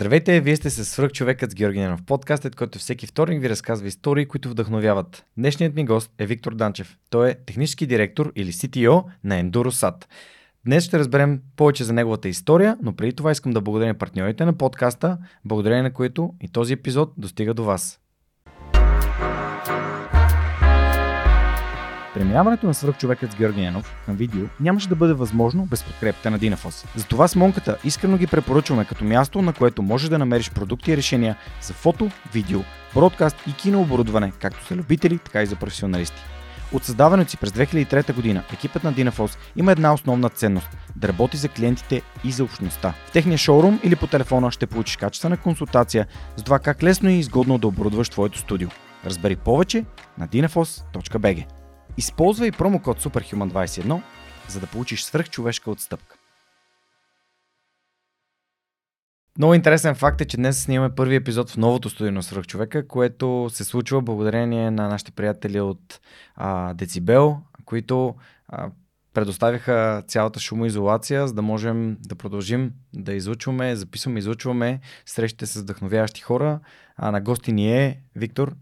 Здравейте, вие сте с Свръхчовекът с Георги Ненов, подкастът, който всеки вторник ви разказва истории, които вдъхновяват. Днешният ми гост е Виктор Данчев. Той е технически директор или CTO на EnduroSat. Днес ще разберем повече за неговата история, но преди това искам да благодаря партньорите на подкаста, благодарение на които и този епизод достига до вас. Преминаването на Свръхчовекът с Георги Ненов към видео нямаше да бъде възможно без подкрепата на Динафос. Затова с Монката искрено ги препоръчваме като място, на което можеш да намериш продукти и решения за фото, видео, бродкаст и кинооборудване, както за любители, така и за професионалисти. От създаването си през 2003 година, екипът на Динафос има една основна ценност – да работи за клиентите и за общността. В техния шоурум или по телефона ще получиш качествена консултация за това как лесно и изгодно да оборудваш твоето студио. Разбери повече на dinafos.bg. Използвай промокод SUPERHUMAN21, за да получиш свръхчовешка отстъпка. Много интересен факт е, че днес снимаме първи епизод в новото студио на Свръхчовека, което се случва благодарение на нашите приятели от Децибел, които предоставиха цялата шумоизолация, за да можем да продължим да излъчваме, излъчваме срещите с вдъхновяващи хора. На гости ни е Виктор.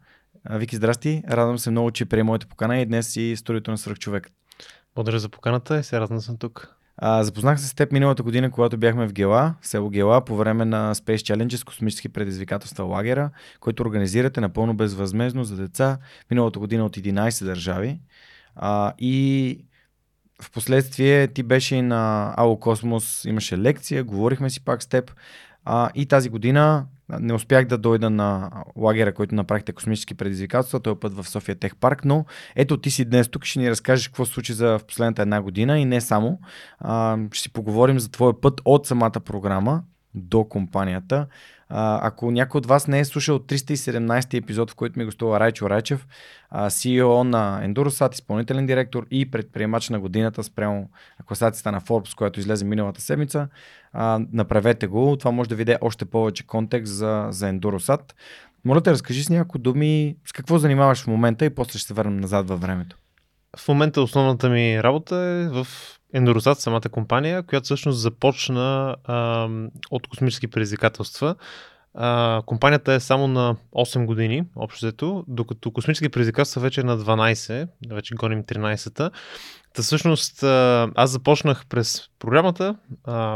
Вики, здрасти. Радвам се много, че прие моята покана и днес и студиото на Свръхчовек. Благодаря за поканата и се радвам съм тук. Запознах се с теб миналата година, когато бяхме в Гела, село Гела, по време на Space Challenge с космически предизвикателства лагера, който организирате напълно безвъзмезно за деца миналата година от 11 държави. И в последствие ти беше и на Ало Космос, имаше лекция, говорихме си пак с теб. И тази година не успях да дойда на лагера, който направихте космически предизвикателства, този път в София Тех Парк, но ето ти си днес тук, ще ни разкажеш какво се случи в последната една година и не само. Ще си поговорим за твоя път от самата програма до компанията. Ако някой от вас не е слушал 317 епизод, в който ми гостува Райчо Райчев, CEO на EnduroSat, изпълнителен директор и предприемач на годината спрямо класацията на Forbes, която излезе миналата седмица, направете го. Това може да ви даде още повече контекст за EnduroSat. Моля те, разкажи с някои думи с какво занимаваш в момента и после ще се върнем назад във времето. В момента основната ми работа е в EnduroSat, самата компания, която всъщност започна от космически предизвикателства. Компанията е само на 8 години, общо взето, докато космически предизвикателства вече е на 12, вече гоним 13-та. Та всъщност аз започнах през програмата,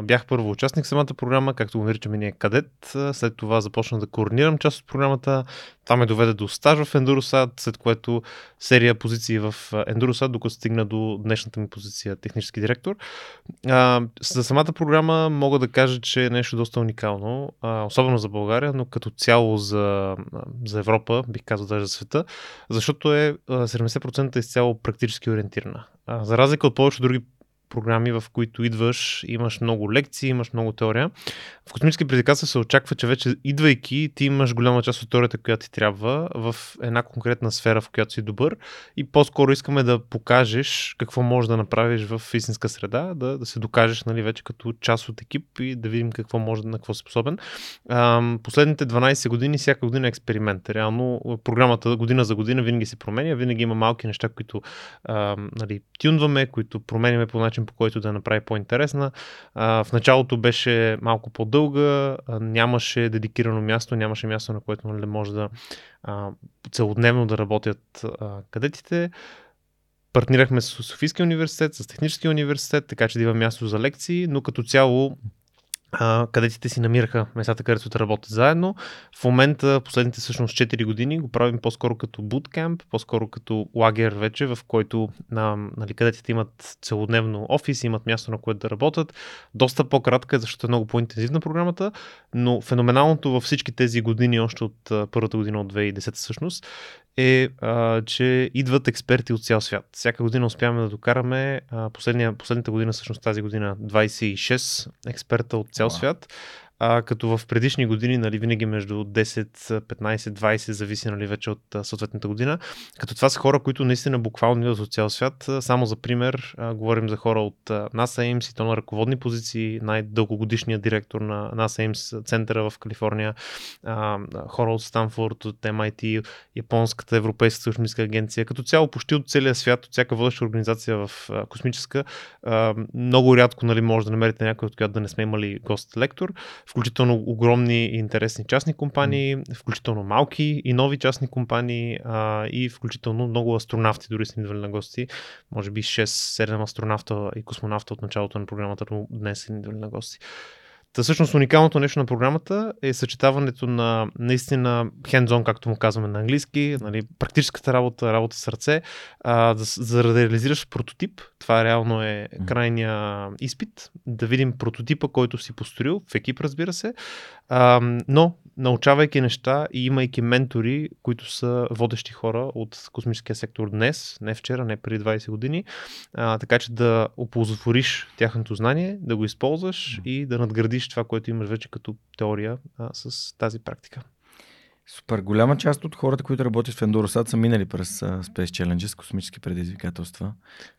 бях първо участник в самата програма, както го наричаме ние кадет, след това започнах да координирам част от програмата, това ме доведе до стаж в EnduroSat, след което серия позиции в EnduroSat, докато стигна до днешната ми позиция технически директор. За самата програма мога да кажа, че е нещо доста уникално, особено за България, но като цяло за Европа, бих казал даже за света, защото е 70% изцяло практически ориентирана. За разлика от повече други програми, в които идваш, имаш много лекции, имаш много теория. В космически предизвикателства се очаква, че вече идвайки, ти имаш голяма част от теорията, която ти трябва в една конкретна сфера, в която си добър и по-скоро искаме да покажеш какво можеш да направиш в истинска среда, да се докажеш вече като част от екип и да видим какво може, на какво си способен. Последните 12 години, всяка година е експеримент. Реално програмата година за година винаги се променя, винаги има малки неща, които тюнваме, които променяме по начин, по който да направи по-интересна. В началото беше малко по-дълга, нямаше дедикирано място, нямаше място, на което може да целодневно да работят кадетите. Партнирахме с Софийския университет, с Техническия университет, така че да има място за лекции, но като цяло кадетите си намираха местата, където да работят заедно. В момента, последните всъщност 4 години, го правим по-скоро като буткемп, по-скоро като лагер вече, в който кадетите имат целодневно офис, имат място, на което да работят. Доста по-кратка е, защото е много по-интензивна програмата, но феноменалното във всички тези години, още от първата година, от 2010 всъщност, е, че идват експерти от цял свят. Всяка година успяваме да докараме, последната година, всъщност тази година, 26 експерта от цял свят, като в предишни години, винаги между 10, 15, 20, зависи вече от съответната година, като това са хора, които наистина буквално идват от цял свят. Само за пример, говорим за хора от NASA Ames и то на ръководни позиции, най-дългогодишният директор на NASA Ames центъра в Калифорния, хора от Stanford, от MIT, Японската европейска космическа агенция, като цяло почти от целия свят, от всяка водеща организация в космическа. Много рядко може да намерите някой, от която да не сме имали гост-лектор. включително огромни и интересни частни компании, включително малки и нови частни компании и включително много астронавти, дори сме идвали на гости. Може би 6-7 астронавта и космонавта от началото на програмата днес сме идвали на гости. Та всъщност уникалното нещо на програмата е съчетаването на наистина hands-on, както му казваме на английски, нали, практическата работа, работа с ръце, за да реализираш прототип. Това реално е крайния изпит. Да видим прототипа, който си построил, в екип разбира се, но научавайки неща и имайки ментори, които са водещи хора от космическия сектор днес, не вчера, не преди 20 години, така че да оползотвориш тяхното знание, да го използваш и да надградиш това, което имаш вече като теория с тази практика. Супер, голяма част от хората, които работят в EnduroSat, са минали през Space Challenges, космически предизвикателства.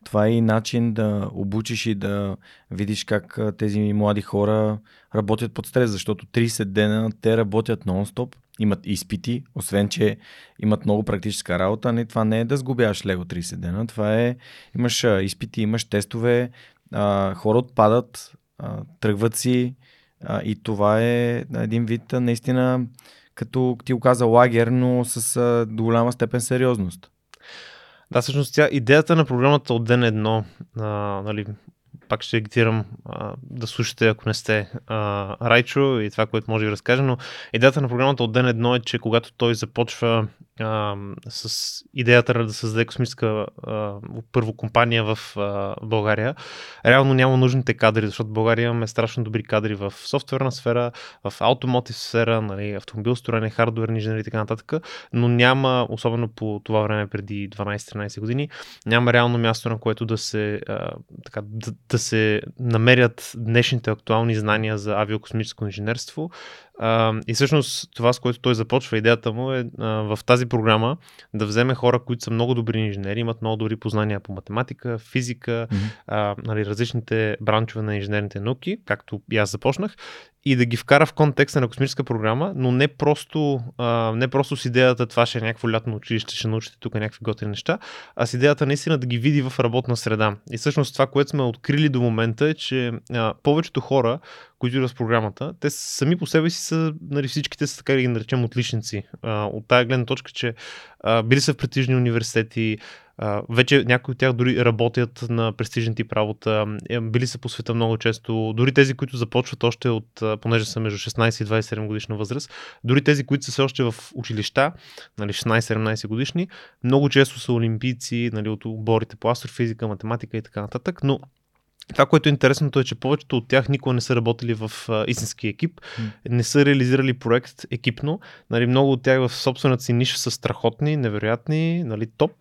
Това е и начин да обучиш и да видиш как тези млади хора работят под стрес, защото 30 дена те работят нон-стоп, имат изпити, освен че имат много практическа работа. Не, това не е да сгубяваш лего 30 дена, това е имаш изпити, имаш тестове, хора отпадат, тръгват си и това е един вид наистина... като ти го каза лагер, но с до голяма степен сериозност. Да, всъщност идеята на програмата от ден едно, нали, пак ще агитирам да слушате, ако не сте Райчо и това, което може да ви разкажа, но идеята на програмата от ден едно е, че когато той започва с идеята да създаде космическа първо компания в България, реално няма нужните кадри, защото в България имаме страшно добри кадри в софтуерна сфера, в автомотив сфера, нали, автомобил, строене, хардуер, инженери и така нататък, но няма, особено по това време преди 12-13 години, няма реално място, на което да се да се намерят днешните актуални знания за авиокосмическо инженерство. И всъщност това, с което той започва, идеята му е в тази програма да вземе хора, които са много добри инженери, имат много добри познания по математика, физика, нали, различните бранчове на инженерните науки, както и аз започнах, и да ги вкара в контекста на космическа програма, но не просто с идеята това ще е някакво лятно училище, ще научите тук някакви готини неща, а с идеята наистина да ги види в работна среда. И всъщност това, което сме открили до момента е, че повечето хора, които идват в програмата, те сами по себе си са, нали, всичките са, така да ги наречем, отличници. От тая гледна точка, че били са в престижни университети, вече някои от тях дори работят на престижен тип работа, били са по света много често, дори тези, които започват още от, понеже са между 16 и 27 годишна възраст, дори тези, които са все още в училища, нали, 16-17 годишни, много често са олимпийци, нали, от оборите по астрофизика, математика и така нататък, но това, което е интересното е, че повечето от тях никога не са работили в истински екип, не са реализирали проект екипно, нали, много от тях в собствената си ниша са страхотни, невероятни, нали, топ.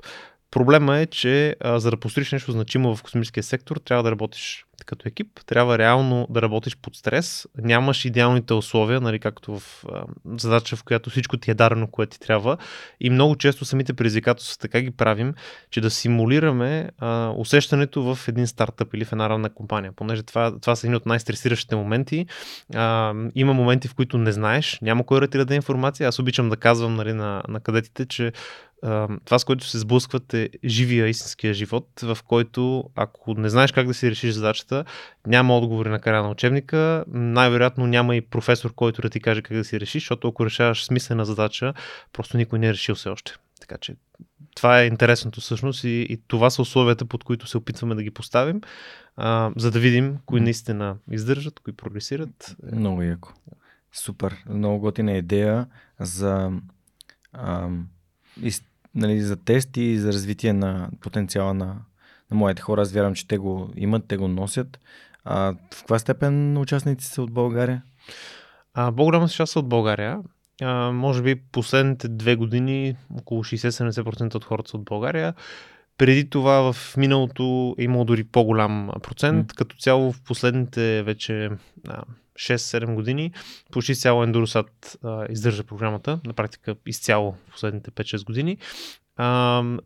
Проблема е, че за да построиш нещо значимо в космическия сектор, трябва да работиш като екип, трябва реално да работиш под стрес, нямаш идеалните условия, нали, както в задача, в която всичко ти е дарено, което ти трябва, и много често самите предизвикателства така ги правим, че да симулираме усещането в един стартъп или в една равна компания, понеже това са едни от най-стресиращите моменти. Има моменти, в които не знаеш, няма кой да ти даде информация. Аз обичам да казвам, нали, на кадетите, че това, с което се сблъскват, е живия, истинския живот, в който ако не знаеш как да си решиш задачата, няма отговори на края на учебника, най-вероятно няма и професор, който да ти каже как да си решиш, защото ако решаваш смислена задача, просто никой не е решил все още. Така че това е интересното всъщност и това са условията, под които се опитваме да ги поставим, за да видим кои наистина издържат, кои прогресират. Много яко. Супер. Много готина идея за... нали, за тести и за развитие на потенциала на моите хора. Аз вярвам, че те го имат, те го носят. В каква степен участници са от България? По-голяма част са от България. Може би последните 2 години около 60-70% от хората са от България. Преди това в миналото е имало дори по-голям процент. Като цяло в последните вече 6-7 години почти цяло EnduroSat издържа програмата, на практика изцяло в последните 5-6 години.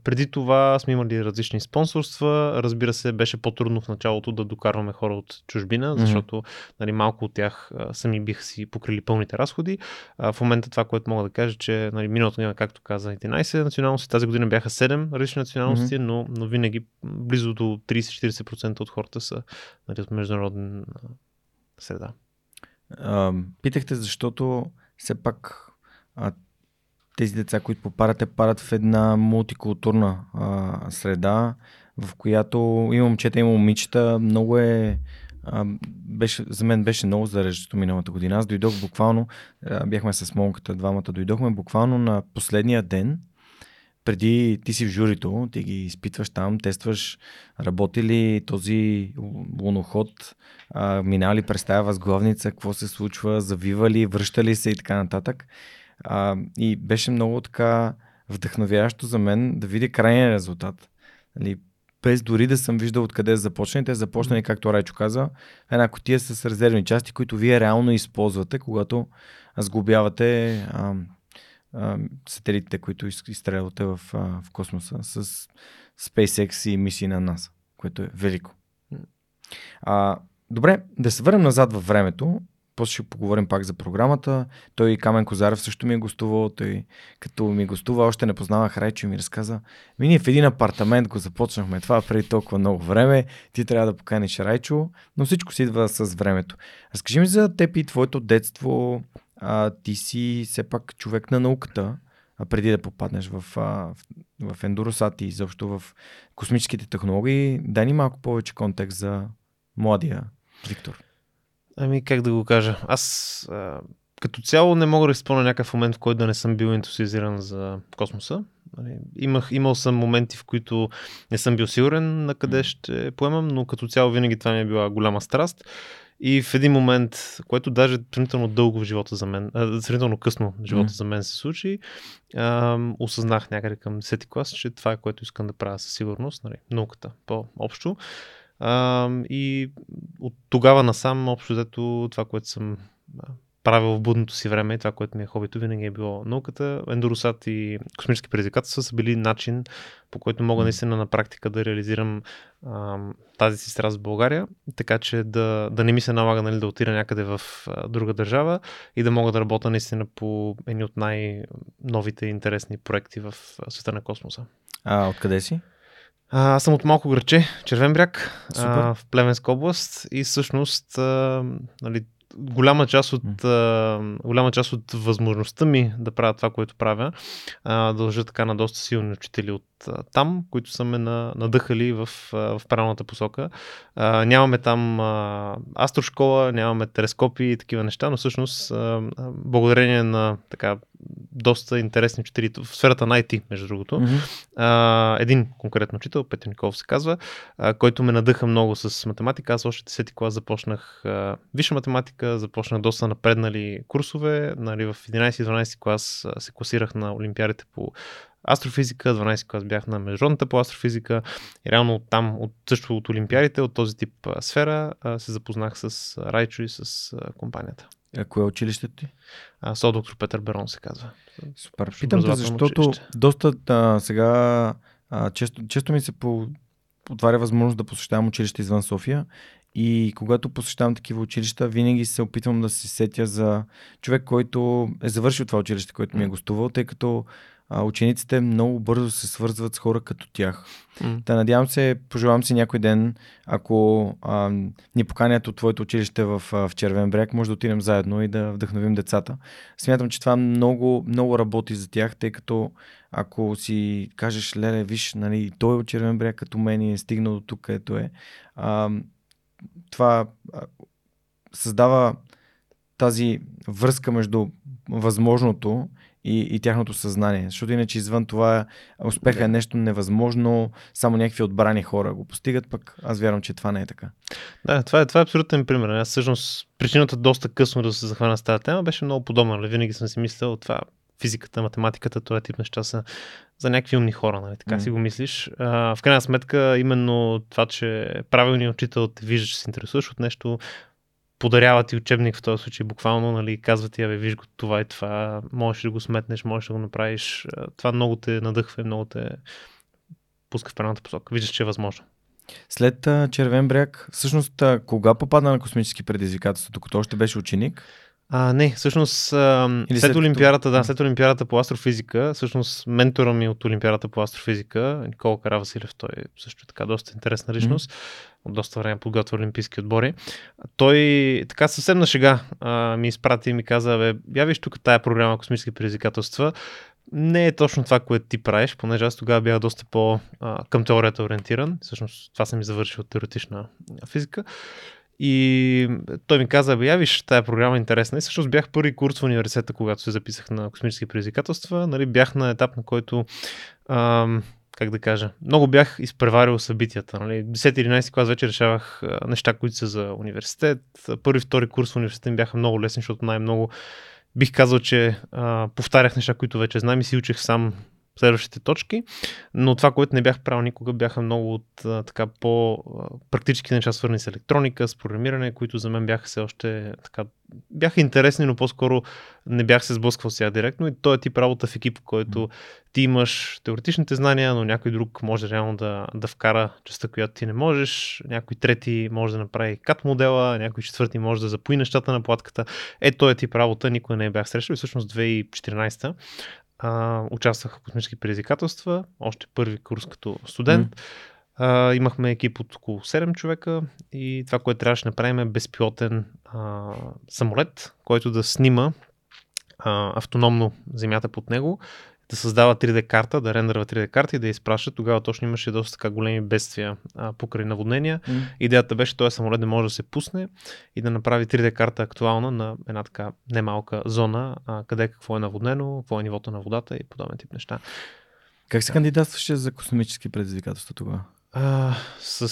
Преди това сме имали различни спонсорства, разбира се, беше по-трудно в началото да докарваме хора от чужбина, защото, нали, малко от тях сами биха си покрили пълните разходи. В момента това, което мога да кажа, че, нали, миналото година, както каза, 11 националности, тази година бяха 7 различни националности, но винаги близо до 30-40% от хората са, нали, от международна среда. Питахте, защото все пак тези деца, които попарат, парат в една мултикултурна среда, в която и момчета, и момичета. Много е. За мен беше много зареждащо миналата година. Аз дойдох буквално, бяхме с монката, двамата дойдохме буквално на последния ден, преди ти си в журито, ти ги изпитваш там, тестваш, работи ли този луноход, минали през тая възглавница, какво се случва, завива ли, връща ли се и така нататък. И беше много така вдъхновяващо за мен да видя крайния резултат. Нали, без дори да съм виждал откъде започне. Те започнали, както Райчо каза, една кутия с резервни части, които вие реално използвате, когато сглобявате сателитите, които изстрелвате в космоса с SpaceX и мисии на NASA, което е велико. Добре, да се върнем назад във времето. После ще поговорим пак за програмата. Той Камен Козаров също ми е гостувал. Той като ми гостува, още не познавах Райчо и ми разказа: ние в един апартамент го започнахме това преди толкова много време. Ти трябва да поканиш Райчо, но всичко си идва с времето. Разкажи ми за теб и твоето детство. Ти си все пак човек на науката, преди да попаднеш в Ендуросат и изобщо в космическите технологии. Дай ни малко повече контекст за младия Виктор. Как да го кажа? Аз като цяло не мога да изпълня някакъв момент, в който да не съм бил ентусиазиран за космоса. Имал съм моменти, в които не съм бил сигурен на къде ще поемам, но като цяло винаги това ми е била голяма страст. И в един момент, което даже сравнително дълго в живота за мен, сравнително късно в живота за мен се случи, осъзнах някъде към 10-ти клас, че това е което искам да правя със сигурност, науката по-общо. И от тогава насам, общо взето, това, което съм правил в будното си време и това, което ми е хобито, винаги е било науката. Ендуросат и космически предизвикателства са били начин, по който мога наистина на практика да реализирам тази си страст в България, така че да не ми се налага, нали, да отида някъде в друга държава и да мога да работя наистина по едни от най-новите интересни проекти в света на космоса. Откъде си? Аз съм от малко градче, Червен бряг, в Плевенска област, и всъщност голяма част от възможността ми да правя това, което правя, дължа така на доста силни учители от там, които са ме надъхали в правилната посока. Нямаме там астрошкола, нямаме телескопи и такива неща, но всъщност благодарение на така доста интересни учители в сферата на IT, между другото. Един конкретно учител, Петър Николов се казва, който ме надъха много с математика. Аз още 10-ти клас започнах висша математика, започнах доста напреднали курсове. В 11-12 клас се класирах на олимпиадите по астрофизика, 12 клас бях на международната по астрофизика и реално там, също от олимпиадите, от този тип сфера, се запознах с Райчо и с компанията. А кое е училището ти? Со доктор Петър Берон се казва. Супер. Питам те, защото доста сега често ми се отваря възможност да посещавам училище извън София. И когато посещавам такива училища, винаги се опитвам да се сетя за човек, който е завършил това училище, което ми е гостувал, тъй като учениците много бързо се свързват с хора като тях. Та надявам се, пожелавам си някой ден, ако ни поканят от твоето училище в Червен бряг, може да отидем заедно и да вдъхновим децата. Смятам, че това много, много работи за тях, тъй като ако си кажеш: леле, виж, той е от Червен бряг като мен и е стигнал до тук, където е. Това създава тази връзка между възможното и тяхното съзнание. Защото иначе извън това успеха е нещо невъзможно, само някакви отбрани хора го постигат, пък аз вярвам, че това не е така. Да, това е абсолютен пример. Аз всъщност причината доста късно да се захвана с тази тема беше много подобна. Винаги съм си мислил, това физиката, математиката, този тип неща са за някакви умни хора, така си го мислиш. В крайна сметка, именно това, че правилният учител те вижда, че се интересуваш от нещо, подарява ти учебник в този случай буквално, казва ти: виж го това и това, можеш да го сметнеш, можеш да го направиш. Това много те надъхва и много те пуска в правилната посока. Виждаш, че е възможно. След Червен бряг, всъщност кога попадна на космически предизвикателства, докато още беше ученик? Не, всъщност след олимпиадата, след олимпиадата по астрофизика, всъщност ментора ми от олимпиадата по астрофизика, Никола Каравасилев, той също е така доста интересна личност, от доста време подготвя олимпийски отбори. Той така съвсем на шега ми изпрати и ми каза, бе, я виж тук тая програма космически предизвикателства. Не е точно това, което ти правиш, понеже аз тогава бях доста по-към теорията ориентиран. Всъщност това съм и завършил от теоретична физика. И той ми каза, бе, я виж, тая програма е интересна. И всъщност бях първи курс в университета, когато се записах на космически предизвикателства. Нали, бях на етап, на който... как да кажа, много бях изпреварил събитията. Нали? 10-11 клас вече решавах неща, които са за университет. Първи, втори курс в университет ми бяха много лесни, защото най-много бих казал, че повтарях неща, които вече знам и си учех сам следващите точки. Но това, което не бях правил никога, бяха много от така по-практически неща, свързани с електроника, с програмиране, които за мен бяха все още така, бяха интересни, но по-скоро не бях се сблъсквал сега директно и той е тип работа в екип, в който ти имаш теоретичните знания, но някой друг може реално да вкара частта, която ти не можеш, някой трети може да направи кат модела, някой четвърти може да запои нещата на платката. Е, той е тип работа, никога не бях срещал и всъщност 2014 участвах в космически предизвикателства, още първи курс като студент. Имахме екип от около 7 човека и това, което трябваше да направим е безпилотен самолет, който да снима автономно земята под него, да създава 3D карта, да рендърва 3D карта и да изпраща. Тогава точно имаше доста така големи бедствия покрай наводнения. Идеята беше този самолет да може да се пусне и да направи 3D карта актуална на една така немалка зона, къде какво е наводнено, какво е нивото на водата и подобен тип неща. Как се кандидатстваше за космически предизвикателства тогава? С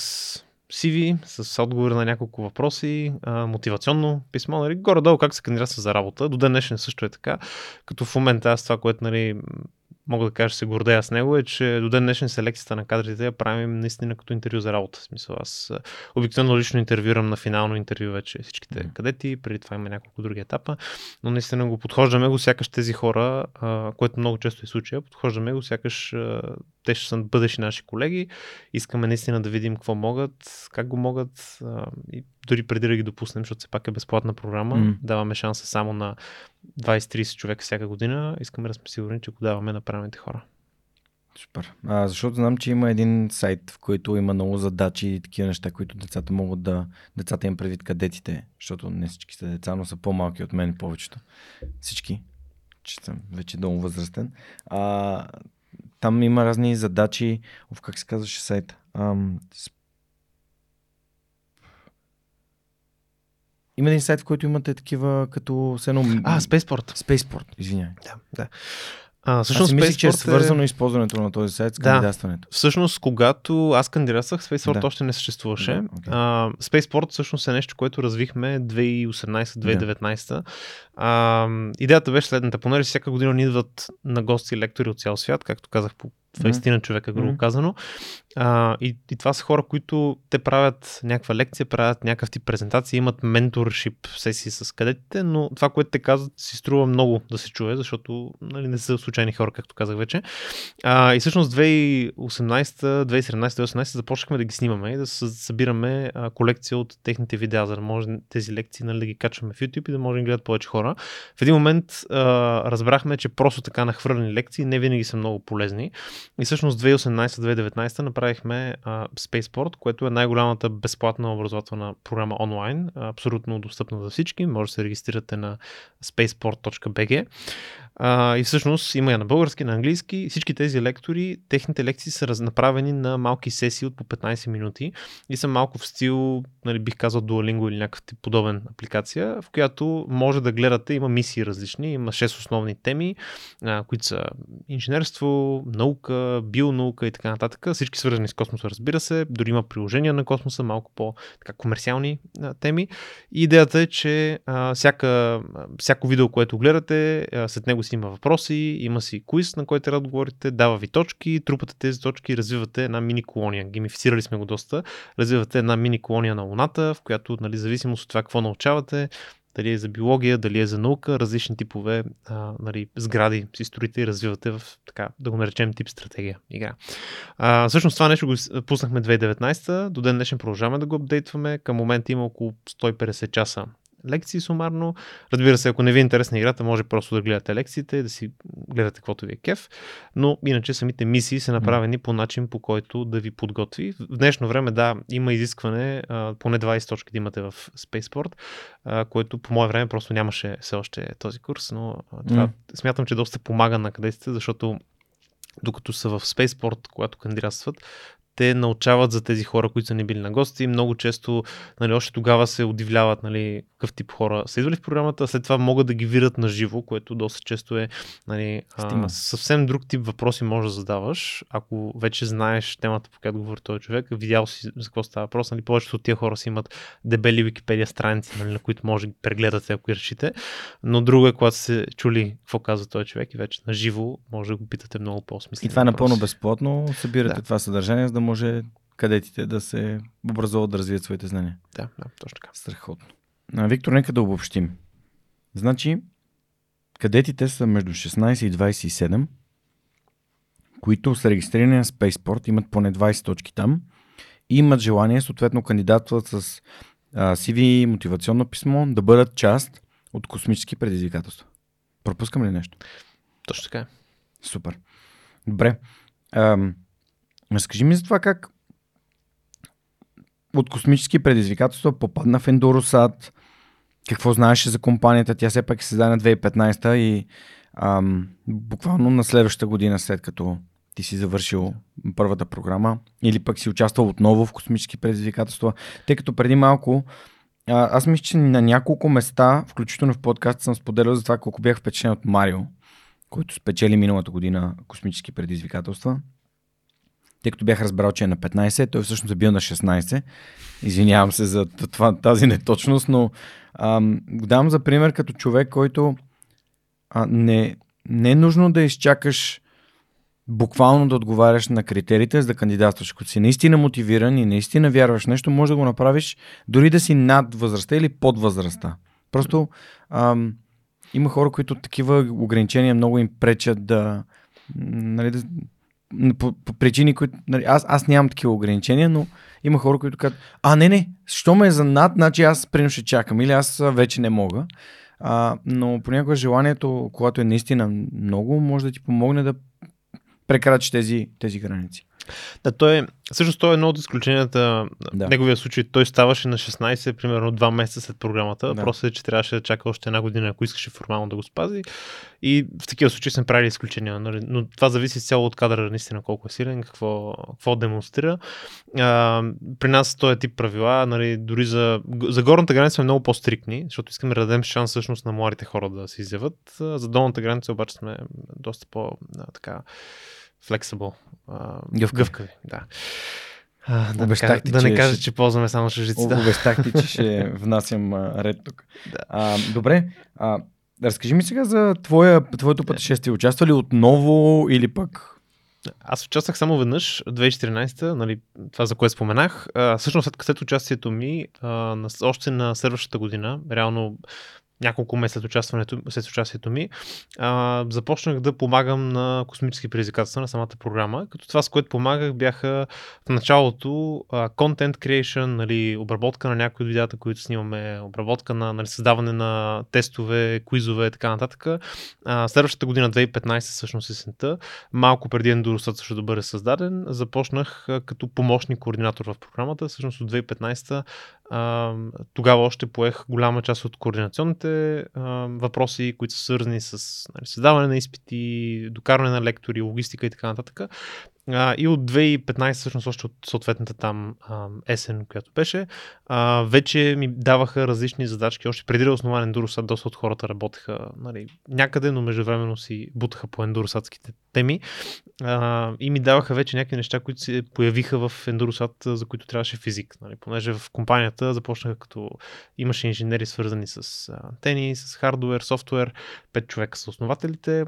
CV, с отговор на няколко въпроси, мотивационно писмо, нали, горе-долу как се кандидатства за работа. До ден днешен също е така, като в момента аз това, което нали, мога да кажа, се гордея с него, е, че до ден днешен селекцията на кадрите я правим наистина като интервю за работа. В смисъл, аз обикновено лично интервюрам на финално интервю вече всичките кадети, преди това има няколко други етапа, но наистина го подхождаме го сякаш тези хора, което много често е случая, подхождаме го сякаш те ще са бъдещи наши колеги, искаме наистина да видим какво могат, как го могат и дори преди да ги допуснем, защото все пак е безплатна програма, даваме шанса само на 20-30 човека всяка година, искаме да сме сигурни, че го даваме на правилните хора. Супер. Защото знам, че има един сайт, в който има много задачи и такива неща, които децата могат да... Децата им предвид кадетите, защото не всички са деца, но са по-малки от мен повечето. Всички, че съм вече много възрастен. Там има разни задачи. Как се казваше сайта? Има един сайт, в който имате такива като... Spaceport. Spaceport, извиняй. Да. Всъщност аз мислих, че е свързано използването на този сайт с кандидатстването. Всъщност, когато аз кандидатствах, Spaceport още не съществуваше. Spaceport всъщност е нещо, което развихме 2018-2019. Идеята беше следната. Понеже всяка година ни идват на гости лектори от цял свят, както казах, по 20 човека, грубо казано. И това са хора, които те правят някаква лекция, правят някакъв тип презентации, имат менторшип сесии с кадетите, но това, което те казват, си струва много да се чуе, защото нали, не са случайни хора, както казах вече. И всъщност 2017-2018 започнахме да ги снимаме и да събираме колекция от техните видеа, за да може тези лекции нали, да ги качваме в YouTube и да може да гледат повече хора. В един момент разбрахме, че просто така нахвърлени лекции не винаги са много полезни. И всъщност 2018-2019 направихме Spaceport, което е най-голямата безплатна образователна програма онлайн, абсолютно достъпна за всички, може да се регистрирате на Spaceport.bg. И всъщност има я на български, на английски. Всички тези лектори, техните лекции са направени на малки сесии от по 15 минути и са малко в стил, нали, бих казал Duolingo или някакъв тип подобен апликация, в която може да гледате, има мисии различни, има 6 основни теми, които са инженерство, наука, бионаука и така нататък. Всички свързани с космоса, разбира се, дори има приложения на космоса, малко по-комерциални теми. И идеята е, че всяко видео, което гледате, след него си има въпроси, има си квиз, на който трябва да отговорите, дава ви точки, трупате тези точки, развивате една мини колония. Геймифицирали сме го доста. Развивате една мини колония на Луната, в която, нали, зависимост от това какво научавате, дали е за биология, дали е за наука, различни типове нали, сгради си строите и развивате в така, да го наречем тип стратегия игра. Всъщност това нещо го пуснахме 2019, до ден днешен продължаваме да го апдейтваме, към момента има около 150 часа лекции сумарно. Разбира се, ако не ви е интересна играта, може просто да гледате лекциите, да си гледате каквото ви е кеф, но иначе самите мисии са направени по начин, по който да ви подготви. В днешно време, да, има изискване поне 20 точки да имате в Spaceport, което по мое време просто нямаше все още този курс, но това смятам, че доста помага на кадетите, защото докато са в Spaceport, когато кандидатстват, те научават за тези хора, които са не били на гости. Много често, нали, още тогава се удивляват, нали, какъв тип хора са идвали в програмата, а след това могат да ги видят на живо, което доста често е, нали, съвсем друг тип въпроси може да задаваш, ако вече знаеш темата, по която говори този човек, видял си за какво става въпрос. Нали, повечето от тия хора си имат дебели Википедия страници, нали, на които може да ги прегледате, ако ги решите, но друго е, когато се чули какво казва този човек и вече на живо може да го питате много по-смислено. И това е напълно безплатно, събирате това съдържание, за да може кадетите да се образуват, да развият своите знания. Да, точно така. Страхотно. Виктор, нека да обобщим. Значи, кадетите са между 16 и 27, които с регистриране на Spaceport имат поне 20 точки там и имат желание, съответно кандидатстват с CV, мотивационно писмо, да бъдат част от космически предизвикателства. Пропускам ли нещо? Точно така. Супер. Добре. Разкажи ми за това как от космически предизвикателства попадна в EnduroSat, какво знаеше за компанията, тя все пак се създаде на 2015 и буквално на следващата година, след като ти си завършил първата програма или пък си участвал отново в космически предизвикателства, тъй като преди малко аз мисля, че на няколко места, включително в подкаст, съм споделял за това колко бях впечатлен от Марио, който спечели миналата година космически предизвикателства. Тъй като бях разбрал, че е на 15, той всъщност е бил на 16. Извинявам се за тази неточност, но го давам за пример като човек, който не е нужно да изчакаш буквално да отговаряш на критериите, за да кандидатстваш. Като си наистина мотивиран и наистина вярваш нещо, може да го направиш дори да си над възрастта или под възрастта. Просто има хора, които такива ограничения много им пречат да... Нали, да по причини, които... Нали, аз нямам такива ограничения, но има хора, които казват, не, що ме е за над, значи аз прино ще чакам или аз вече не мога. Но понякога желанието, когато е наистина много, може да ти помогне да прекрачиш тези граници. Да, всъщност той е едно от изключенията. Да. В неговия случай той ставаше на 16, примерно 2 месеца след програмата. Да. Просто е, че трябваше да чака още една година, ако искаше формално да го спази. И в такива случаи сме правили изключения. Но това зависи цяло от кадъра, наистина колко е силен, какво демонстрира. При нас този тип правила, нали, дори за горната граница сме много по-стрикни, защото искаме да дадем шанс всъщност на младите хора да се изяват. За долната граница обаче сме доста по-така... Flexible. Гъвкави. Да. Да не кажа, че ползваме само шъжици. Обещах ти, че ще внасям ред тук. Да. Добре. Разкажи ми сега за твоето пътешествие. Участва ли отново или пък? Аз участвах само веднъж, 2014-та, нали, това за което споменах. Всъщност след участието ми, още на следващата година, реално няколко месеца след участието ми, започнах да помагам на космически предизвикателства на самата програма, като това, с което помагах, бяха в началото content creation, нали, обработка на някои от видеата, които снимаме, обработка на, нали, създаване на тестове, куизове и така нататък. Следващата година, 2015, всъщност есента, малко преди EnduroSat също да бъде създаден, започнах като помощник координатор в програмата. Всъщност от 2015 тогава още поех голяма част от координационните въпроси, които са свързани с, нали, създаване на изпити, докарване на лектори, логистика и така нататък. И от 2015, всъщност още от съответната там есен, която беше, вече ми даваха различни задачки. Още преди да основа EnduroSat, доста от хората работеха, нали, някъде, но междувременно си бутаха по EnduroSat-ските теми и ми даваха вече някакви неща, които се появиха в EnduroSat, за които трябваше физик, нали, понеже в компанията започнаха като имаше инженери свързани с антени, с хардуер, софтуер, 5 човека са основателите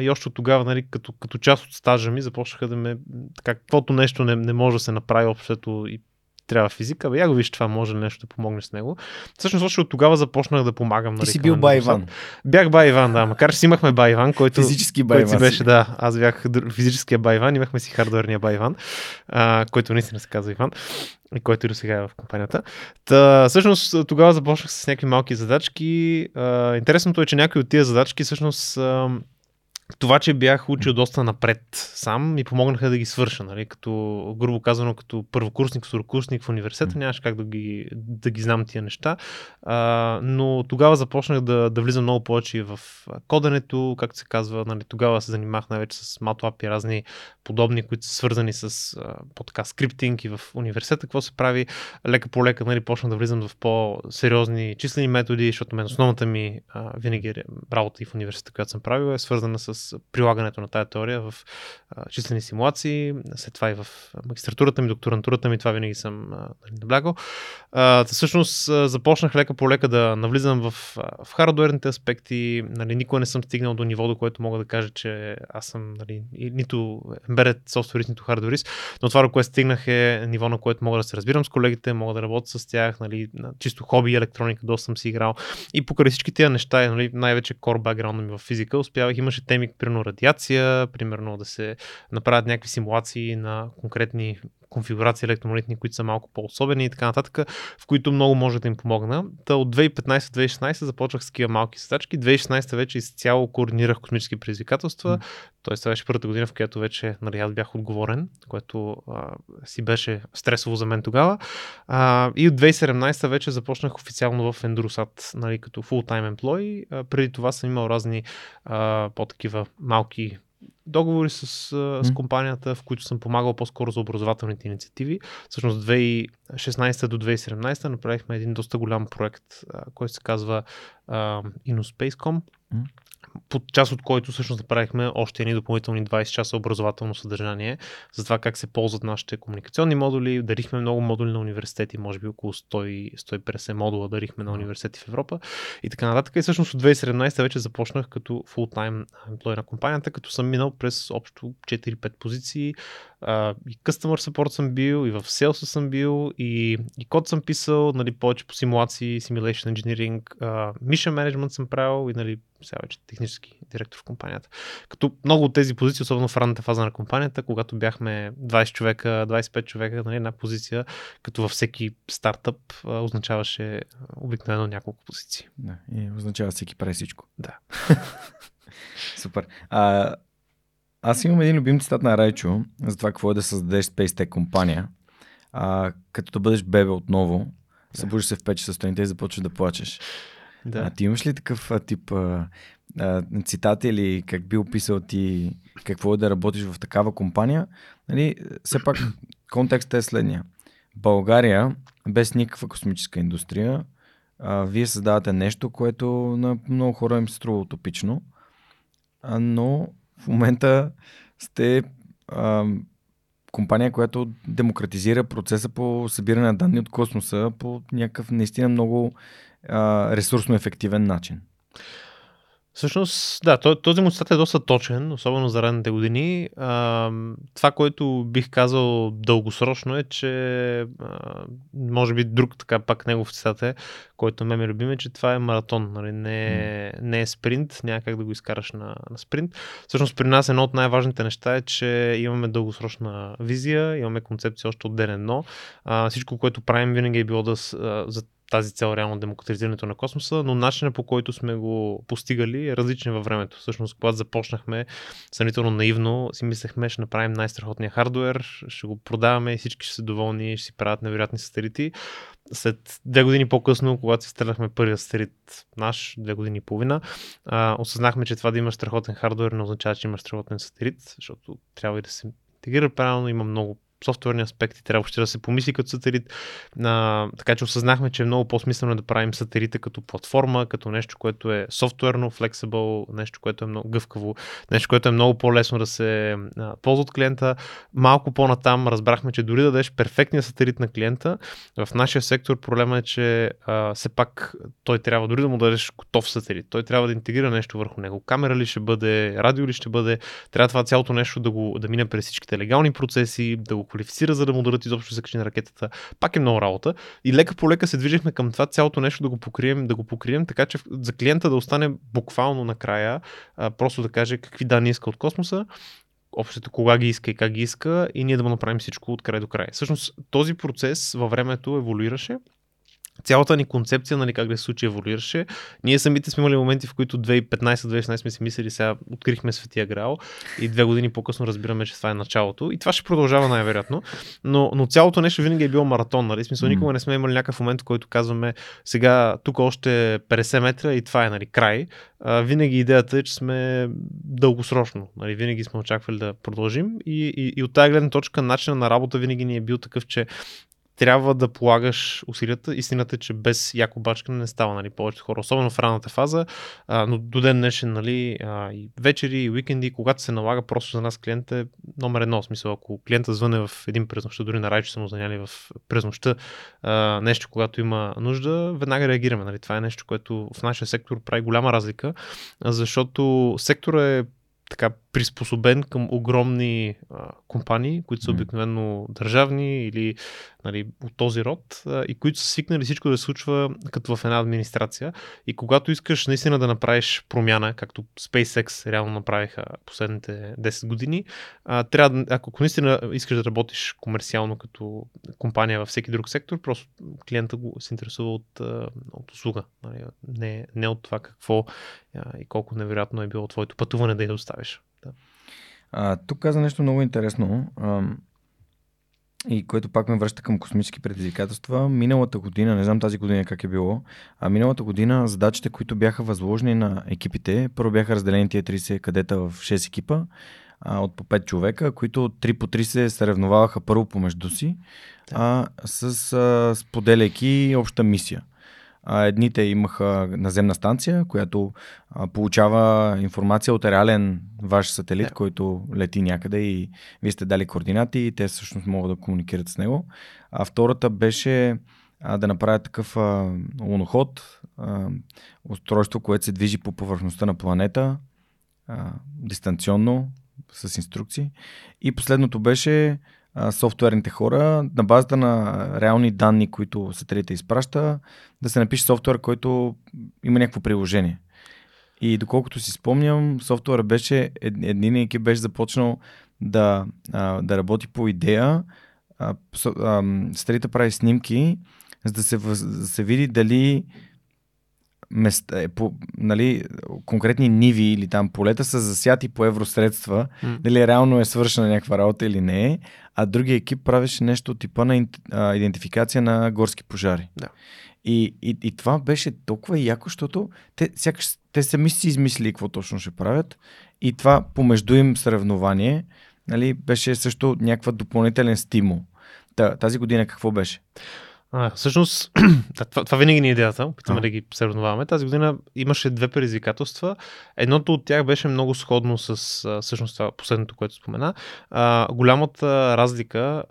и още от тогава, нали, като част от стажа ми започнаха да ме каквото нещо не може да се направи общото и трябва физика, бе, я го виж, това може нещо да помогне с него. Всъщност, още от тогава започнах да помагам. Ти си бил Байван. Бях Байван, да, макар че си имахме Байван, който физически Байван беше, да, аз бях физическия Байван, имахме си хардуерния Байван, който наистина се казва Иван, и който и до сега е в компанията. Та, всъщност тогава започнах с някакви малки задачки. Интересното е, че някои от тия задачки всъщност това, че бях учил доста напред сам, ми помогнаха да ги свърша, нали? Като, грубо казано, като първокурсник, второкурсник в университета, нямаше как да ги знам тия неща, но тогава започнах да влизам много повече в коденето, както се казва, нали? Тогава се занимах най-вече с MATLAB и разни подобни, които са свързани с подка скриптинг и в университета, какво се прави, лека по лека, нали? Почнах да влизам в по-сериозни числени методи, защото мен основната ми винаги работа и в университета, която съм правил, е свързана с прилагането на тая теория в числени симулации, след това и в магистратурата ми, докторантурата ми, това винаги съм наблягал. Всъщност започнах лека по лека да навлизам в хардуерните аспекти, нали, никога не съм стигнал до ниво, до което мога да кажа, че аз съм, нали, нито embedded софтуерист, нито хардуерист, но това, до което стигнах, е ниво, на което мога да се разбирам с колегите, мога да работя с тях, нали, чисто хоби и електроника, доста съм си играл и покрай всички тия неща, нали, най-вече core background ми в физика, успявах, имаше теми, примерно радиация, примерно да се направят някакви симулации на конкретни конфигурации електромагнитни, които са малко по-особени и така нататък, в които много може да им помогна. Та от 2015-2016 започвах с такива малки задачки. 2016 вече изцяло координирах космически предизвикателства. Тоест, това беше първата година, в която вече, нали, аз бях отговорен, което си беше стресово за мен тогава. И от 2017 вече започнах официално в EnduroSat, нали, като full-time employee. Преди това съм имал разни по-такива малки договори с компанията, в които съм помагал по-скоро за образователните инициативи. Всъщност, 2016 до 2017 направихме един доста голям проект, който се казва InnoSpace.com, под част от който всъщност направихме още едни допълнителни 20 часа образователно съдържание за това как се ползват нашите комуникационни модули. Дарихме много модули на университети, може би около 100-150 модула дарихме на университети в Европа и така нататък. И всъщност от 2017 вече започнах като full-time employee на компанията, като съм минал през общо 4-5 позиции. И customer support съм бил, и в sales съм бил, и код съм писал, нали, повече по симулации, simulation engineering, mission management съм правил и, нали, сега вече технически директор в компанията. Като много от тези позиции, особено в ранната фаза на компанията, когато бяхме 20 човека, 25 човека, нали, една позиция, като във всеки стартъп, означаваше обикновено няколко позиции. Да, и означава всеки прави всичко. Да. Супер. Аз имам един любим цитат на Райчо за това какво е да създадеш Space Tech компания. Като да бъдеш бебе отново, събуждаш се в 5 часа сутринта и започваш да плачеш. Да. Ти имаш ли такъв тип цитат или как би описал ти какво е да работиш в такава компания? Нали, все пак контекстът е следния. България без никаква космическа индустрия, вие създавате нещо, което на много хора им се струва утопично, но в момента сте компания, която демократизира процеса по събиране на данни от космоса по някакъв наистина много ресурсно ефективен начин. Всъщност, да, този му цитат е доста точен, особено за ранните години. Това, което бих казал дългосрочно е, че може би друг така пак негов цитат е, който ме ми любим, е, че това е маратон, нали? Не е спринт, няма как да го изкараш на спринт. Всъщност при нас едно от най-важните неща е, че имаме дългосрочна визия, имаме концепция още от ден едно. Всичко, което правим, винаги е било за тази цел реално демократизирането на космоса, но начинът, по който сме го постигали, е различен във времето. Всъщност, когато започнахме, съмнително наивно си мислехме, ще направим най-страхотния хардуер, ще го продаваме и всички ще са доволни, ще си правят невероятни сателити. След 2 години по-късно, когато си стреляхме първия сателит наш, 2 години и половина, осъзнахме, че това да имаш страхотен хардуер не означава, че имаш страхотен сателит, защото трябва и да се интегрира правилно, има много софтуерни аспекти, трябва ще да се помисли като сателит. Така че осъзнахме, че е много по-смислено да правим сателита като платформа, като нещо, което е софтуерно, флексибъл, нещо, което е много гъвкаво, нещо, което е много по-лесно да се ползва от клиента. Малко по-натам разбрахме, че дори да дадеш перфектния сателит на клиента, в нашия сектор проблема е, че все пак той трябва дори да му дадеш готов сателит. Той трябва да интегрира нещо върху него. Камера ли ще бъде, радио ли ще бъде, трябва това цялото нещо да мине през всичките легални процеси, да го квалифицира, за да му дадат изобщо закачи на ракетата. Пак е много работа. И лека по лека се движихме към това цялото нещо да го покрием, така че за клиента да остане буквално накрая, просто да каже какви данни иска от космоса, общото кога ги иска и как ги иска, и ние да му направим всичко от край до край. Всъщност този процес във времето еволюираше. Цялата ни концепция, нали, как да се случи, еволюираше. Ние самите сме имали моменти, в които 2015-2016 сме си мислили, сега открихме Светия Граал и 2 години по-късно разбираме, че това е началото. И това ще продължава най-вероятно. Но цялото нещо винаги е било маратон, нали? Смисъл, никога не сме имали някакъв момент, в който казваме сега тук още 50 метра и това е, нали, край. Винаги идеята е, че сме дългосрочно. Нали? Винаги сме очаквали да продължим. И от тази гледна точка начинът на работа винаги ни е бил такъв, че трябва да полагаш усилията. Истината е, че без яко бачкане не става, нали, повечето хора, особено в ранната фаза, но до ден днешен, нали, и вечери, и уикенди, когато се налага, просто за нас клиент е номер едно. В смисъл, ако клиента звъне в един през нощта, дори на Райчо са му звъняли в през нощта нещо, когато има нужда, веднага реагираме. Нали. Това е нещо, което в нашия сектор прави голяма разлика, защото секторът е така приспособен към огромни компании, които са обикновено държавни или, нали, от този род, и които са свикнали всичко да се случва като в една администрация. И когато искаш наистина да направиш промяна, както SpaceX реално направиха последните 10 години, трябва, ако наистина искаш да работиш комерциално като компания във всеки друг сектор, просто клиента го се интересува от услуга. Нали? Не от това какво и колко невероятно е било твоето пътуване да я доставиш. Да. Тук каза нещо много интересно, и което пак ме връща към космически предизвикателства. Миналата година, не знам тази година как е било, миналата година задачите, които бяха възложени на екипите, първо бяха разделени тия 30 кадета в 6 екипа от по 5 човека, които 3 по 3 се съревноваваха първо помежду си, споделяйки обща мисия. Едните имаха наземна станция, която получава информация от реален ваш сателит, който лети някъде и вие сте дали координати и те всъщност могат да комуникират с него. А втората беше да направят такъв луноход, устройство, което се движи по повърхността на планета, дистанционно, с инструкции. И последното беше софтуерните хора, на базата на реални данни, които сателита изпраща, да се напише софтуер, който има някакво приложение. И доколкото си спомням, софтуер беше, един екип беше започнал да работи по идея. Сателита прави снимки, за да се види дали конкретни ниви или там полета са засяти по евросредства, дали реално е свършена някаква работа или не, а другия екип правеше нещо типа на идентификация на горски пожари. Да. И това беше толкова яко, защото те сами си измислили какво точно ще правят, и това помежду им съревнование, нали, беше също някаква допълнителен стимул. Тази година какво беше? Всъщност, това винаги ни е идеята, опитаме да ги съревноваваме. Тази година имаше 2 предизвикателства. Едното от тях беше много сходно с всъщност това последното, което спомена. Голямата разлика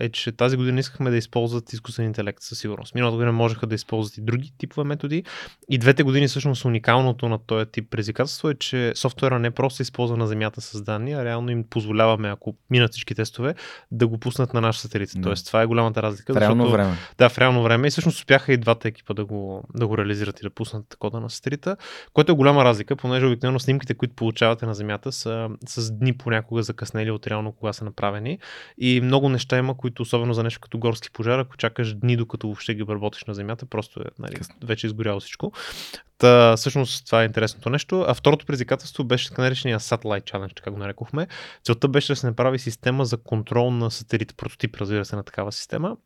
е, че тази година искахме да използват изкуствен интелект със сигурност. Миналата година можеха да използват и други типове методи. И 2 години всъщност уникалното на този тип предизвикателство е, че софтуера не просто се използва на Земята с данни, а реално им позволяваме, ако минат всички тестове, да го пуснат на наш сателит. Тоест, това е голямата разлика. Реално време. Да, в реално време, и всъщност успяха и 2 екипа да го реализират и да пуснат кода на сателита, което е голяма разлика, понеже обикновено снимките, които получавате на Земята, са с дни понякога закъснели от реално кога са направени, и много неща има, които, особено за нещо като горски пожар, ако чакаш дни, докато въобще ги обработиш на Земята, просто е, нали, вече изгоряло всичко. Всъщност това е интересното нещо. А второто предизвикателство беше така наречения Satellite Challenge, така го нарекохме. Целта беше да се направи система за контрол на сателит, прототип, разбира се, на такава система,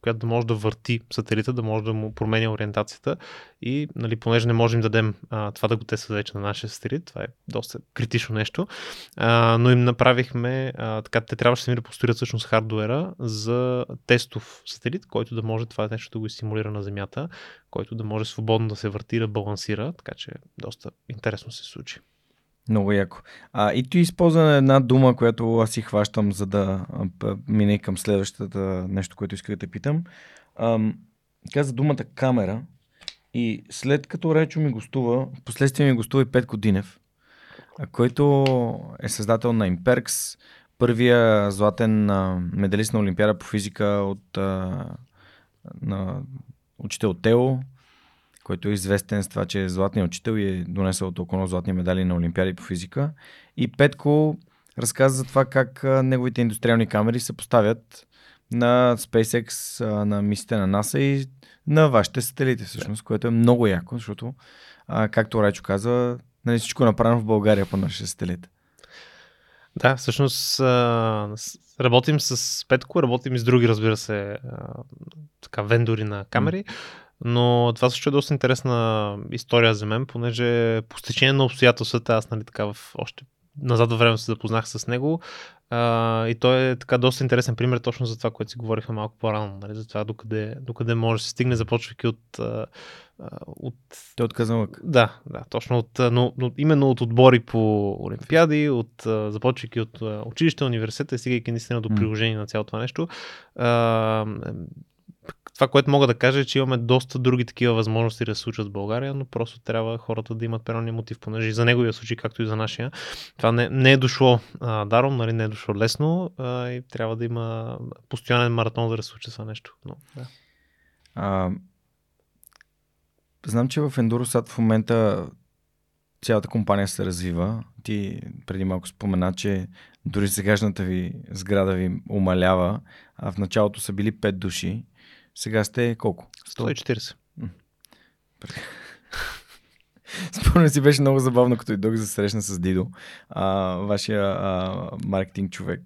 която да може да върти сателита, да може да му променя ориентацията, и, нали, понеже не можем да дадем това да го тества вече на нашия сателит, това е доста критично нещо, но им направихме така, те трябваше сами да построят всъщност хардуера за тестов сателит, който да може това нещо да го стимулира на Земята, който да може свободно да се върти, да балансира, така че доста интересно се случи. Много яко. И ти използва една дума, която аз си хващам, за да мине към следващата нещо, което исках да те питам. Каза думата камера, и след като Райчо ми гостува, впоследствие ми гостува и Петко Динев, който е създател на Imperx, първия златен медалист на Олимпиада по физика от на учител Тео, който е известен с това, че е златният учител и е донесъл толкова златни медали на Олимпиади по физика. И Петко разказа за това как неговите индустриални камери се поставят на SpaceX, на мисиите на NASA и на вашите сателити всъщност, което е много яко, защото, както Райчо казва, нали, всичко е направено в България по нашия сателит. Да, всъщност работим с Петко, работим и с други, разбира се, така вендори на камери, но това също е доста интересна история за мен, понеже по стечение на обстоятелствата, аз нали така в още назад във време се запознах с него и той е така доста интересен пример точно за това, което си говорихме малко по-рано, нали, за това докъде може да се стигне, започвайки от... Той отказан лък. Да, точно от, но именно от отбори по олимпиади, започвайки от училище, университета и стигайки наистина до приложение на цялото това нещо. Това, което мога да кажа е, че имаме доста други такива възможности да се случат в България, но просто трябва хората да имат правилния мотив, понеже и за неговия случай, както и за нашия. Това не е дошло даром, нали, не е дошло лесно и трябва да има постоянен маратон за да се случи това нещо. Но, да. Знам, че в EnduroSat в момента цялата компания се развива. Ти преди малко спомена, че дори сегашната ви сграда ви умалява, а в началото са били 5 души. Сега сте колко? 140. Спомням си, беше много забавно, като идох за срещна с Дидо, вашия маркетинг човек.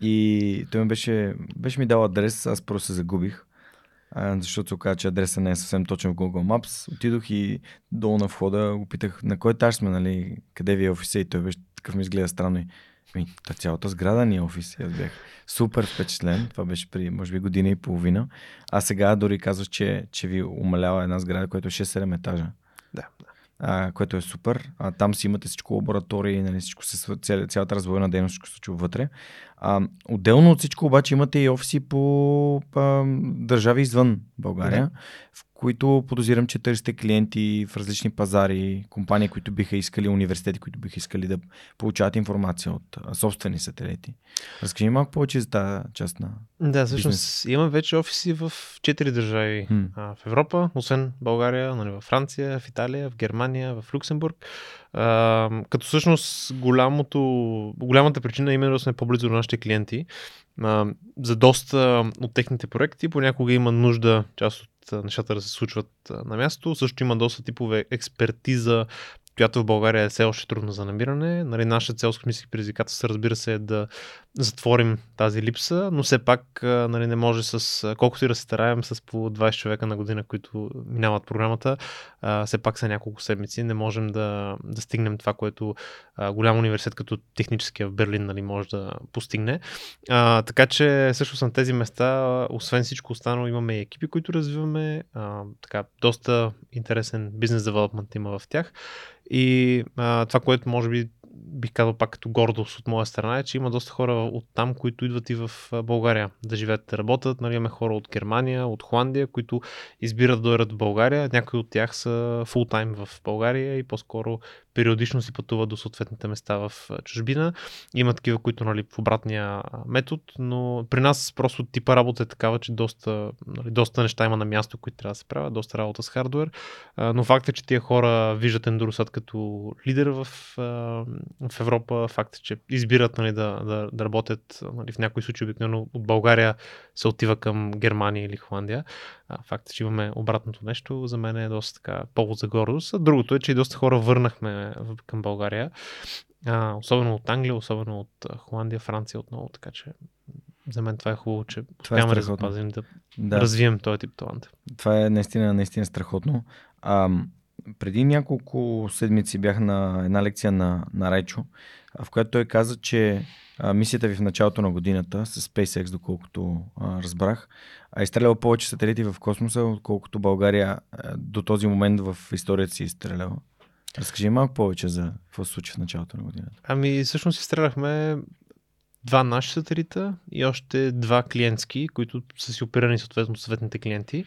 И той ми беше ми дал адрес, аз просто се загубих, защото се оказа, че адреса не е съвсем точен в Google Maps. Отидох и долу на входа го питах на кой етаж сме, нали, къде ви е офиса, и той беше такъв, ми изгледа странно и... Цялата сграда ни е офис. Аз бях супер впечатлен. Това беше при, може би, година и половина. А сега дори казваш, че ви умалява една сграда, която е 6-7 етажа. Да. Което е супер. Там си имате всичко, лаборатории, нали, всичко се, цялата развойна дейност, всичко се случва вътре. Отделно от всичко обаче имате и офиси по държави извън България, в които подозирам, че търсите клиенти в различни пазари, компании, които биха искали, университети, които биха искали да получават информация от собствени сателити. Разкажи малко повече за тази част на бизнес. Да, всъщност имам вече офиси в 4 държави в Европа, освен България, нали, в Франция, в Италия, в Германия, в Люксембург. Като всъщност голямата причина е именно да сме по-близо до нашите клиенти. За доста от техните проекти понякога има нужда част от нещата да се случват на място. Също има доста типове експертиза, която в България е все още трудно за намиране. Нали, наша цел с космически предизвикателства, разбира се, е да затворим тази липса, но все пак, нали, не може с колкото и да се стараем с по 20 човека на година, които минават програмата, все пак са няколко седмици. Не можем да стигнем това, което голям университет като техническия в Берлин, нали, може да постигне. Така че всъщност на тези места, освен всичко останало, имаме и екипи, които развиваме. Така, доста интересен бизнес девелопмент има в тях. И това, което може би бих казал пак като гордост от моя страна е, че има доста хора от там, които идват и в България да живеят, да работят. Нали, имаме хора от Германия, от Холандия, които избират да дойдат в България. Някои от тях са фултайм в България и по-скоро периодично си пътуват до съответните места в чужбина. Има такива, които, нали, в обратния метод, но при нас просто типа работа е такава, че доста неща има на място, които трябва да се правят, доста работа с хардуер, но факт е, че тия хора виждат EnduroSat като лидер в Европа, факт е, че избират, нали, да работят, нали, в някои случаи обикновено от България се отива към Германия или Холандия. Факт е, че имаме обратното нещо, за мен е доста така повод за гордост. Другото е, че и доста хора върнахме към България, особено от Англия, особено от Холандия, Франция отново, така че за мен това е хубаво, че успяваме да запазим, да развием този тип талант. Това е наистина страхотно. Преди няколко седмици бях на една лекция на Райчо, в която той каза, че мисията ви в началото на годината с SpaceX, доколкото разбрах, е изстреляла повече сателити в космоса, отколкото България до този момент в историята си е изстреляла. Разкажи малко повече за какво се случи в началото на годината. Всъщност изстреляхме 2 наши сателита и още 2 клиентски, които са си оперирани съответно съответните клиенти.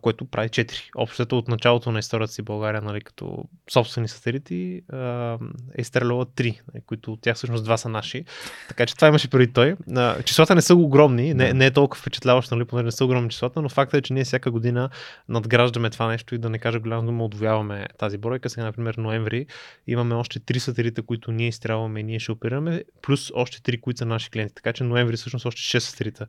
което прави 4. Общото от началото на историята си България, нали, като собствени сателити, е изстреляла 3, които от тях всъщност 2 са наши. Така че това имаше преди той. Числата не са огромни, не е толкова впечатляващо, нали, понеже не са огромни числата, но фактът е, че ние всяка година надграждаме това нещо и, да не кажа голяма дума, удвояваме тази бройка. Сега, например, ноември имаме още 3 сателита, които ние изстрелваме и ние ще оперираме, плюс още 3, които са наши клиенти. Така че ноември всъщност още 6 сателита,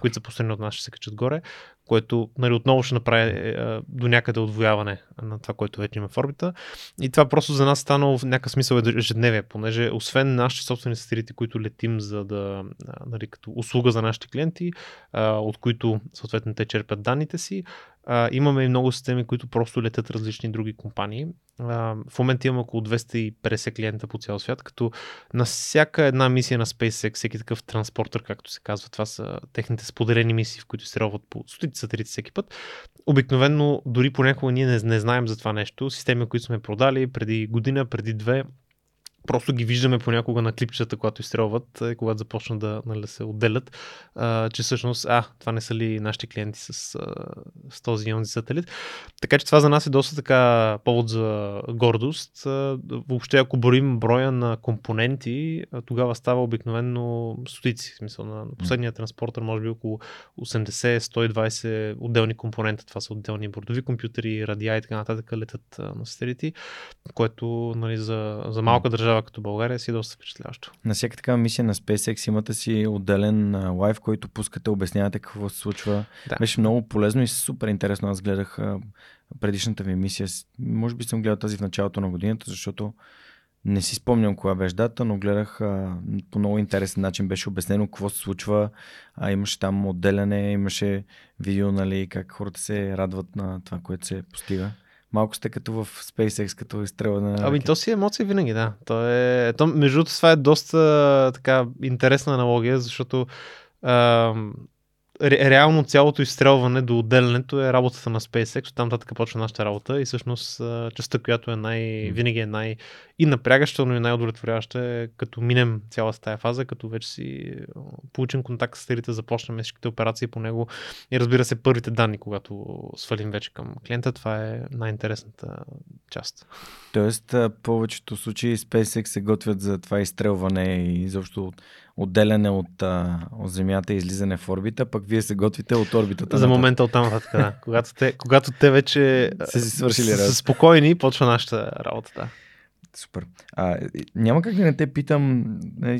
които са последни от нас, ще се качат горе, което, нали, отново ще направи до някъде отвояване на това, което вече има в орбита. И това просто за нас станало в някакъв смисъл ежедневие, понеже освен нашите собствени сателити, които летим за да, нали, като услуга за нашите клиенти, от които съответно те черпят данните си, имаме и много системи, които просто летят различни други компании. В момента имаме около 250 клиента по цял свят, като на всяка една мисия на SpaceX, всеки такъв транспортер, както се казва, това са техните споделени мисии, в които изстрелват по стотици сателити всеки път. Обикновено, дори понякога ние не знаем за това нещо. Системи, които сме продали преди година, преди 2, просто ги виждаме понякога на клипчета, когато изстрелват, когато започнат да, нали, се отделят, че всъщност, това не са ли нашите клиенти с този и онзи сателит. Така че това за нас е доста така повод за гордост. Въобще, ако борим броя на компоненти, тогава става обикновено стотици. В смисъл, на последния транспортер може би около 80-120 отделни компонента. Това са отделни бордови компютри, радиа и така нататък летят на сателити, което, нали, за малка държава като България си доста впечатляващо. На всяка такава мисия на SpaceX имате си отделен лайв, който пускате, обяснявате какво се случва. Да. Беше много полезно и супер интересно. Аз гледах предишната ви мисия. Може би съм гледал тази в началото на годината, защото не си спомням коя беше дата, но гледах по много интересен начин. Беше обяснено какво се случва. Имаше там отделяне, имаше видео, нали, как хората се радват на това, което се постига. Малко сте като в SpaceX, като изстрела на... Ами то си емоции винаги, да. Между другото, това е доста така интересна аналогия, защото реално цялото изстрелване до отделянето е работата на SpaceX, оттам нататък почва нашата работа и всъщност частта, която е винаги е и напрягаща, но и най-удовлетворяваща е като минем цялата тая фаза, като вече си получим контакт с сателита, започнем всичките операции по него и, разбира се, първите данни, когато свалим вече към клиента, това е най-интересната част. Тоест, в повечето случаи SpaceX се готвят за това изстрелване и изобщо отделяне от Земята и излизане в орбита, пък вие се готвите от орбитата. За момента оттам нататък, да. Когато те вече са си свършили работа, спокойни, почва нашата работа, да. Супер. Няма как да не те питам,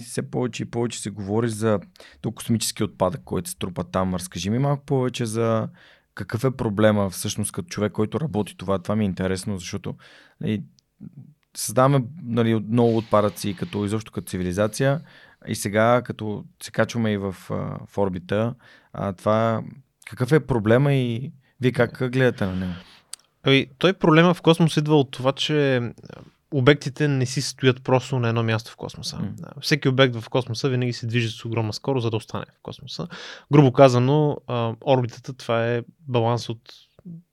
все повече и повече се говори за този космически отпадък, който се трупа там. Разкажи ми малко повече за какъв е проблема всъщност като човек, който работи това. Това ми е интересно, защото създаваме, нали, много отпадъци като изобщо като цивилизация. И сега, като се качваме и в орбита, това какъв е проблема и вие как гледате на него? Той проблема в космос идва от това, че обектите не си стоят просто на едно място в космоса. Всеки обект в космоса винаги се движи с огромна скорост, за да остане в космоса. Грубо казано, орбитата, това е баланс от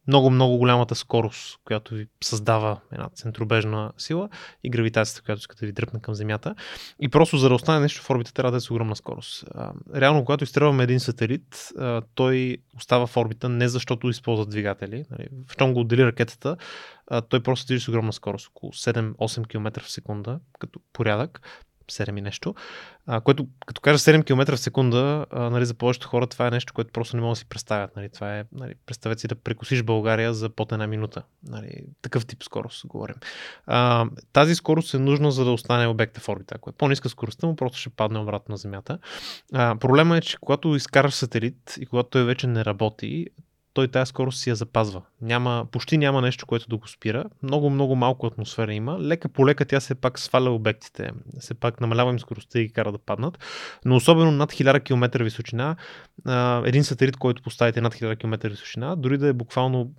много-много голямата скорост, която ви създава една центробежна сила и гравитацията, която иска да ви дръпне към Земята. И просто за да остане нещо в орбита, трябва да е с огромна скорост. Реално, когато изстрелваме един сателит, той остава в орбита не защото използва двигатели. Щом го отдели ракетата, той просто движи с огромна скорост, около 7-8 км в секунда, като порядък. 7 и нещо, което, като кажа 7 км в секунда, нали, за повечето хора това е нещо, което просто не могат да си представят. Нали. Това е, нали, представете си да прекосиш България за под една минута. Нали. Такъв тип скорост говорим. Тази скорост е нужна, за да остане обекта в орбита. Ако е по-ниска скоростта му, просто ще падне обратно на Земята. Проблема е, че когато изкараш сателит и когато той вече не работи, той тая скорост си я запазва. Почти няма нещо, което да го спира. Много малко атмосфера има. Лека по лека тя се пак сваля обектите. Се пак намалява им скоростта и ги кара да паднат. Но особено над 1000 км височина, един сателит, който поставите над 1000 км височина, дори да е буквално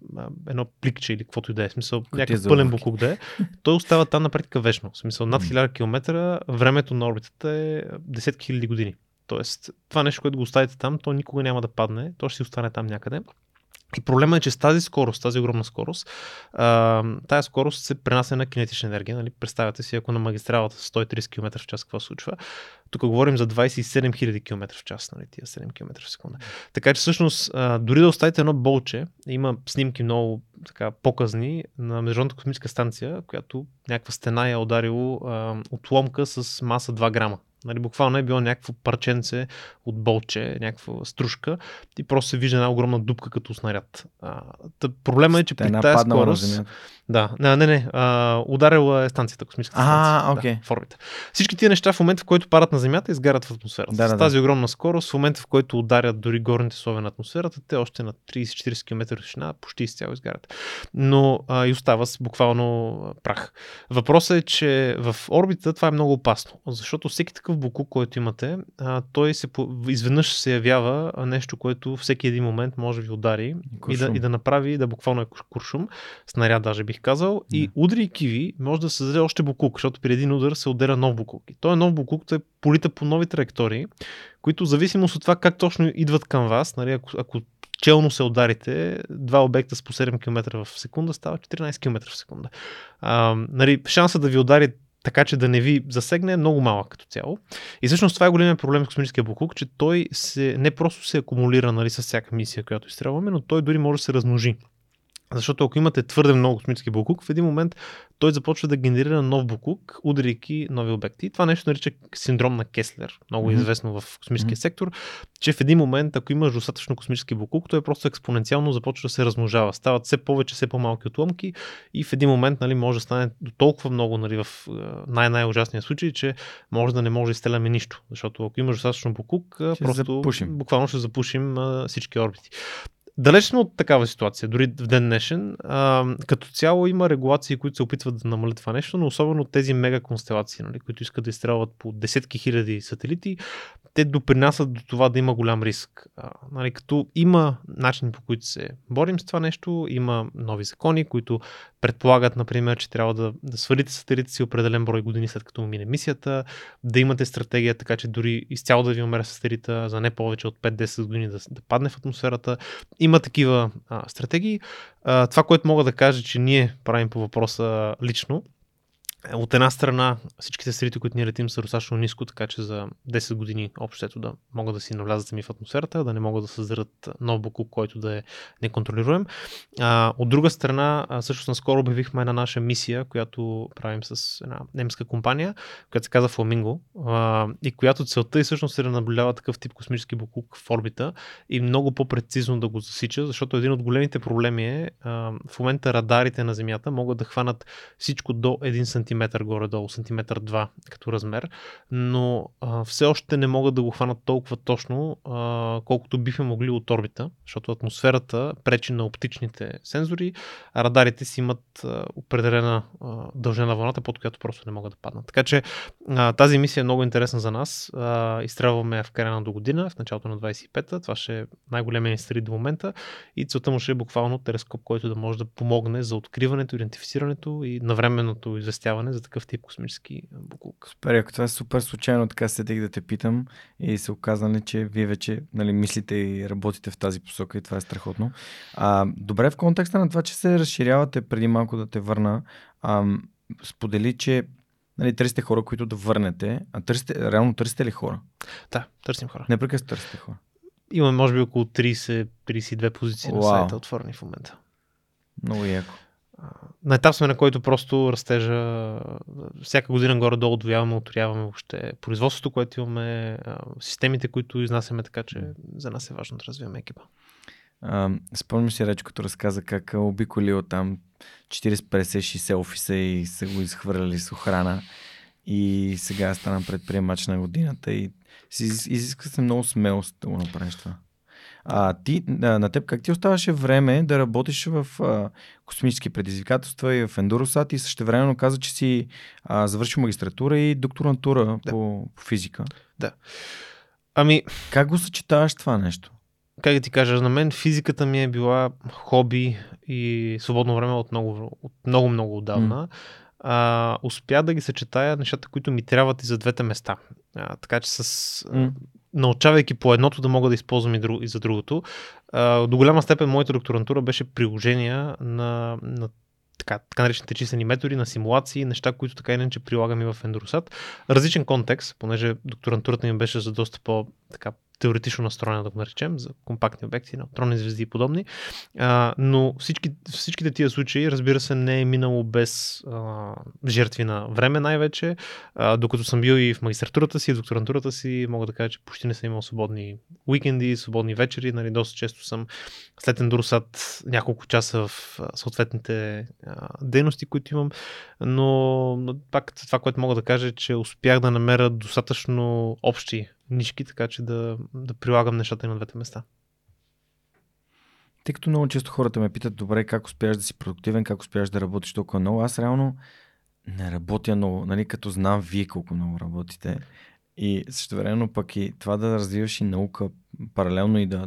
едно пликче или каквото и да е, в смисъл някакъв пълен буклук да е, той остава там на практика вечно. В смисъл над 1000 км времето на орбитата е 10 000 години. Тоест това нещо, което го оставите там, то никога няма да падне, то ще си остане там някъде. И проблема е, че с тази скорост, тази огромна скорост, тая скорост се пренася на кинетична енергия. Нали? Представяте си, ако на магистралата 130 км в час, какво случва? Тук говорим за 27 000 км в час, нали? Тия 7 км в секунда. Така че всъщност, дори да оставите едно болче, има снимки много така показни на Международната космическа станция, която някаква стена я ударило отломка с маса 2 грама. Нали, буквално е било някакво парченце от болче, някаква стружка и просто се вижда една огромна дупка като снаряд. Проблема е, че при тази скорост... Да, ударила е станцията, космическата станция. Okay. Да, в орбита. Всички тия неща в момента, в който падат на Земята, изгарят в атмосферата. Да, с тази огромна скорост, в момента, в който ударят дори горните слоеве на атмосферата, те още на 30-40 км височина почти изцяло изгарят. Но и остава с буквално прах. Въпросът е, че в орбита това е много опасно, защото всеки такъв буклук, който имате, той изведнъж се явява нещо, което всеки един момент може да ви удари и да направи, да буквално е куршум, снаряд даже бих казал, и удряйки ви може да създаде още буклук, защото при един удар се отделя нов буклук. И той нов буклук той полита по нови траектории, които в зависимост от това как точно идват към вас, нали, ако челно се ударите, два обекта с по 7 км в секунда става 14 км в секунда. Нали, шанса да ви удари така, че да не ви засегне е много малък като цяло. И всъщност това е големия проблем с космическия буклук, че той не просто се акумулира, нали, с всяка мисия, която изстрелваме, но той дори може да се размножи. Защото ако имате твърде много космически буклук, в един момент той започва да генерира нов буклук, ударяйки нови обекти. И това нещо нарича синдром на Кеслер, много известно в космическия сектор, че в един момент, ако имаш достатъчно космически буклук, той просто експоненциално започва да се размножава. Стават все повече, все по-малки отломки и в един момент, нали, може да стане до толкова много, нали, в най-ужасния случай, че може да не може да изстреляме нищо. Защото ако имаш достатъчно буклук, буквално ще запушим всички орбити. Далеч сме от такава ситуация, дори в ден днешен. Като цяло има регулации, които се опитват да намалят това нещо, но особено тези мега констелации, нали, които искат да изстрелват по десетки хиляди сателити, те допринасят до това да има голям риск. Нали, като има начини, по които се борим с това нещо, има нови закони, които предполагат, например, че трябва да свалите сателитите си определен брой години след като мине мисията, да имате стратегия, така че дори изцяло да ви умре сателита за не повече от 5-10 години да падне в атмосферата. Има такива стратегии. Това, което мога да кажа, че ние правим по въпроса лично, от една страна всичките сателити, които ние летим, са достатъчно ниско, така че за 10 години общото да могат да си навлязат сами в атмосферата, да не могат да създадат нов буклук, който да е неконтролируем. От друга страна, всъщност наскоро обявихме една наша мисия, която правим с една немска компания, която се казва Фламинго, и която целта е всъщност да наблюдава такъв тип космически буклук в орбита и много по-прецизно да го засича, защото един от големите проблеми е, в момента радарите на Земята могат да хванат всичко до 1 см горе-долу, сантиметър 2 като размер, но все още не могат да го хванат толкова точно, колкото бихме могли от орбита, защото атмосферата пречи на оптичните сензори, а радарите си имат определена дължина на вълната, под която просто не могат да паднат. Така че тази мисия е много интересна за нас. Изстрелваме в края на догодина, в началото на 25-та. Това ще е най-големия изстрел до момента и целта му ще е буквално телескоп, който да може да помогне за откриването, идентифицирането и навременното известяване за такъв тип космически буклук. Супер, ако това е супер случайно, така седих да те питам и се оказа, че вие вече, нали, мислите и работите в тази посока и това е страхотно. Добре, в контекста на това, че се разширявате, преди малко да те върна, сподели, че, нали, търсите хора, които да върнете. Реално търсите ли хора? Да, търсим хора. Непрекъснато търсите хора. Имаме може би около 30-32 позиции на сайта отворени в момента. Много яко. На етап сме, на който просто растежа, всяка година горе-долу удвояваме, уторяваме въобще производството, което имаме, системите, които изнасяме, така че за нас е важно да развиваме екипа. Спомням си Речо, като разказа как обиколил там 40-50-60 офиса и са го изхвърляли с охрана и сега стана предприемач на годината и изиска се много смелост да го направиш това. На теб как ти оставаше време да работиш в космически предизвикателства и в EnduroSat и същевременно каза, че си завършил магистратура и докторантура по физика? Да. Как го съчетаваш това нещо? Как да ти кажа, на мен физиката ми е била хоби и свободно време от много отдавна. Успя да ги съчетая нещата, които ми трябват и за двете места. Така че с научавайки по едното, да мога да използвам и за другото. До голяма степен моята докторантура беше приложение на така наречените числени методи, на симулации, неща, които така иначе прилагам и в EnduroSat. Различен контекст, понеже докторантурата ми беше за доста по-така теоретично настроена, да го наречем, за компактни обекти, неутронни звезди и подобни. Но всичките тия случаи, разбира се, не е минало без жертви на време най-вече. Докато съм бил и в магистратурата си, и в докторантурата си, мога да кажа, че почти не съм имал свободни уикенди, свободни вечери. Нали, доста често съм след EnduroSat няколко часа в съответните дейности, които имам. Но пак това, което мога да кажа, е, че успях да намеря достатъчно общи нишки, така че да прилагам нещата и на двете места. Тъй като много често хората ме питат, добре, как успяваш да си продуктивен, как успяваш да работиш толкова много, аз реално не работя много, нали, като знам вие колко много работите. И същевременно пък и това да развиваш и наука паралелно и да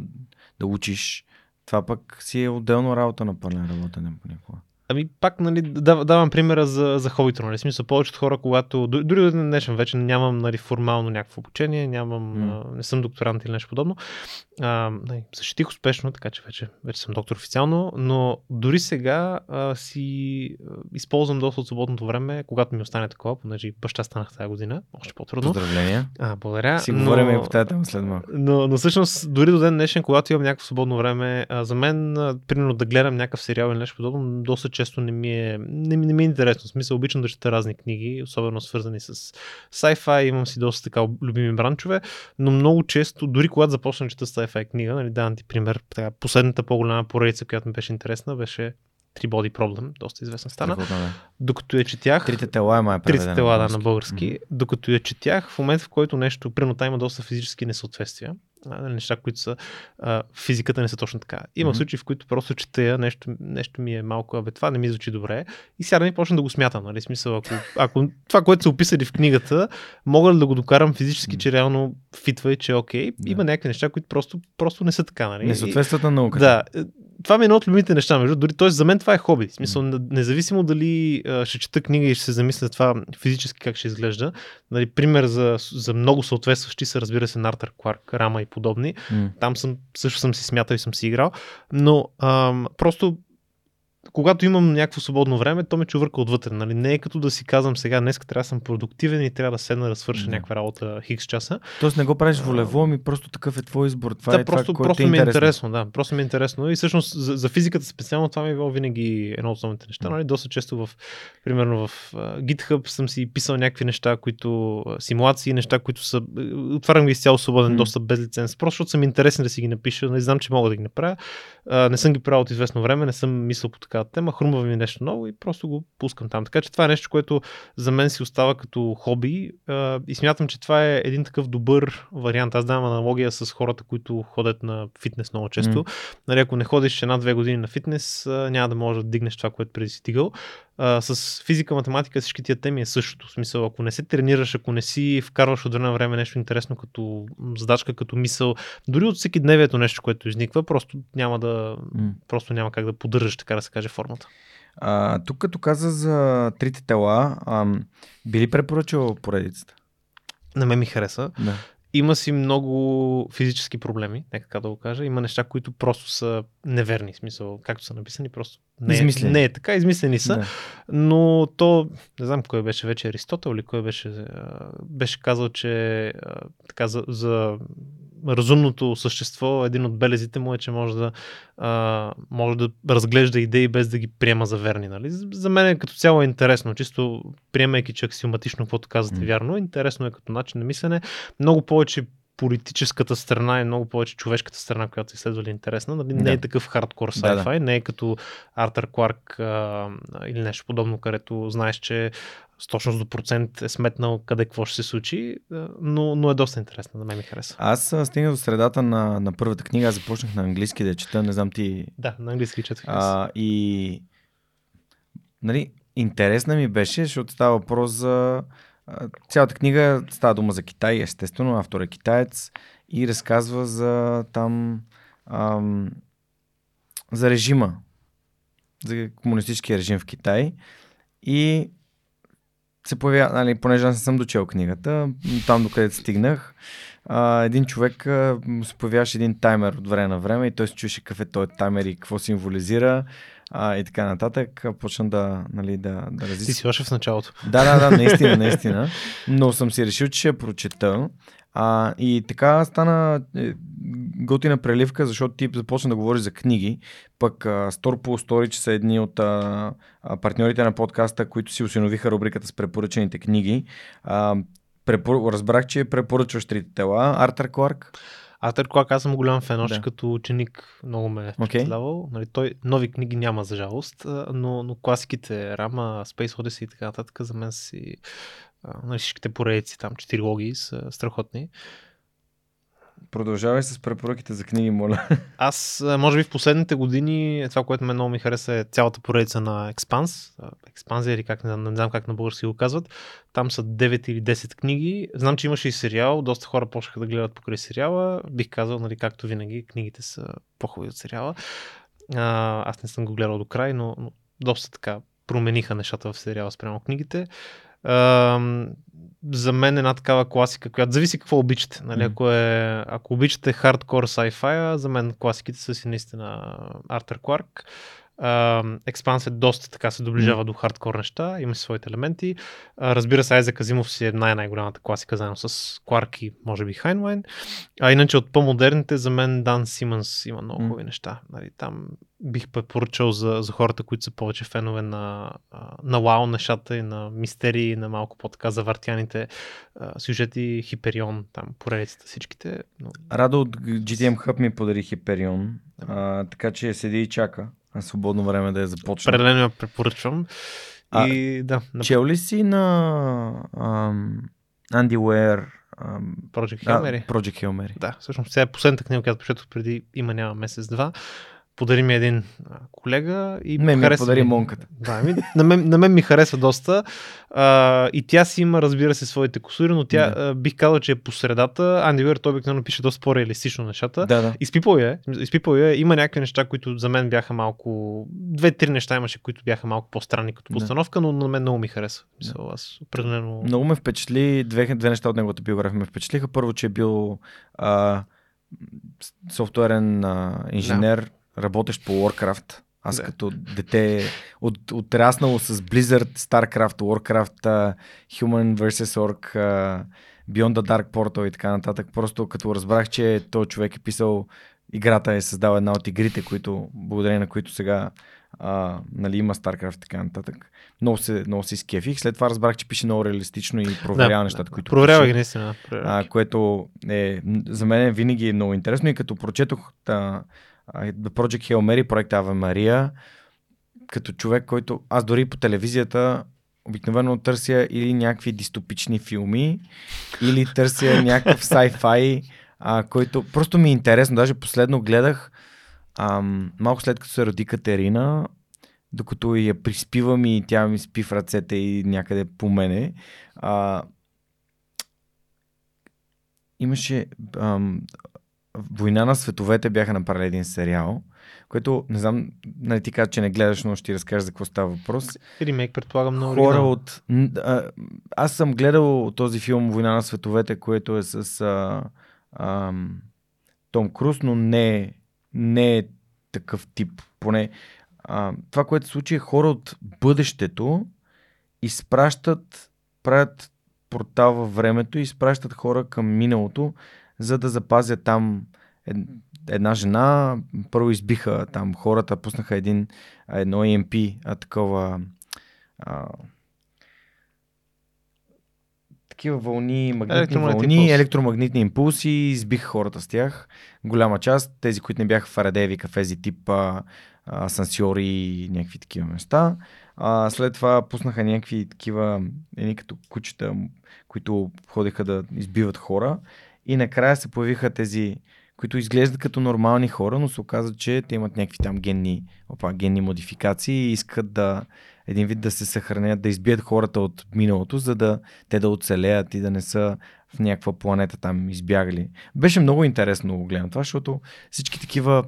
учиш, това пък си е отделно работа на паралелно работене понякога. Ами пак, нали, давам примера за хобито, нали, смисъл, повечето хора, когато, дори до днешен вече нямам, нали, формално някакво обучение, не съм докторант или нещо подобно, защитих успешно, така че вече съм доктор официално, но дори сега си използвам доста от свободното време, когато ми остане такова, понеже баща станах тази година, още по-трудно. Поздравления. Благодаря. Си говорим и по тази тема след малко. Но всъщност, дори до ден днешен, когато имам някакво свободно време, за мен, примерно да гледам някакъв сериал или нещо подобно, доста често не ми е интересно. В смисъл, обичам да чета разни книги, особено свързани с sci-fi, имам си доста така любими бранчове, но много често, дори когато започна да чета sci-fi книга, нали, давам ти пример, така, последната по-голяма поредица, която ми беше интересна, беше Three-Body Problem, доста известна стана. Докато я четях... Трите тела е преведена на български. Докато я четях, в момента, в който нещо, примерно там има доста физически несъответствия, неща, които са физиката не са точно така. Има случаи, в които просто четея, нещо ми е малко, това не ми звучи добре и сега да ми почна да го смятам. Нали? Смисъл, ако това, което са описали в книгата, мога да го докарам физически, че реално фитва и че е окей. Има някакви неща, които просто не са така. Нали? Не съответстват на науката. Да. Това ми е едно от любимите неща, между дори, т.е. за мен това е хобби. В смисъл, независимо дали ще чета книга и ще се замисля това физически как ще изглежда. Нали, пример за много съответстващи са, разбира се, Артър Кларк, Рама и подобни. Там също съм си смятал и съм си играл. Но просто когато имам някакво свободно време, то ме чувърка отвътре. Нали? Не е като да си казвам сега, днеска трябва да съм продуктивен и трябва да седна да свърша някаква работа хикс часа. Тоест не го правиш волево, ми просто такъв е твой избор. Това да, е това, което ми е интересно. Да, просто ми е интересно. И всъщност за физиката специално това ми е било винаги едно от основните неща. Нали? Доста често примерно в GitHub съм си писал някакви неща, които симулации, неща, които са... Отварям ги изцяло свободен, доста без лиценз. Просто защото съм интересен да си ги напиша. Не знам, че мога да ги направя. Не съм ги правил от известно време, не съм мислил по тема, хрумва ми нещо ново и просто го пускам там. Така че това е нещо, което за мен си остава като хобби и смятам, че това е един такъв добър вариант. Аз давам аналогия с хората, които ходят на фитнес много често. Нали, ако не ходиш 1-2 години на фитнес, няма да можеш да дигнеш това, което преди си стигал. С физика, математика, всички тия теми е същото. В смисъл, ако не се тренираш, ако не си вкарваш от време на време нещо интересно като задачка, като мисъл, дори от всеки дневието нещо, което изниква, просто няма как да поддържаш, така да се каже, формата. Тук като каза за трите тела, би ли препоръчал поредицата? На мен ми хареса. Да. Има си много физически проблеми, нека да го кажа. Има неща, които просто са неверни, в смисъл, както са написани, просто не е така, измислени са. Да. Но то, не знам кой беше вече Аристотел или кой беше казал, че така за разумното същество, един от белезите му е, че може да разглежда идеи без да ги приема за верни. Нали? За мен като цяло е интересно, чисто приемайки, че аксиоматично, каквото казвате вярно, интересно е като начин на мислене. Много повече политическата страна и много повече човешката страна, която се изследва, е интересна. Нали? Не е такъв хардкор sci-fi, не е като Артър Кларк или нещо подобно, където знаеш, че с точност до процент е сметнал къде какво ще се случи, но е доста интересно, на мен ми хареса. Аз стигнах до средата на първата книга, аз започнах на английски да чета, не знам ти... Да, на английски четах. И нали, интересна ми беше, защото става въпрос за... Цялата книга става дума за Китай, естествено, автор е китаец и разказва за там за режима, за комунистическия режим в Китай и се появя, нали, понеже аз не съм дочел книгата, там докъдето стигнах, един човек се появяваше един таймер от време на време и той се чуеше какъв е този таймер и какво символизира и така нататък. Почна да, нали, да разисквам. Ти си още в началото. Да, наистина. Но съм си решил, че ще прочета. И така стана готина преливка, защото ти започна да говориш за книги. Пък StorePool, че са едни от партньорите на подкаста, които си осиновиха рубриката с препоръчените книги. Разбрах, че препоръчваш трите тела. Артър Кларк. Артър Кларк, аз съм голям фен, още като ученик много ме е впечатлявал. Нали, той нови книги няма, за жалост, но класиките, Рама, Space Odyssey и така нататък, за мен си... Всичките поредици, там, четирилогии са страхотни. Продължавай с препоръките за книги, моля. Аз, може би в последните години, това, което много ми хареса, е цялата поредица на Експанс. Експанзия, или как, не знам как на български го казват. Там са 9 или 10 книги. Знам, че имаше и сериал. Доста хора почнаха да гледат покрай сериала. Бих казал, нали, както винаги, книгите са по-хубави от сериала. Аз не съм го гледал до край, но доста така промениха нещата в сериала спрямо книгите. За мен една такава класика, която зависи какво обичате. Нали? Ако обичате хардкор sci-fi, за мен класиките са си наистина Артър Кларк. Експанс е доста така, се доближава до хардкор неща, има си своите елементи. Разбира се, Айзек Азимов си е най-голямата класика, заедно с Кларк и може би Хайнлайн. А иначе от по-модерните, за мен Дан Симънс има много хубави неща. Нали, там бих препоръчал за хората, които са повече фенове на лао нещата и на мистерии, и на малко по-така завъртяните сюжети. Хиперион, там поредицата всичките. Но... Радо от GTM Hub ми подари Хиперион, така че седи и чака на свободно време да я започна. Определено я препоръчвам. Чел ли си на Анди Уер Project Hail Mary? Project Hail Mary. Да, всъщност сега е последната книга, която прочетох преди няма месец-два. Подари ми един колега и подари монката. Да, на мен ми харесва доста. И тя си има, разбира се, своите косури, но тя бих казал, че е по средата. Анди Уер, той обикновено пише доста по-реалистично нещата. Да. Изпипал я. Има някакви неща, които за мен бяха малко... Две-три неща имаше, които бяха малко по-странни като постановка, но на мен много ми харесва. Да. Аз определено... Много ме впечатли. Две неща от неговата биография ме впечатлиха. Първо, че е бил софтуерен инженер, работещ по Warcraft. Аз като дете отраснало с Blizzard, Starcraft, Warcraft, Human vs. Orc, Beyond the Dark Portal и така нататък. Просто като разбрах, че този човек е писал играта, е създал една от игрите, които, благодарение на които сега нали, има Starcraft и така нататък. Много се скефих. След това разбрах, че пише много реалистично и проверява нещата, които проверява ги наистина. Което е за мен винаги е много интересно и като прочетох Project Hail Mary, проект Ава Мария, като човек, който аз дори по телевизията обикновено търся или някакви дистопични филми, или търся някакъв sci-fi, който просто ми е интересно. Даже последно гледах малко след като се роди Катерина, докато я приспивам и тя ми спи в ръцете и някъде по мене. Имаше Война на световете, бяха направили един сериал, който, не знам, нали ти каза, че не гледаш, но ще ти разкажа за какво става въпрос. Ремейк, предполагам, много хора от... Аз съм гледал този филм Война на световете, което е с Том Круз, но не е такъв тип. Поне това, което се случи, е хора от бъдещето правят портал във времето и изпращат хора към миналото, за да запазят там една жена. Първо избиха там хората, пуснаха едно EMP, такива вълни, магнитни вълни, електромагнитни импулси, избиха хората с тях. Голяма част, тези, които не бяха Фарадееви кафези, тип асансьори и някакви такива места. След това пуснаха някакви такива, едни като кучета, които ходиха да избиват хора. И накрая се появиха тези, които изглеждат като нормални хора, но се оказа, че те имат някакви там генни модификации и искат един вид да се съхранят, да избият хората от миналото, за да те да оцелеят и да не са в някаква планета там избягали. Беше много интересно гледам това, защото всички такива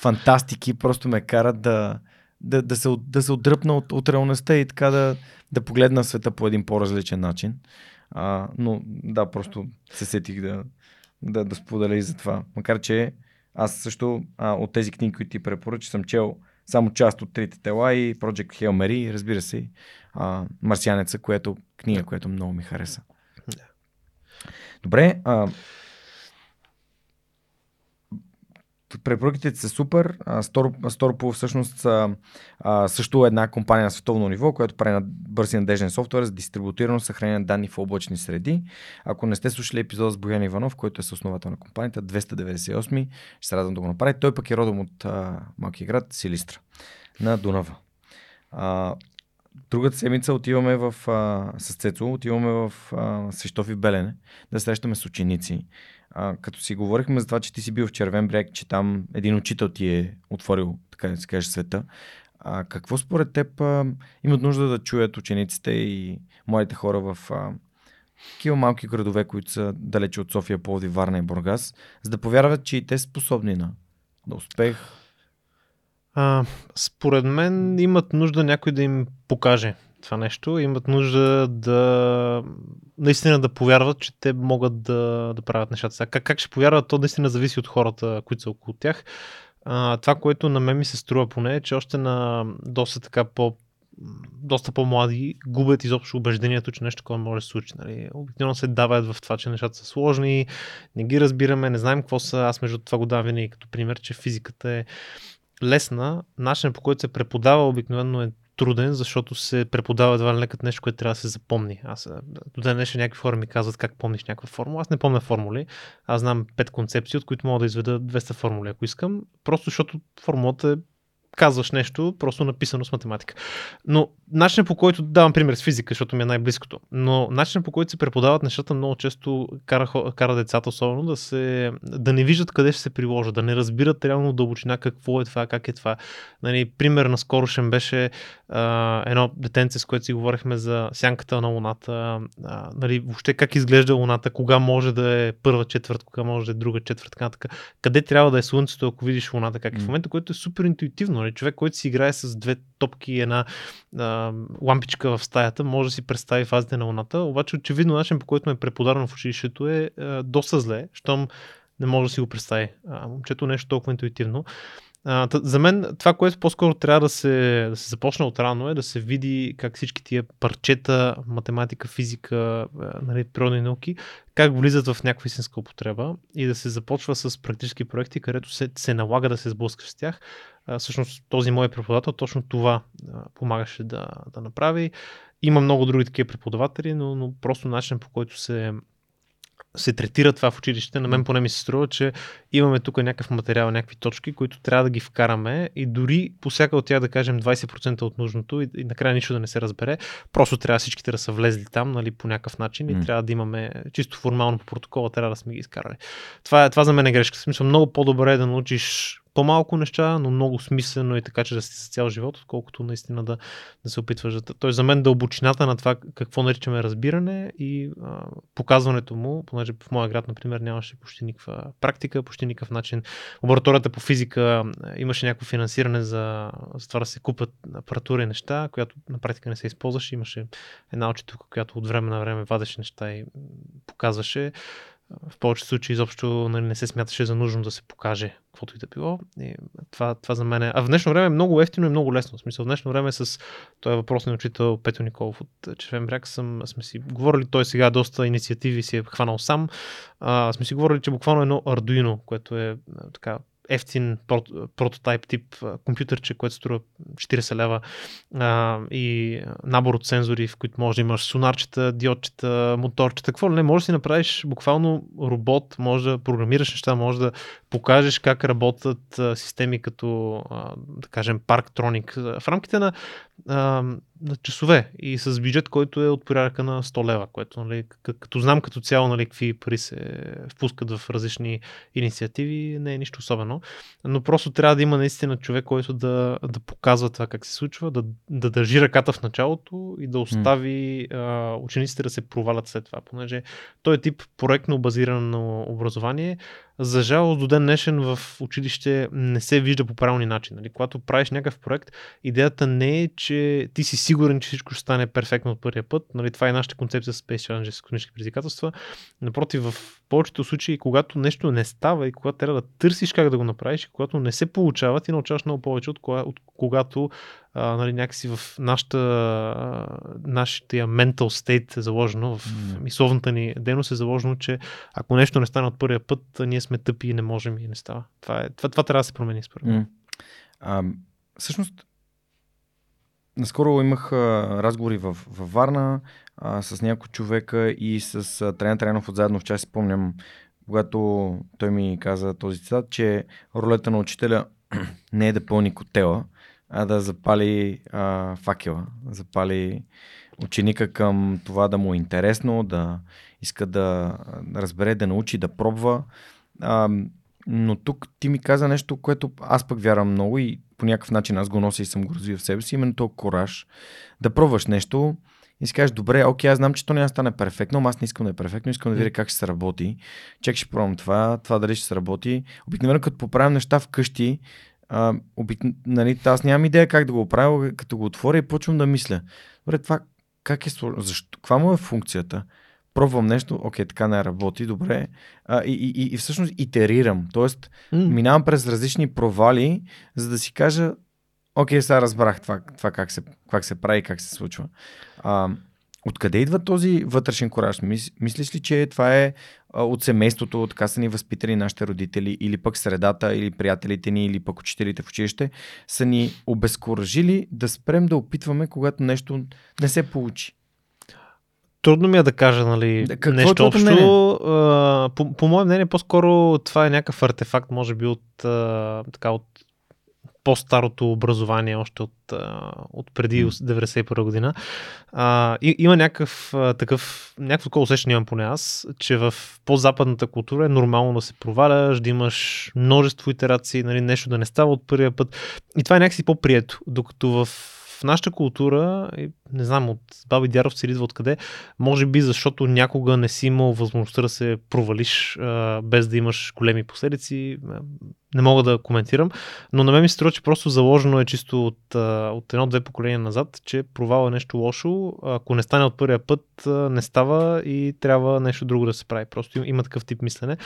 фантастики просто ме карат да да се отдръпна от реалността и така да погледна света по един по-различен начин. Но да, просто се сетих да споделя и за това. Макар че аз също от тези книги, които ти препоръча, съм чел само част от Трите тела и Project Hail Mary, разбира се, Марсианеца, книга, която много ми хареса. Да. Добре. Препоръките са супер. Storpo всъщност също е една компания на световно ниво, която прави на бърз и надежден софтуер за дистрибутирано съхранение на данни в облачни среди. Ако не сте слушали епизода с Боян Иванов, който е съосновател на компанията, 298, ще се радвам да го направи. Той пък е родом от малкия град Силистра на Дунава. Другата седмица отиваме с Цецо, отиваме в Свищов и Белене да срещаме с ученици. Като си говорихме за това, че ти си бил в Червен бряг, че там един учител ти е отворил, така да се каже, света. Какво според теб имат нужда да чуят учениците и младите хора в такива малки градове, които са далече от София, Пловдив, Варна и Бургас, за да повярват, че и те са способни на успех? Според мен имат нужда някой да им покаже това нещо. Имат нужда наистина да повярват, че те могат да правят нещата. Сега, как ще повярват, то наистина зависи от хората, които са около тях. Това, което на мен ми се струва поне, е, че още на доста по-млади губят изобщо убеждението, че нещо такова може да се случи. Нали? Обикновено се дават в това, че нещата са сложни, не ги разбираме, не знаем какво са. Аз между това го давам винаги като пример, че физиката е лесна. Начинът, по който се преподава, обикновено е труден, защото се преподава едва ли нещо, което трябва да се запомни. До ден днешен някакви хора ми казват как помниш някаква формула. Аз не помня формули. Аз знам 5 концепции, от които мога да изведа 200 формули, ако искам. Просто защото формулата е казваш нещо, просто написано с математика. Но начинът, по който давам пример с физика, защото ми е най-близкото, но начинът, по който се преподават нещата, много често кара децата особено да не виждат къде ще се приложат, да не разбират реално дълбочина какво е това, как е това. Нали, пример наскорошен беше едно детенце, с което си говорихме за сянката на Луната, нали, въобще как изглежда Луната, кога може да е първа четвърт, кога може да е друга четвърт, къде трябва да е Слънцето, ако видиш Луната, как е в момента, което е супер интуитивно. Човек, който си играе с две топки и една лампичка в стаята, може да си представи фазите на Луната, обаче очевидно начин, по който ме е преподавано в училището е доста зле, щом не може да си го представи. Момчето нещо толкова интуитивно. За мен това, което по-скоро трябва да се започне от рано е да се види как всички тия парчета, математика, физика, нали, природни науки, как влизат в някаква истинска употреба и да се започва с практически проекти, където се налага да се сблъскаш с тях. Всъщност този мой преподавател точно това помагаше да направи. Има много други такива преподаватели, но просто начин, по който се третира това в училище. На мен поне ми се струва, че имаме тук някакъв материал, някакви точки, които трябва да ги вкараме и дори по всяка от тях да кажем 20% от нужното и накрая нищо да не се разбере. Просто трябва всичките да са влезли там, нали, по някакъв начин и трябва да имаме чисто формално по протокола, трябва да сме ги изкарали. Това за мен е грешка. В смисъл, много по-добре е да научиш по-малко неща, но много смислено и така, че да си с цял живот, отколкото наистина да се опитваш. Тоест за мен дълбочината на това какво наричаме разбиране и показването му, понеже в моя град, например, нямаше почти никаква практика, почти никакъв начин. Лабораторията по физика имаше някакво финансиране за това да се купят апаратура и неща, която на практика не се използваше. Имаше една учителка, която от време на време вадеше неща и показваше. В повечето случаи изобщо не се смяташе за нужно да се покаже каквото и да било. И това за мен е. В днешно време е много ефтино и много лесно. В смисъл, в днешно време с този въпросния учител Петю Николов от Червен бряг сме си говорили. Той сега доста инициативи си е хванал сам. Сме си говорили, че буквално едно Arduino, което е така ефтин прототайп тип компютърче, което струва 40 лева и набор от сензори, в които може да имаш сонарчета, диодчета, моторчета, какво ли не, може да си направиш буквално робот, може да програмираш неща, може да покажеш как работят системи като, да кажем, парктроник в рамките на часове и с бюджет, който е от порядъка на 100 лева, което, нали, като знам като цяло, нали, какви пари се впускат в различни инициативи, не е нищо особено, но просто трябва да има наистина човек, който да показва това как се случва, да държи ръката в началото и да остави учениците да се провалят след това, понеже този тип проектно базирано образование за жалост до ден днешен в училище не се вижда по правилни начин. Нали? Когато правиш някакъв проект, идеята не е, че ти си сигурен, че всичко ще стане перфектно от първия път. Нали? Това е нашата концепция с Space Challenge с космически предизвикателства. Напротив, в повечето случаи, когато нещо не става и когато трябва да търсиш как да го направиш, и когато не се получава, ти научаваш много повече от когато нали, някакси в нашия mental state е заложено, в мисловната ни дейност е заложено, че ако нещо не стане от първия път, ние сме тъпи и не можем и не става. Това трябва да се промени според мен. Всъщност, наскоро имах разговори в Варна с няколко човека и с Трайан Трайнов от Заедно в час. Спомням, когато той ми каза този цитат, че ролята на учителя не е да пълни котела, а да запали факела, запали ученика към това да му е интересно, да иска да разбере, да научи, да пробва. Но тук ти ми каза нещо, което аз пък вярвам много и по някакъв начин аз го нося и съм го развил в себе си, именно този кораж. Да пробваш нещо и си кажеш, добре, окей, аз знам, че то няма да стане перфектно, но аз не искам да е перфектно, искам да видя как ще се работи. Чек, ще пробвам това дали ще се работи. Обикновено като поправям неща вкъщи, нали, аз нямам идея как да го оправя, като го отворя и почвам да мисля. Добре, това как е сложно? Защо? Каква му е функцията? Пробвам нещо, окей, така не работи, добре. И всъщност итерирам. Тоест, минавам през различни провали, за да си кажа, окей, сега разбрах това как се прави, как се случва. Откъде идва този вътрешен кораж? Мислиш ли, че това е от семейството, така са ни възпитали нашите родители, или пък средата, или приятелите ни, или пък учителите в училище, са ни обезкуражили да спрем да опитваме, когато нещо не се получи? Трудно ми е да кажа, нали, нещо общо. По мое мнение, по-скоро това е някакъв артефакт, може би от по-старото образование, още от преди 1991 година. Има някакво такова усещане, имам поне аз, че в по-западната култура е нормално да се проваляш, да имаш множество итерации, нали, нещо да не става от първия път. И това е някакси по-прието, докато в нашата култура, не знам, от баби дядов се идва откъде, може би защото някога не си имал възможността да се провалиш без да имаш големи последици. Не мога да коментирам, но на мен ми се струва, че просто заложено е чисто от едно-две поколения назад, че провал е нещо лошо, ако не стане от първия път, не става и трябва нещо друго да се прави. Просто има такъв тип мислене,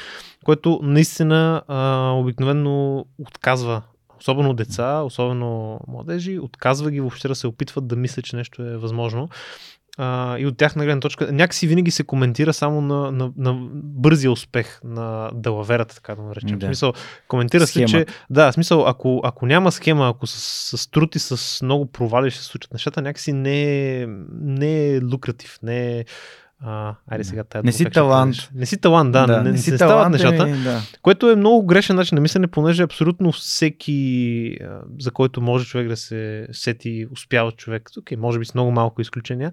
което наистина обикновено отказва особено деца, особено младежи, отказва ги въобще да се опитват да мислят, че нещо е възможно. И от тях на гледна точка някакси винаги се коментира само на бързия успех на далаверата, така да наречем. Да. Смисъл, коментира схемата. Се, че ако няма схема, ако с труд и с много провали ще се случат нещата, някакси не е лукратив, не е не си талант. Не си талант, да. Не си стават нещата. Което е много грешен начин на мислене, понеже абсолютно всеки, за който може човек да се сети, успява човек, може би с много малко изключения.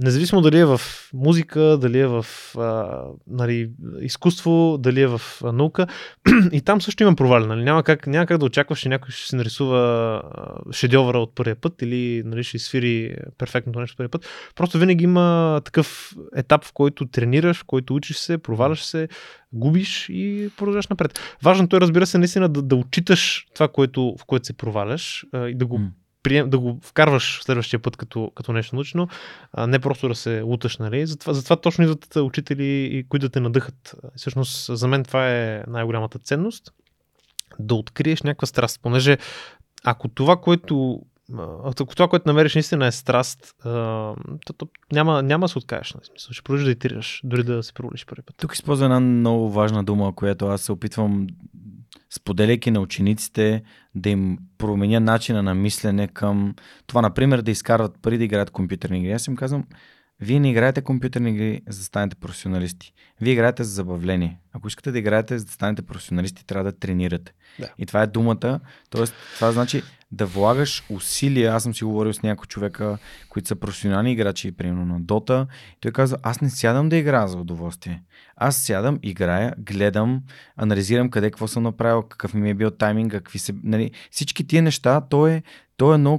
Независимо дали е в музика, дали е в изкуство, дали е в наука. И там също има провали. Нали? Няма как да очакваш, че някой ще се нарисува шедьовъра от първия път или, нали, ще свири перфектното нещо от първия път. Просто винаги има такъв етап, в който тренираш, в който учиш се, проваляш се, губиш и продължаш напред. Важното е, разбира се, наистина да отчиташ това, в което се проваляш и да го да го вкарваш следващия път като нещо научно, не просто да се луташ, нали. Затова точно идват учители, които да те надъхат. Всъщност, за мен това е най-голямата ценност. Да откриеш някаква страст, понеже ако това, което намериш наистина е страст, няма да се откажеш. Ще продължиш да итерираш, дори да се провалиш първи път. Тук използва една много важна дума, която аз се опитвам, споделяйки на учениците, да им променя начина на мислене към това, например, да изкарват пари да играят компютърни игри. Аз им казвам, вие не играете компютърни игри, за да станете професионалисти. Вие играете за забавление. Ако искате да играете, за да станете професионалисти, трябва да тренирате. Да. И това е думата. Тоест, това значи да влагаш усилия. Аз съм си говорил с някои човека, които са професионални играчи, примерно на Дота. Той казва, аз не сядам да играя за удоволствие. Аз сядам, играя, гледам, анализирам къде какво съм направил, какъв ми е бил тайминг, какви се. Нали, всички тия неща, то е много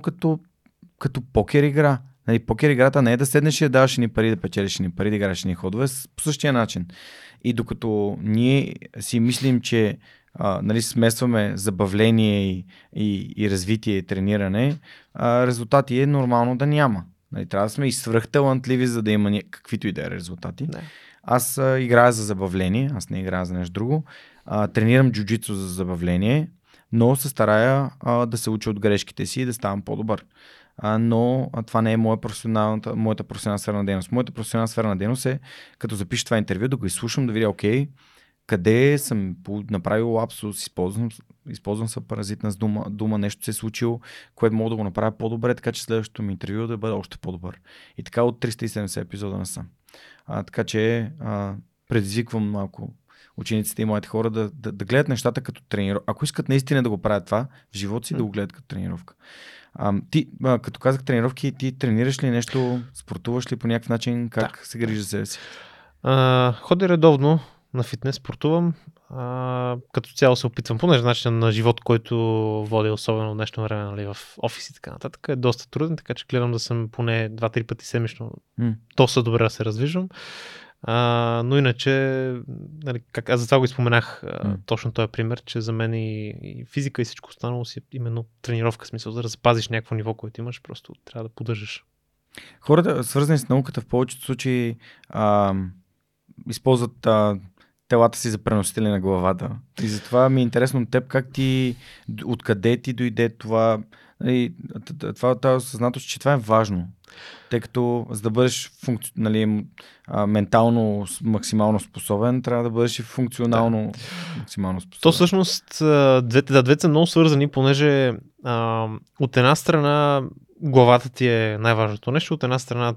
като покер игра. Нали, покер играта не е да седнеш и да даваш ни пари, да печелиш ни пари, да играеш ни ходове по същия начин. И докато ние си мислим, че нали, смесваме забавление и развитие и трениране, резултати е нормално да няма. Нали, трябва да сме и свръхталантливи, за да има каквито и да е резултати. Да. Аз играя за забавление, аз не играя за нещо друго. Тренирам джуджицу за забавление, но се старая да се уча от грешките си и да ставам по-добър. Но това не е моята професионална сфера на дейност. Моята професионална сфера на дейност е, като запиша това интервю, да го изслушам, да видя, окей, къде съм направил лапсус, използвам се паразитна дума, нещо се е случило, което мога да го направя по-добре, така че следващото ми интервю да бъде още по-добър. И така от 370 епизода насам. Така че предизвиквам малко учениците и моите хора да гледат нещата като тренировка. Ако искат наистина да го правят това в живота си, да го гледат като тренировка. Ти, като казах тренировки, ти тренираш ли нещо, спортуваш ли по някакъв начин, как се грижиш за себе си? Ходя редовно на фитнес, спортувам. Като цяло се опитвам, понеже начин на живот, който водя, особено в днешно време, нали, в офис и така нататък, е доста труден, така че гледам да съм поне 2-3 пъти седмично доста добре да се раздвижвам. Но иначе, нали, аз за това го изпоменах точно този пример, че за мен и физика и всичко останало си именно тренировка, смисъл, за да запазиш някакво ниво, което имаш, просто трябва да поддържаш. Хората, свързани с науката, в повечето случаи използват телата си за преносители на главата. И затова ми е интересно от теб, откъде ти дойде това, нали, това осъзнатост, че това е важно. Тъй като за да бъдеш нали, ментално максимално способен, трябва да бъдеш и функционално максимално способен. То всъщност двете са много свързани, понеже от една страна главата ти е най-важното нещо, от една страна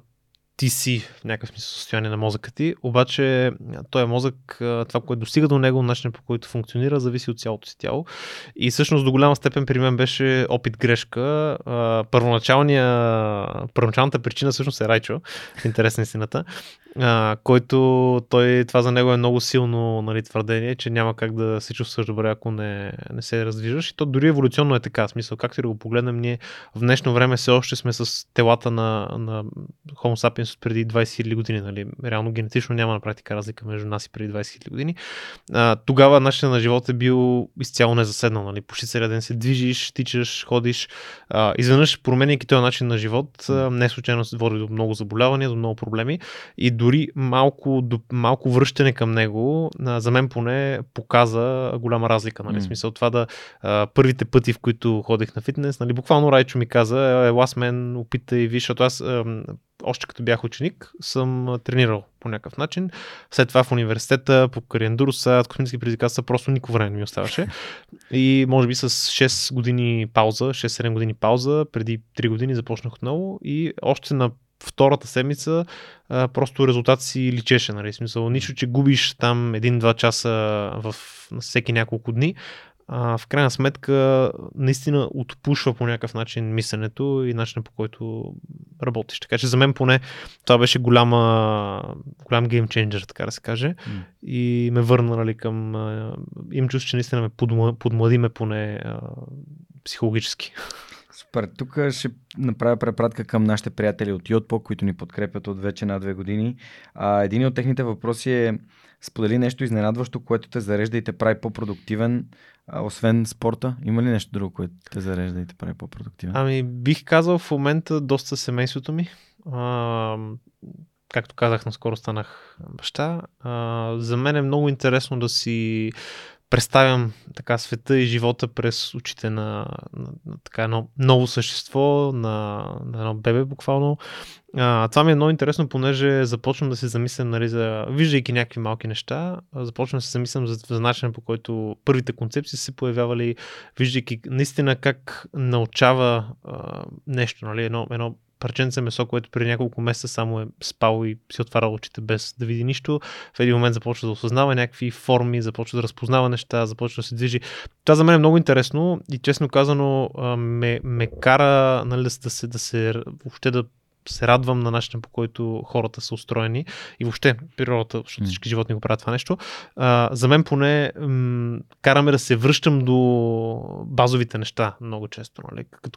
ти си в някакъв смисъл състояние на мозъка ти, обаче този мозък, това, което достига до него, начинът по който функционира, зависи от цялото си тяло. И всъщност до голяма степен при мен беше опит-грешка. Първоначалната причина всъщност е Райчо, интересна истината, който това за него е много силно, нали, твърдение, че няма как да се чувстваш добре, ако не се раздвижваш. И то дори еволюционно е така, в смисъл, както и да го погледнем, ние в днешно време все още сме с телата на Homo sapiens преди 20 000 години, нали? Реално генетично няма на практика разлика между нас и преди 20 000 години. Тогава начинът на живота е бил изцяло незаседнал, нали? Почти целия ден се движиш, тичаш, ходиш. Изведнъж, променяйки този начин на живот, не случайно се води до много заболявания, до много проблеми и дори малко връщане към него, за мен поне показа голяма разлика, нали? Смисъл това първите пъти, в които ходих на фитнес, нали? Буквално Райчо ми каза, ласт мен, опитай, виж, защото аз още като бях ученик, съм тренирал по някакъв начин. След това в университета, покрай EnduroSat, космически предизвикателства, просто никакво време не ми оставаше. И може би с 6 години пауза, 6-7 години пауза, преди 3 години започнах отново и още на втората седмица просто резултат си личеше, нали? Смисъл, нищо, че губиш там 1-2 часа на всеки няколко дни. В крайна сметка наистина отпушва по някакъв начин мисленето и начинът, по който работиш. Така че за мен поне това беше голям геймченджер, така да се каже. И ме върна, нали, към... Им чувство, че наистина ме подмладиме поне психологически. Супер. Тук ще направя препратка към нашите приятели от Йотпо, които ни подкрепят от вече над 2 години. Един от техните въпроси е: сподели нещо изненадващо, което те зарежда и те прави по-продуктивен, освен спорта. Има ли нещо друго, което те зарежда и те прави по-продуктивен? Бих казал в момента доста семейството ми. Както казах, наскоро станах баща. За мен е много интересно да си представям така света и живота през очите на така едно ново същество, на едно бебе буквално. Това ми е много интересно, понеже започвам да се замислям, нали, виждайки някакви малки неща, започвам да се замислям за начина, по който първите концепции се появявали, виждайки наистина как научава нещо, нали, едно парченце месо, което преди няколко месеца само е спало и си отваряло очите без да види нищо. В един момент започва да осъзнава някакви форми, започва да разпознава неща, започва да се движи. Това за мен е много интересно и честно казано ме кара, нали, да се въобще да се радвам на начина, по който хората са устроени и въобще природата, защото всички животни го правят това нещо. За мен поне караме да се връщам до базовите неща много често.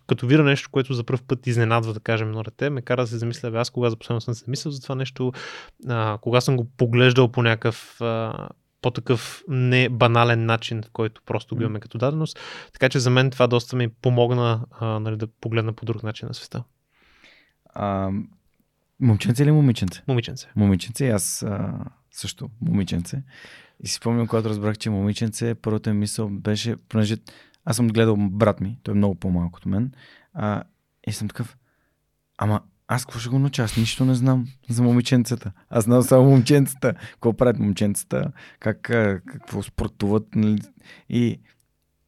Като видя нещо, което за пръв път изненадва, да кажем, едно дете, ме кара да се замисля, аз кога за последно съм се мислил за това нещо, кога съм го поглеждал по някакъв по-такъв небанален начин, в който просто го имаме като даденост. Така че за мен това доста ми помогна да погледна по друг начин на света. Момченце или момиченце? Момиченце. Момиченце. Аз също момиченце. И си спомням, когато разбрах, че момиченце, първата мисъл беше, понеже аз съм гледал брат ми, той е много по-малко от мен, и съм такъв, ама аз какво ще го науча? Аз нищо не знам за момиченцата. Аз знам само момченцата. Какво правят момченцата? Какво спортуват? И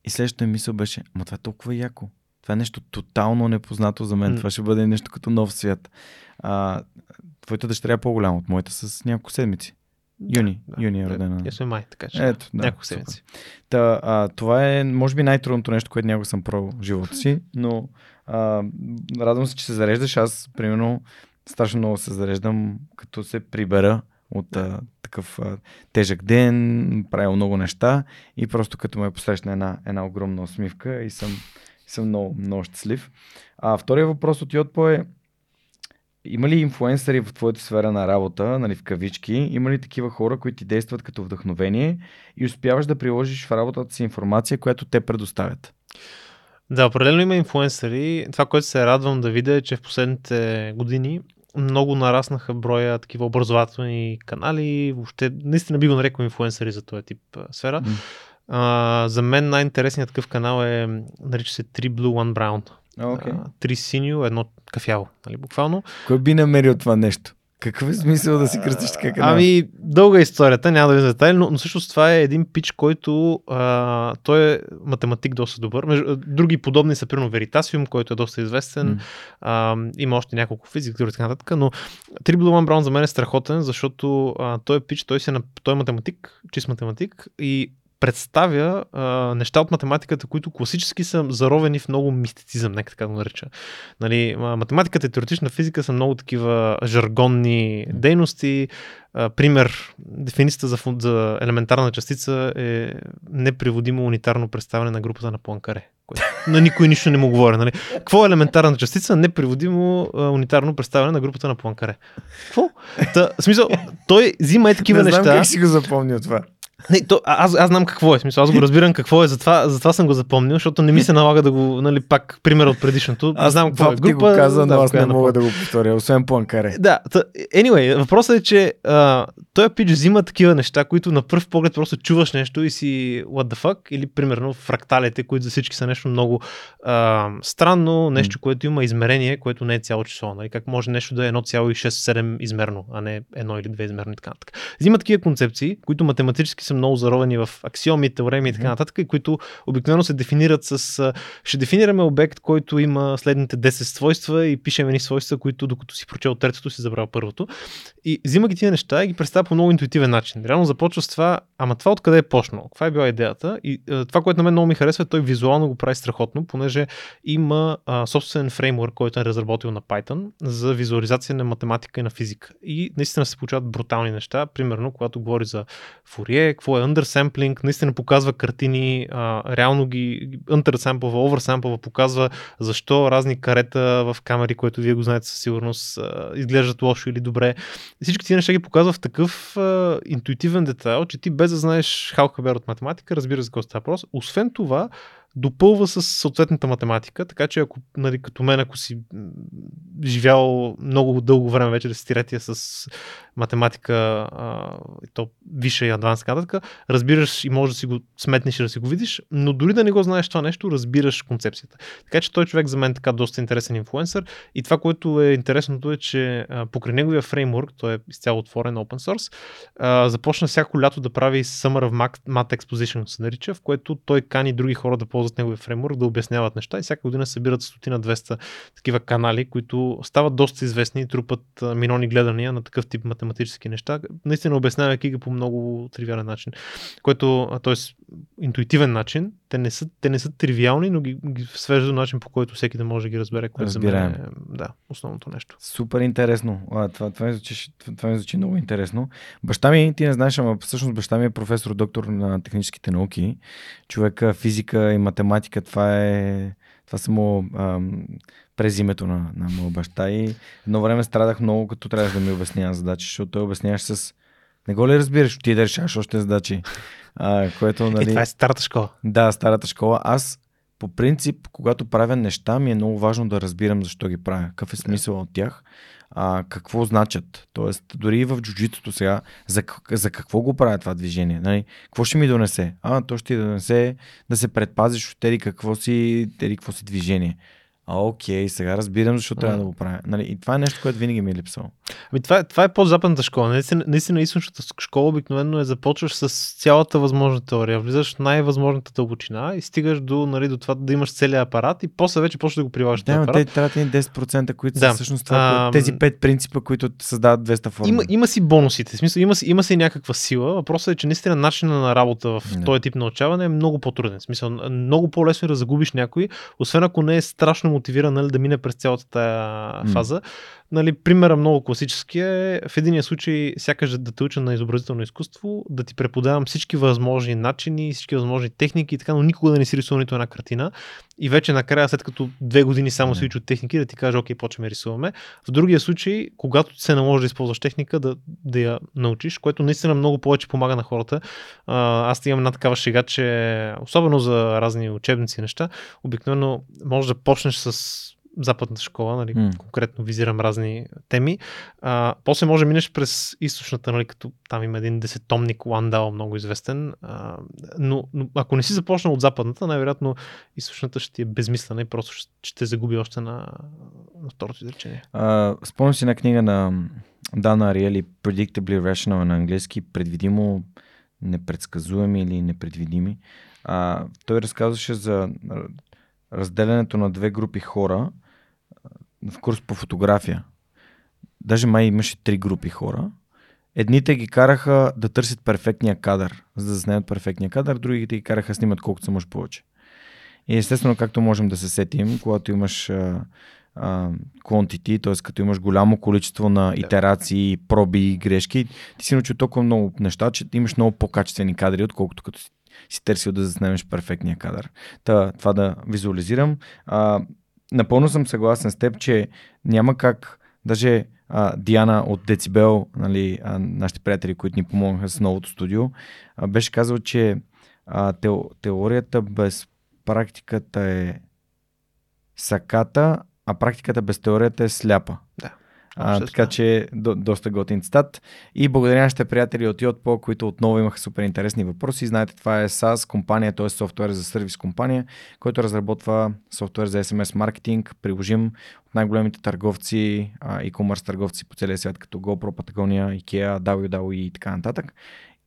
следващата мисъл беше, ама това е толкова яко. Това е нещо тотално непознато за мен. Това ще бъде нещо като нов свят. Твоята дъщеря е по-голяма от моята с няколко седмици. Юни е родена. Я съм май, така че. Ето, да, няколко седмици. Това е, може би, най-трудното нещо, което някога съм правил в живота си, но радвам се, че се зареждаш. Аз, примерно, страшно много се зареждам, като се прибера от такъв тежък ден, правил много неща и просто като ме посрещна една огромна усмивка и съм много, много щастлив. Втория въпрос от Йотпо е: има ли инфлуенсъри в твоята сфера на работа, нали, в кавички? Има ли такива хора, които ти действат като вдъхновение и успяваш да приложиш в работата си информация, която те предоставят? Да, определено има инфлуенсъри. Това, което се радвам да видя, е, че в последните години много нараснаха броя такива образователни канали. Въобще, наистина би го нарекал инфлуенсъри за този тип сфера. За мен най-интересният такъв канал е, нарича се 3Blue1Brown. Три синьо, едно кафяво, нали, буквално. Кой би намерил това нещо? Какъв е смисъл да си кръстиш така канал? Ами, дълга историята, няма да ви детайли, но всъщност това е един пич, който той е математик доста добър. Други подобни са, примерно, Veritasium, който е доста известен. Има още няколко физики и така нататък, но 3Blue1Brown за мен е страхотен, защото той е пич, той е математик, чист математик и представя неща от математиката, които класически са заровени в много мистицизъм, нека така го нарича. Нали, математиката и теоретична физика са много такива жаргонни дейности. Пример, дефиницията за елементарна частица е неприводимо унитарно представяне на групата на Пуанкаре. На никой нищо не му говоря. Нали? Какво е елементарна частица? Неприводимо унитарно представяне на групата на Пуанкаре. Какво? В смисъл, той взима такива неща. Не знам как си го запомнил това. Не, аз знам какво е, смисъл, аз го разбирам какво е, затова съм го запомнил, защото не ми се налага да го, нали, пак пример от предишното. Аз знам какво е група. Аз го каза, но аз не мога да го повторя, освен Пуанкаре. Да, anyway, въпросът е, че той пич взима такива неща, които на пръв поглед просто чуваш нещо и си what the fuck, или примерно фракталите, които за всички са нещо много странно, нещо, което има измерение, което не е цяло число, нали, как може нещо да е 1,67 измерно, а не 1 или 2 измерно и така нататък. Взима такива концепции, които математически са много заровени в аксиоми, теореми и така нататък, и които обикновено се дефинират с ще дефинираме обект, който има следните 10 свойства и пишем едни свойства, които докато си прочел третото, си забрал първото. И взима ги тия неща и ги представя по много интуитивен начин. Реално започва с това, ама това откъде е почнало? Каква е била идеята? И това, което на мен много ми харесва, той визуално го прави страхотно, понеже има собствен фреймворк, който е разработил на Python за визуализация на математика и на физика. И наистина се получават брутални неща, примерно, когато говори за Фурие, какво е undersampling, наистина показва картини, реално ги undersample-ва, oversample-ва, показва защо разни карета в камери, което вие го знаете със сигурност, изглеждат лошо или добре. Всички тези неща ги показва в такъв интуитивен детайл, че ти без да знаеш халкабер от математика, разбира се какво става въпрос. Освен това, допълва с съответната математика, така че ако, нали, като мен, ако си живял много дълго време вече десетилетия с математика, то висша и адванс кататка, разбираш и можеш да си го сметнеш и да си го видиш, но дори да не го знаеш това нещо, разбираш концепцията. Така че той човек за мен така доста интересен инфлуенсър и това, което е интересното е, че покрай неговия фреймворк, той е изцяло отворен open source, започна всяко лято да прави Summer of Math Exposition, се нарича, в което той кани други хора да ползват неговия фреймворк, да обясняват неща и всяка година събират 100-200 такива канали, които стават доста известни и трупат милиони гледания на такъв тип математически неща, наистина обяснявайки ги по много тривиален начин, който, т.е. интуитивен начин, те не са тривиални, но ги свежда до начин, по който всеки да може да ги разбере, което за мен е основното нещо. Супер интересно. Това ми звучи много интересно. Баща ми, ти не знаеш, ама всъщност баща ми е професор, доктор на техническите науки, човек, физика и математика, това само през името на моя баща, и едно време страдах много, като трябваше да ми обяснява задачи, защото той обясняваш с... Не го ли разбираш? Ти да решаваш още задачи. Това е старата школа. Да, старата школа. Аз по принцип, когато правя неща, ми е много важно да разбирам защо ги правя. Какъв е смисъл от тях? Какво значат? Тоест, дори и в джуджитото сега, за какво го правя това движение? Нали? Какво ще ми донесе? То ще ти донесе да се предпазиш от какво си движение. Окей, сега разбирам защо трябва да го правя. Нали, и това е нещо, което винаги ми е липсало. Това е по-западната школа. Наистина източната школа обикновено започваш с цялата възможна теория. Влизаш в най-възможната дълбочина и стигаш до това да имаш целият апарат и после вече почваш да го прилагаш. Да, но те трябват 10%, които са всъщност тези 5 принципа, които създават 200 форми. Има си бонусите. В смисъл, има си някаква сила. Въпросът е, че наистина начина на работа в този тип научаване е много по-труден. В смисъл, много по-лесно да загубиш някой, освен ако не е страшно мотивиран, да мине през цялата тая фаза. Нали, примера много класическия е, в единия случай сякаш да те уча на изобразително изкуство, да ти преподавам всички възможни начини, всички възможни техники и така, но никога да не си рисува нито една картина. И вече накрая, след като 2 години само се учи от техники, да ти кажа, окей, почваме, рисуваме. В другия случай, когато се наложи да използваш техника, да я научиш, което наистина много повече помага на хората. Аз имам една такава шега, че особено за разни учебници и неща, обикновено можеш да почнеш с западната школа, нали, конкретно визирам разни теми. После може да минеш през източната, нали, като там има един 10-томник, Ландау, много известен. Но ако не си започнал от западната, най-вероятно източната ще ти е безмислена и просто ще те загуби още на второто изречение. Спомням си една книга на Дана Ариели, Predictably Rational на английски, предвидимо непредсказуеми или непредвидими. Той разказваше за разделянето на 2 групи хора в курс по фотография. Даже май имаше 3 групи хора. Едните ги караха да търсят перфектния кадър, за да знаят перфектния кадър, другите ги караха да снимат колкото се може повече. И естествено, както можем да се сетим, когато имаш quantity, т.е. като имаш голямо количество на итерации, проби и грешки, ти си научил толкова много неща, че имаш много по-качествени кадри, отколкото като си търсил да заснемеш перфектния кадър. Това да визуализирам. Напълно съм съгласен с теб, че няма как, даже Диана от Децибел, нали, нашите приятели, които ни помогнаха с новото студио, беше казал, че теорията без практиката е саката, а практиката без теорията е сляпа. Да. Така че доста готин цитат. И благодаря нашите приятели от Yotpo, които отново имаха супер интересни въпроси. Знаете, това е SaaS компания, т.е. софтуер за сервис компания, който разработва софтуер за SMS маркетинг, приложим от най-големите търговци, e-commerce търговци по целия свят, като GoPro, Patagonia, IKEA, WW и така нататък.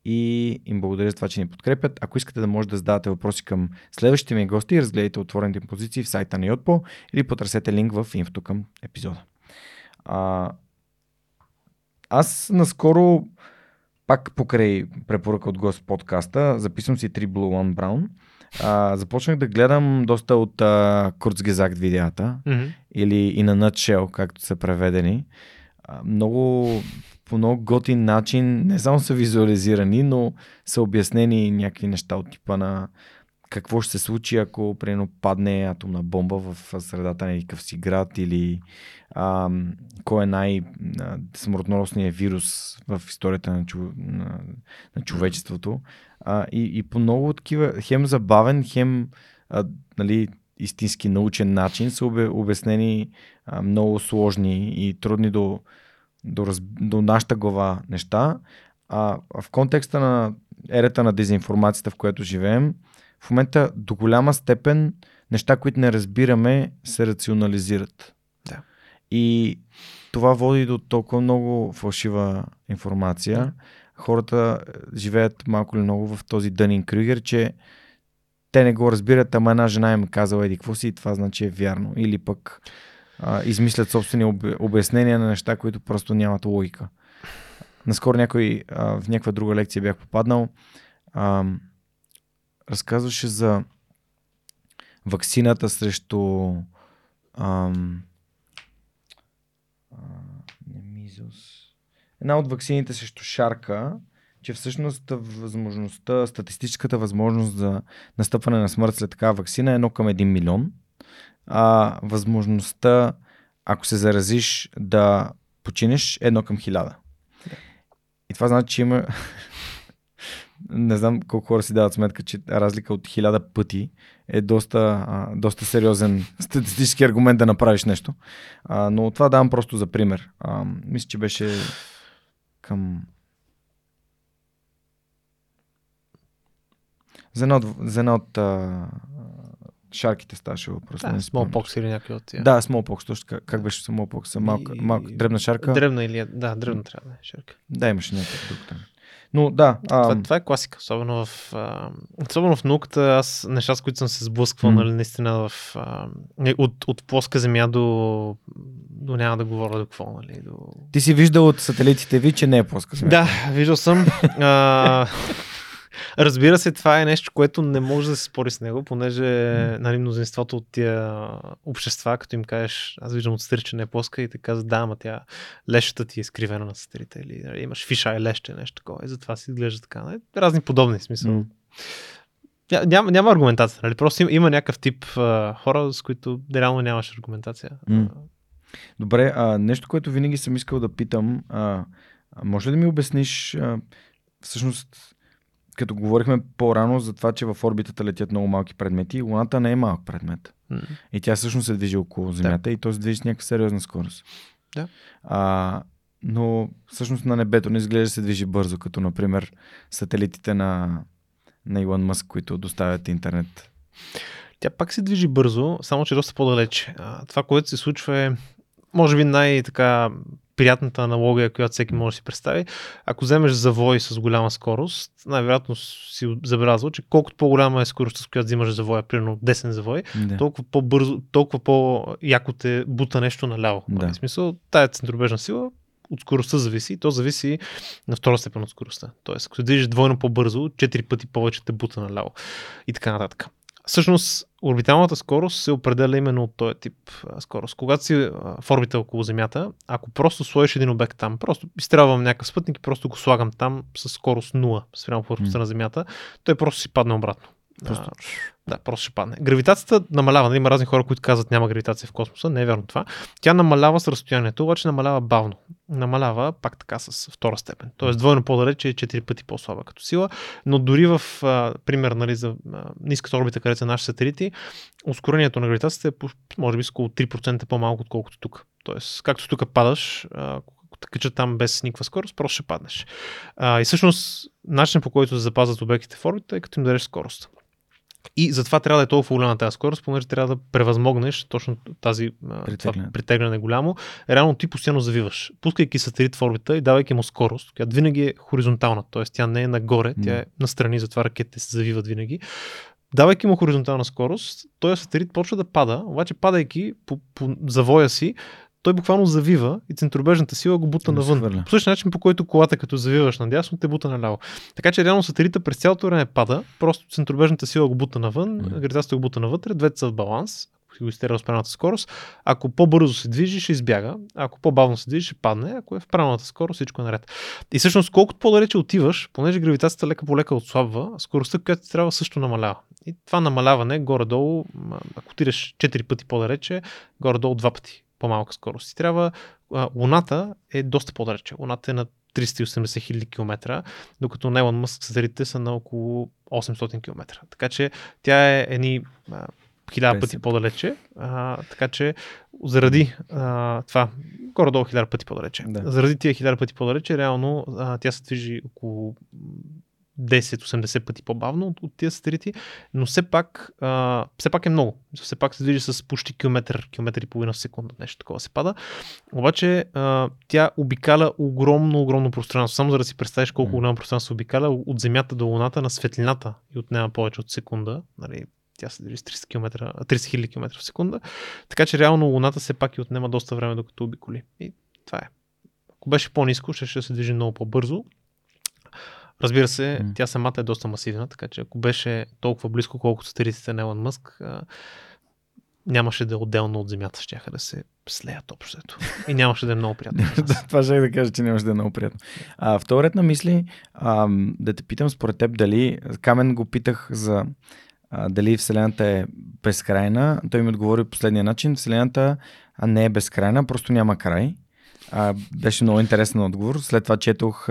И им благодаря за това, че ни подкрепят. Ако искате да може да задавате въпроси към следващите ми гости, разгледайте отворените им позиции в сайта на Yotpo или потърсете линк в инфото към епизода. Аз наскоро, пак покрай препоръка от гост подкаста, записвам си 3Blue1Brown, започнах да гледам доста от Kurzgesagt видеята, или in a nutshell, както са преведени. По много готин начин, не само са визуализирани, но са обяснени някакви неща от типа на какво ще се случи, ако примерно падне атомна бомба в средата на някакъв си град, или кой е най-смъртоносният вирус в историята на човечеството. И по много такива, хем забавен, хем истински научен начин са обяснени много сложни и трудни до нашата глава неща. В контекста на ерата на дезинформацията, в която живеем, в момента до голяма степен неща, които не разбираме, се рационализират. Да. И това води до толкова много фалшива информация. Да. Хората живеят малко или много в този Дънинг-Крюгер, че те не го разбират, ама една жена им казала еди какво си и това значи е вярно. Или пък измислят собствени обяснения на неща, които просто нямат логика. Наскоро някой в някаква друга лекция бях попаднал. Разказваше за ваксината срещу една от ваксините срещу шарка, че всъщност възможността, статистическата възможност за настъпване на смърт след такава ваксина е 1 към 1 милион. А възможността, ако се заразиш, да починеш 1 към 1000. Да. И това значи, че има... Не знам колко хора си дават сметка, че разлика от 1000 пъти е доста сериозен статистически аргумент да направиш нещо. Но това давам просто за пример. Мисля, че беше към... За една от шарките ставаше въпрос. Да, смолпокс или някакви от тия. Да, смолпокс, точно как беше смолпокс. Малка дребна шарка. Дребна трябва да е шарка. Да, имаше някакъв друг там. Но да. Това е класика, особено в науката. Аз неща, с които съм се сблъсквал, нали, наистина в от плоска земя до няма да говоря до какво, нали. Ти си виждал от сателитите ви, че не е плоска земя. Да, виждал съм. Разбира се, това е нещо, което не може да се спори с него, понеже нали, мнозинството от тия общества, като им кажеш, аз виждам от сателит, че не е плоска, и те казват, да, ама тя лещата ти е изкривена на сателита, или нали, имаш фишай леще, нещо такова, и затова си изглежда така. Нали? Разни подобни, смисъл. Няма аргументация, нали? Просто има някакъв тип хора, с които реално нямаш аргументация. Добре, нещо, което винаги съм искал да питам, може ли да ми обясниш, всъщност, като говорихме по-рано за това, че в орбитата летят много малки предмети, Луната не е малък предмет. И тя всъщност се движи около Земята, и то се движи с някаква сериозна скорост. Да. Но всъщност на небето не изглежда се движи бързо, като например сателитите на Илон Мъск, които доставят интернет. Тя пак се движи бързо, само че доста по-далече. Това, което се случва е, може би най-така приятната аналогия, която всеки може да си представи. Ако вземеш завой с голяма скорост, най-вероятно си забелязва, че колкото по-голяма е скоростта, с която взимаш завоя, примерно десен завой, толкова по-бързо, толкова по-яко те бута нещо наляво. Да. В смисъл, тая центробежна сила от скоростта зависи, и то зависи на втора степен от скоростта. Тоест, ако се движиш двойно по-бързо, 4 пъти повече те бута наляво и така нататък. Всъщност, орбиталната скорост се определя именно от този тип скорост. Когато си в орбита около Земята, ако просто сложиш един обект там, просто изстрелвам някакъв спътник и просто го слагам там с скорост 0 спрямо повърхността на Земята, той просто си падне обратно. Просто. Да, просто ще падне. Гравитацията намалява. Има разни хора, които казват, няма гравитация в космоса. Не е вярно това. Тя намалява с разстоянието, обаче намалява бавно. Намалява пак така с втора степен. Тоест двойно по-далече е 4 пъти по-слаба като сила. Но дори в пример, нали, за ниската орбита, където са наши сателити, ускорението на гравитацията е може би с около 3% по-малко, отколкото тук. Тоест, както тук падаш, ако кача там без никаква скорост, просто ще паднеш. И всъщност начинът, по който се запазват обектите в орбита, е като им дадеш скорост. И затова трябва да е толкова голяма тази скорост, понеже трябва да превъзмогнеш точно тази притегляне голямо. Реално ти постоянно завиваш. Пускайки сателит в орбита и давайки му скорост, която винаги е хоризонтална, т.е. тя не е нагоре, тя е настрани, затова ракетите се завиват винаги. Давайки му хоризонтална скорост, този сателит почва да пада, обаче падайки по завоя си, той буквално завива и центробежната сила го бута навън. По същия начин, по който колата, като завиваш надясно, те бута наляво. Така че реално сателита през цялото време пада, просто центробежната сила го бута навън, гравитацията го бута навътре, двете са в баланс, ако си го изтерял с правилната скорост. Ако по-бързо се движи, ще избяга, ако по-бавно се движи, ще падне, ако е в правилната скорост, всичко е наред. И всъщност, колкото по-далече отиваш, понеже гравитацията лека по лека отслабва, скоростта, която ти трябва, също намалява. И това намаляване горе-долу, ако отидеш 4 пъти по-далече, горе-долу 2 пъти по-малка скорост. И трябва... Луната е доста по-далече. Луната е на 380 хиляди километра, докато на Елон Мъск сателитите са на около 800 км. Така че тя е едни 1000 пъти по-далече. Така че заради това, горе-долу 1000 пъти по-далече. Да. Заради тия 1000 пъти по-далече, реално тя се движи около 10-80 пъти по-бавно от тия сателити, но все пак е много. Все пак се движи с почти километър и половина в секунда, нещо такова се пада. Обаче тя обикаля огромно пространство. Само за да си представиш колко голямо пространство обикаля, от Земята до Луната на светлината и отнема повече от секунда. Нали, тя се движи с 30 хиляди км в секунда. Така че реално Луната все пак и отнема доста време, докато обиколи. И това е. Ако беше по-низко, ще се движи много по-бързо. Разбира се, тя самата е доста масивна, така че ако беше толкова близко, колкото сателитите на Елън Мъск, нямаше да е отделно от Земята, щяха да се слеят общото. И нямаше да е много приятно. Това ще да кажа, че нямаше да е много приятно. Вторият на мисли, да те питам според теб дали... Камен го питах за дали Вселената е безкрайна. Той ми отговори последния начин. Вселената не е безкрайна, просто няма край. Беше много интересен отговор. След това четох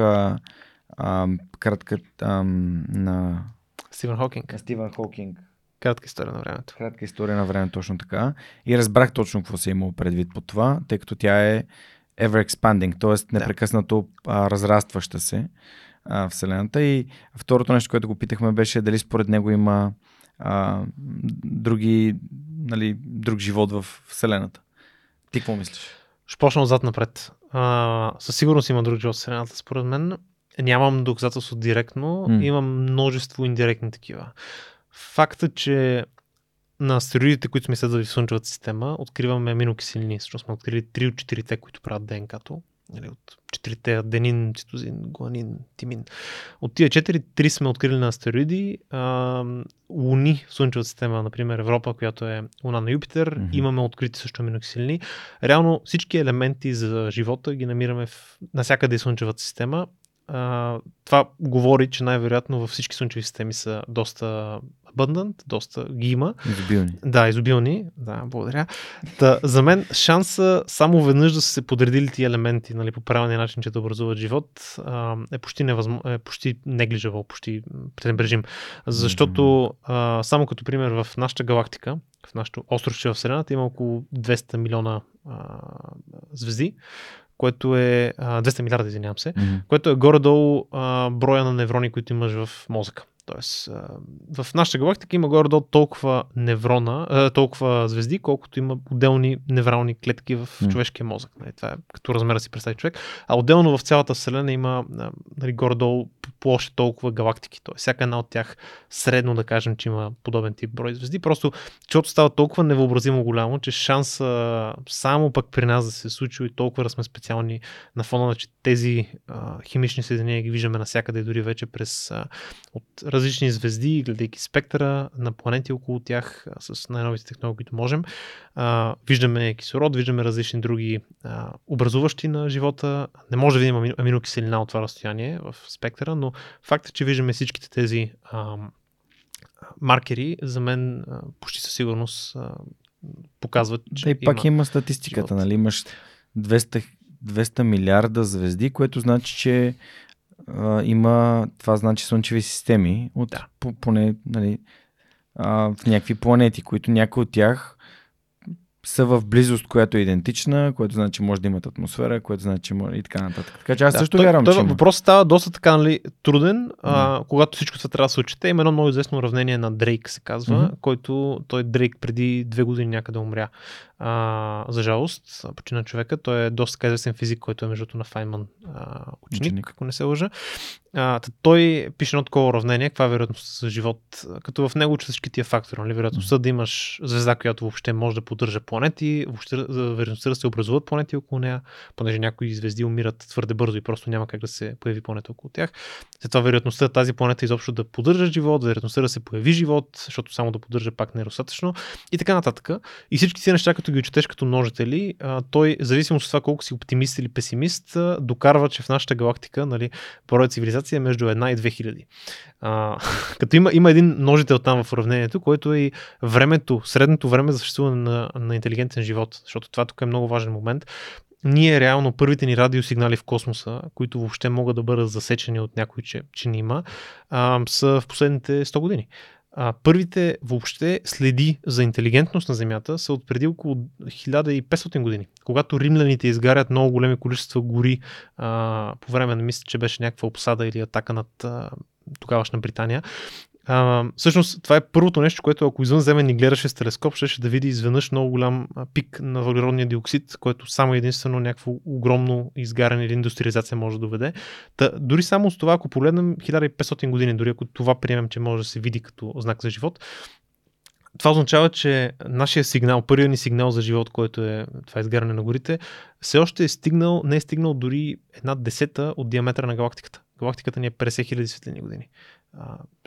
кратка на... Стивен Хокинг. Кратка история на времето. Кратка история на времето, точно така. И разбрах точно какво се е имало предвид по това, тъй като тя е ever-expanding, т.е. непрекъснато разрастваща се Вселената. И второто нещо, което го питахме, беше дали според него има друг живот в Вселената. Ти какво мислиш? Ще почна отзад напред. Със сигурност има друг живот в Вселената, според мен. Нямам доказателство директно, имам множество индиректни такива. Факта, че на астероидите, които сме изследвали в Слънчевата система, откриваме аминокиселини. Всъщност сме открили 3 от 4-те, които правят ДНК-то. От 4-те аденин, цитозин, гуанин, тимин. От тия 4, 3 сме открили на астероиди. Луни в Слънчевата система, например Европа, която е луна на Юпитер, имаме открити също аминокиселини. Реално всички елементи за живота ги намираме навсякъде в Слънчевата система. Това говори, че най-вероятно във всички слънчеви системи са доста abundant, доста ги има. Изобилни. Да, изобилни. Да, благодаря. Та, за мен шанса само веднъж да са се подредили тия елементи, по правилния начин, че да образуват живот, е почти неглижаво, почти пренебрежим. Защото само като пример в нашата галактика, в нашото островче в Вселената има около 200 милиона звезди, което е 200 милиарда, което е горе-долу броя на неврони, които имаш в мозъка. Тоест, в нашата галактика има горе-долу толкова толкова звезди, колкото има отделни неврални клетки в човешкия мозък. Това е като размера си представи човек. А отделно в цялата Вселена има горе-долу по още толкова галактики. Тоест, всяка една от тях средно да кажем, че има подобен тип брой звезди. Просто, защото става толкова невъобразимо голямо, че шанса само пък при нас да се случи и толкова да сме специални на фона, че тези химични съединения ги виждаме навсякъде, дори вече през от различни звезди, гледайки спектъра на планети около тях с най-новите технологии, които можем. Виждаме кислород, виждаме различни други образуващи на живота. Не може да видим аминокиселина от това разстояние в спектъра, но факта, че виждаме всичките тези маркери, за мен почти със сигурност показват, че и пак има статистиката, живот. Нали? Имаш 200 милиарда звезди, което значи, че има, това значи слънчеви системи от поне в някакви планети, които някои от тях са в близост, която е идентична, което значи може да имат атмосфера, което значи и така нататък. Така че аз също вярвам, че въпросът става доста така труден, когато всичко това трябва да се отчете. Има едно много известно равнение на Дрейк, се казва, който той Дрейк преди 2 години някъде умря. За жалост, почина човека. Той е доста известен физик, който е междуто на Файман ученик, ако не се лъжа. Той пише едно такова уравнение, каква е вероятност за живот, като в него учат всички тия фактори. Нали? Вероятността да имаш звезда, която въобще може да поддържа планети, въобще вероятността да се образуват планети около нея, понеже някои звезди умират твърде бързо и просто няма как да се появи планета около тях. След това вероятността тази планета изобщо да поддържа живот, вероятността да се появи живот, защото само да поддържа пак не е достатъчно и така нататък. И всички тези неща, като ги четеш като множители, той, зависимо от това колко си оптимист или песимист, докарва, че в нашата галактика, нали, броят цивилизация е между 1 и 2000. Като има един множител там в уравнението, който е и времето, средното време за съществуване на интелигентен живот, защото това тук е много важен момент. Ние реално първите ни радиосигнали в космоса, които въобще могат да бъдат засечени от някой, че ни има, са в последните 100 години. Първите въобще следи за интелигентност на Земята са от преди около 1500 години. Когато римляните изгарят много големи количества гори по време на, мисля, че беше някаква обсада или атака над тогавашна Британия. Всъщност това е първото нещо, което ако извънземен ни гледаше с телескоп, ще да види изведнъж много голям пик на въглеродния диоксид, който само единствено някакво огромно изгаряне или индустриализация може да доведе. Дори само с това, ако погледнем 1500 години, дори ако това приемем, че може да се види като знак за живот, Това означава, че нашия сигнал, първият ни сигнал за живот, който е това изгаряне на горите, все още не е стигнал дори 1/10 от диаметъра на галактиката. Галактиката ни е 50 000 светлини години.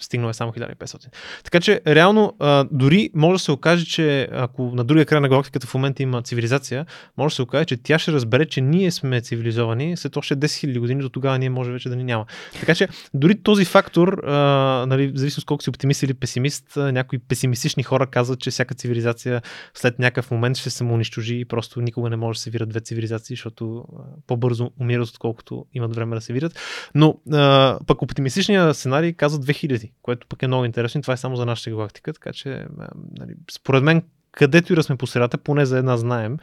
Стигнал е само 1500. Така че, реално, дори може да се окаже, че ако на другия край на галактиката в момента има цивилизация, може да се окаже, че тя ще разбере, че ние сме цивилизовани след още 10 000 години, до тогава ние може вече да ни няма. Така че, дори този фактор, нали, зависимо колко си оптимист или песимист, някои песимистични хора казват, че всяка цивилизация след някакъв момент ще се самоунищожи и просто никога не може да се вират две цивилизации, защото по-бързо умират, отколкото имат време да се вират. Но пък оптимистичният сценарий казва 2000, което пък е много интересно. Това е само за нашата галактика, така че, нали, според мен, където и да сме по средата, поне за една знаем.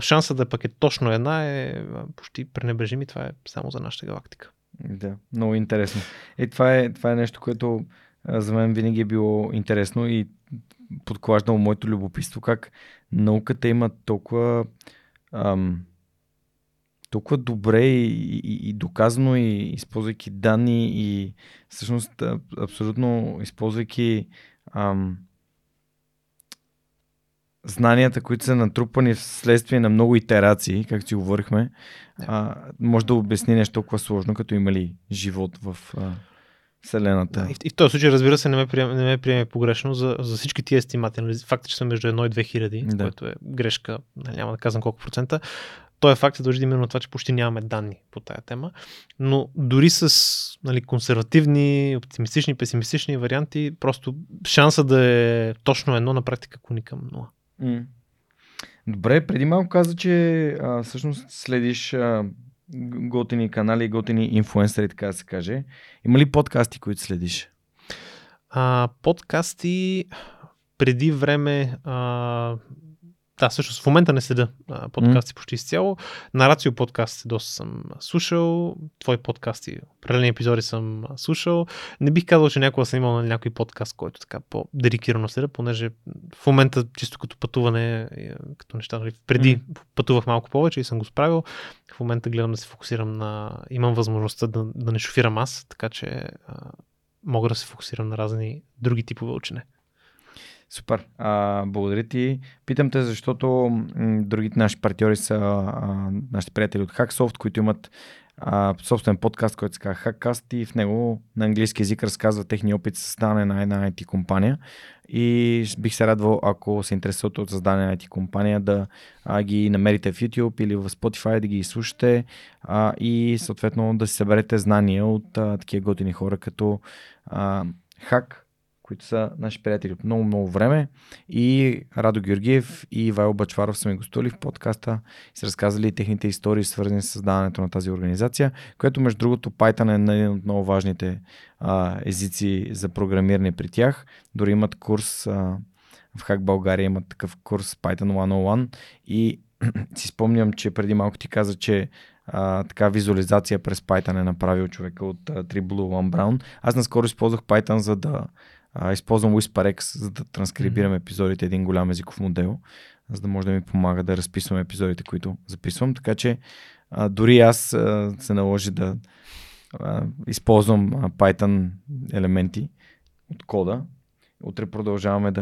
Шансът да пък е точно една е почти пренебрежим и това е само за нашата галактика. Да, много интересно. И това е нещо, което за мен винаги е било интересно и подклаждало моето любопитство, как науката има толкова добре и доказано, и използвайки данни, и всъщност абсолютно използвайки знанията, които са натрупани вследствие на много итерации, както си говорихме, може да обясни нещо толкова сложно, като има ли живот в Вселената. И в този случай, разбира се, не ме приеме погрешно за всички тия естимати. Факт, че са между 1 и 2000, да, което е грешка, няма да казвам колко процента. Този факт се дължи именно на това, че почти нямаме данни по тая тема, но дори с, нали, консервативни, оптимистични, песимистични варианти, просто шанса да е точно едно на практика клони към 0. Добре, преди малко каза, че всъщност следиш готини канали, готини инфлуенсъри, така да се каже. Има ли подкасти, които следиш? Подкасти преди време... Да, всъщност в момента не седа подкасти почти изцяло. На Рацио подкаст доста съм слушал, твои подкасти, определени епизоди съм слушал. Не бих казал, че някога съм имал на някой подкаст, който така по-дерикирано следа, понеже в момента чисто като пътуване, като неща, преди пътувах малко повече и съм го справил. В момента гледам да се фокусирам на... Имам възможността да не шофирам аз, така че мога да се фокусирам на разни други типове учене. Супер, благодаря ти. Питам те, защото другите наши партньори са нашите приятели от Hacksoft, които имат собствен подкаст, който се казва Hackcast, и в него на английски език разказва техния опит с създаване на една IT компания, и бих се радвал, ако се интересувате от създаване на IT компания, да ги намерите в YouTube или в Spotify, да ги слушате и съответно да си съберете знания от такива готини хора като Hack, които са наши приятели от много-много време, и Радо Георгиев и Вайл Бачваров са ми гостували в подкаста и са разказали техните истории, свързани с създаването на тази организация, което, между другото, Python е един от много важните езици за програмиране при тях. Дори имат курс в Хак България, имат такъв курс Python 101, и си спомням, че преди малко ти каза, че така визуализация през Python е направил човека от 3Blue1Brown. Аз наскоро използвах Python, за да използвам WhisperX, за да транскрибирам епизодите, един голям езиков модел, за да може да ми помага да разписвам епизодите, които записвам. Така че дори аз се наложи да използвам Python елементи от кода. Утре продължаваме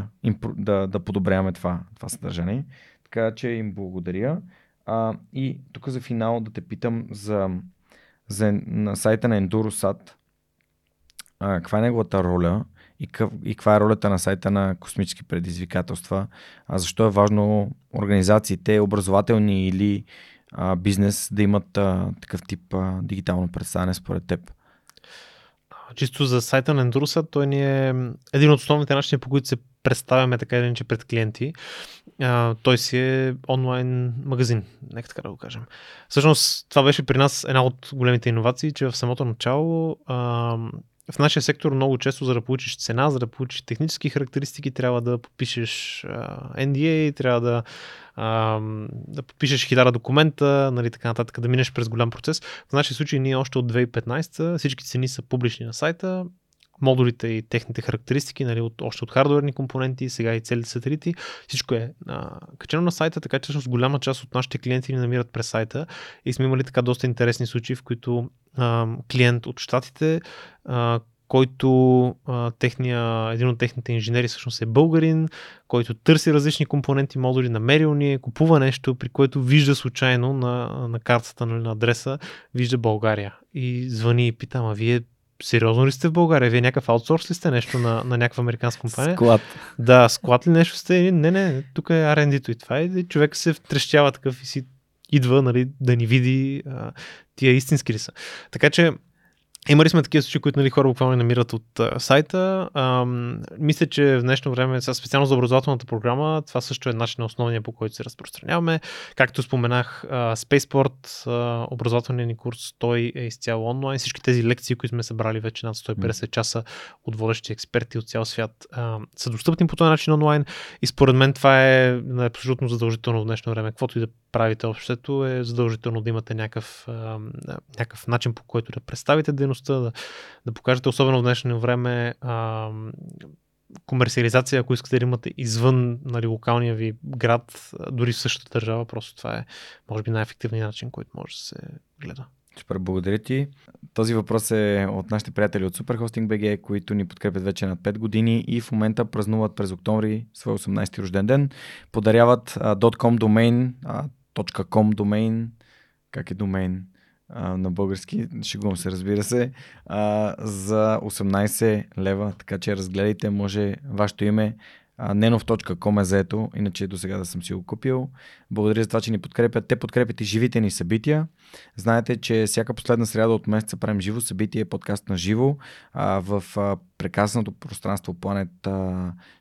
да подобряваме това съдържание. Така че им благодаря. И тук за финал да те питам за на сайта на EnduroSat. Каква е неговата роля и каква е ролята на сайта на космически предизвикателства? Защо е важно организациите, образователни или бизнес, да имат такъв тип дигитално представяне според теб? Чисто за сайта на EnduroSat, той ни е един от основните начини, по които се представяме така или иначе пред клиенти. Той си е онлайн магазин, нека така да го кажем. Всъщност това беше при нас една от големите иновации, че в самото начало в нашия сектор много често, за да получиш цена, за да получиш технически характеристики, трябва да подпишеш NDA, трябва да подпишеш 1000 документа, нали, така нататък, да минеш през голям процес. В нашия случай ние още от 2015 всички цени са публични на сайта, модулите и техните характеристики, нали, още от хардуерни компоненти, сега и целите сателити. Всичко е качено на сайта, така че голяма част от нашите клиенти ни намират през сайта, и сме имали така доста интересни случаи, в които клиент от щатите, който един от техните инженери всъщност е българин, който търси различни компоненти, модули, намерил ни, купува нещо, при което вижда случайно на картата, на адреса, вижда България. И звъни и пита, а вие сериозно ли сте в България? Вие някакъв аутсорс ли сте нещо на някаква американска компания? Склад. Да, склад ли нещо сте? Не, тук е R&D-то и това. И човек се втрещява такъв и си идва, нали, да ни види тия истински ли са. Така че имали сме такива случаи, които, нали, хора буквално намират от сайта. Мисля, че в днешно време, специално за образователната програма, това също е начин основния, по който се разпространяваме. Както споменах, Spaceport, образователният ни курс, той е изцяло онлайн. Всички тези лекции, които сме събрали вече над 150 часа от водещи експерти от цял свят, са достъпни по този начин онлайн. И според мен това е абсолютно задължително в днешно време. Каквото и да правите общото, е задължително да имате някакъв начин, по който да представите дейността, да покажете, особено в днешно време, комерциализация, ако искате да имате извън, нали, локалния ви град, дори в същата държава, просто това е, може би, най-ефективният начин, който може да се гледа. Супер, благодаря ти. Този въпрос е от нашите приятели от SuperHosting.bg, които ни подкрепят вече над 5 години и в момента празнуват през октомври своя 18-ти рожден ден. Подаряват .com домейн, .com домейн, как е домейн на български, шегувам се, разбира се, за 18 лева, така че разгледайте, може вашето име. Nenov.com е заето, иначе до сега да съм си го купил. Благодаря за това, че ни подкрепят. Те подкрепят и живите ни събития. Знаете, че всяка последна сряда от месеца правим живо събитие, подкаст на живо в прекрасното пространство Планет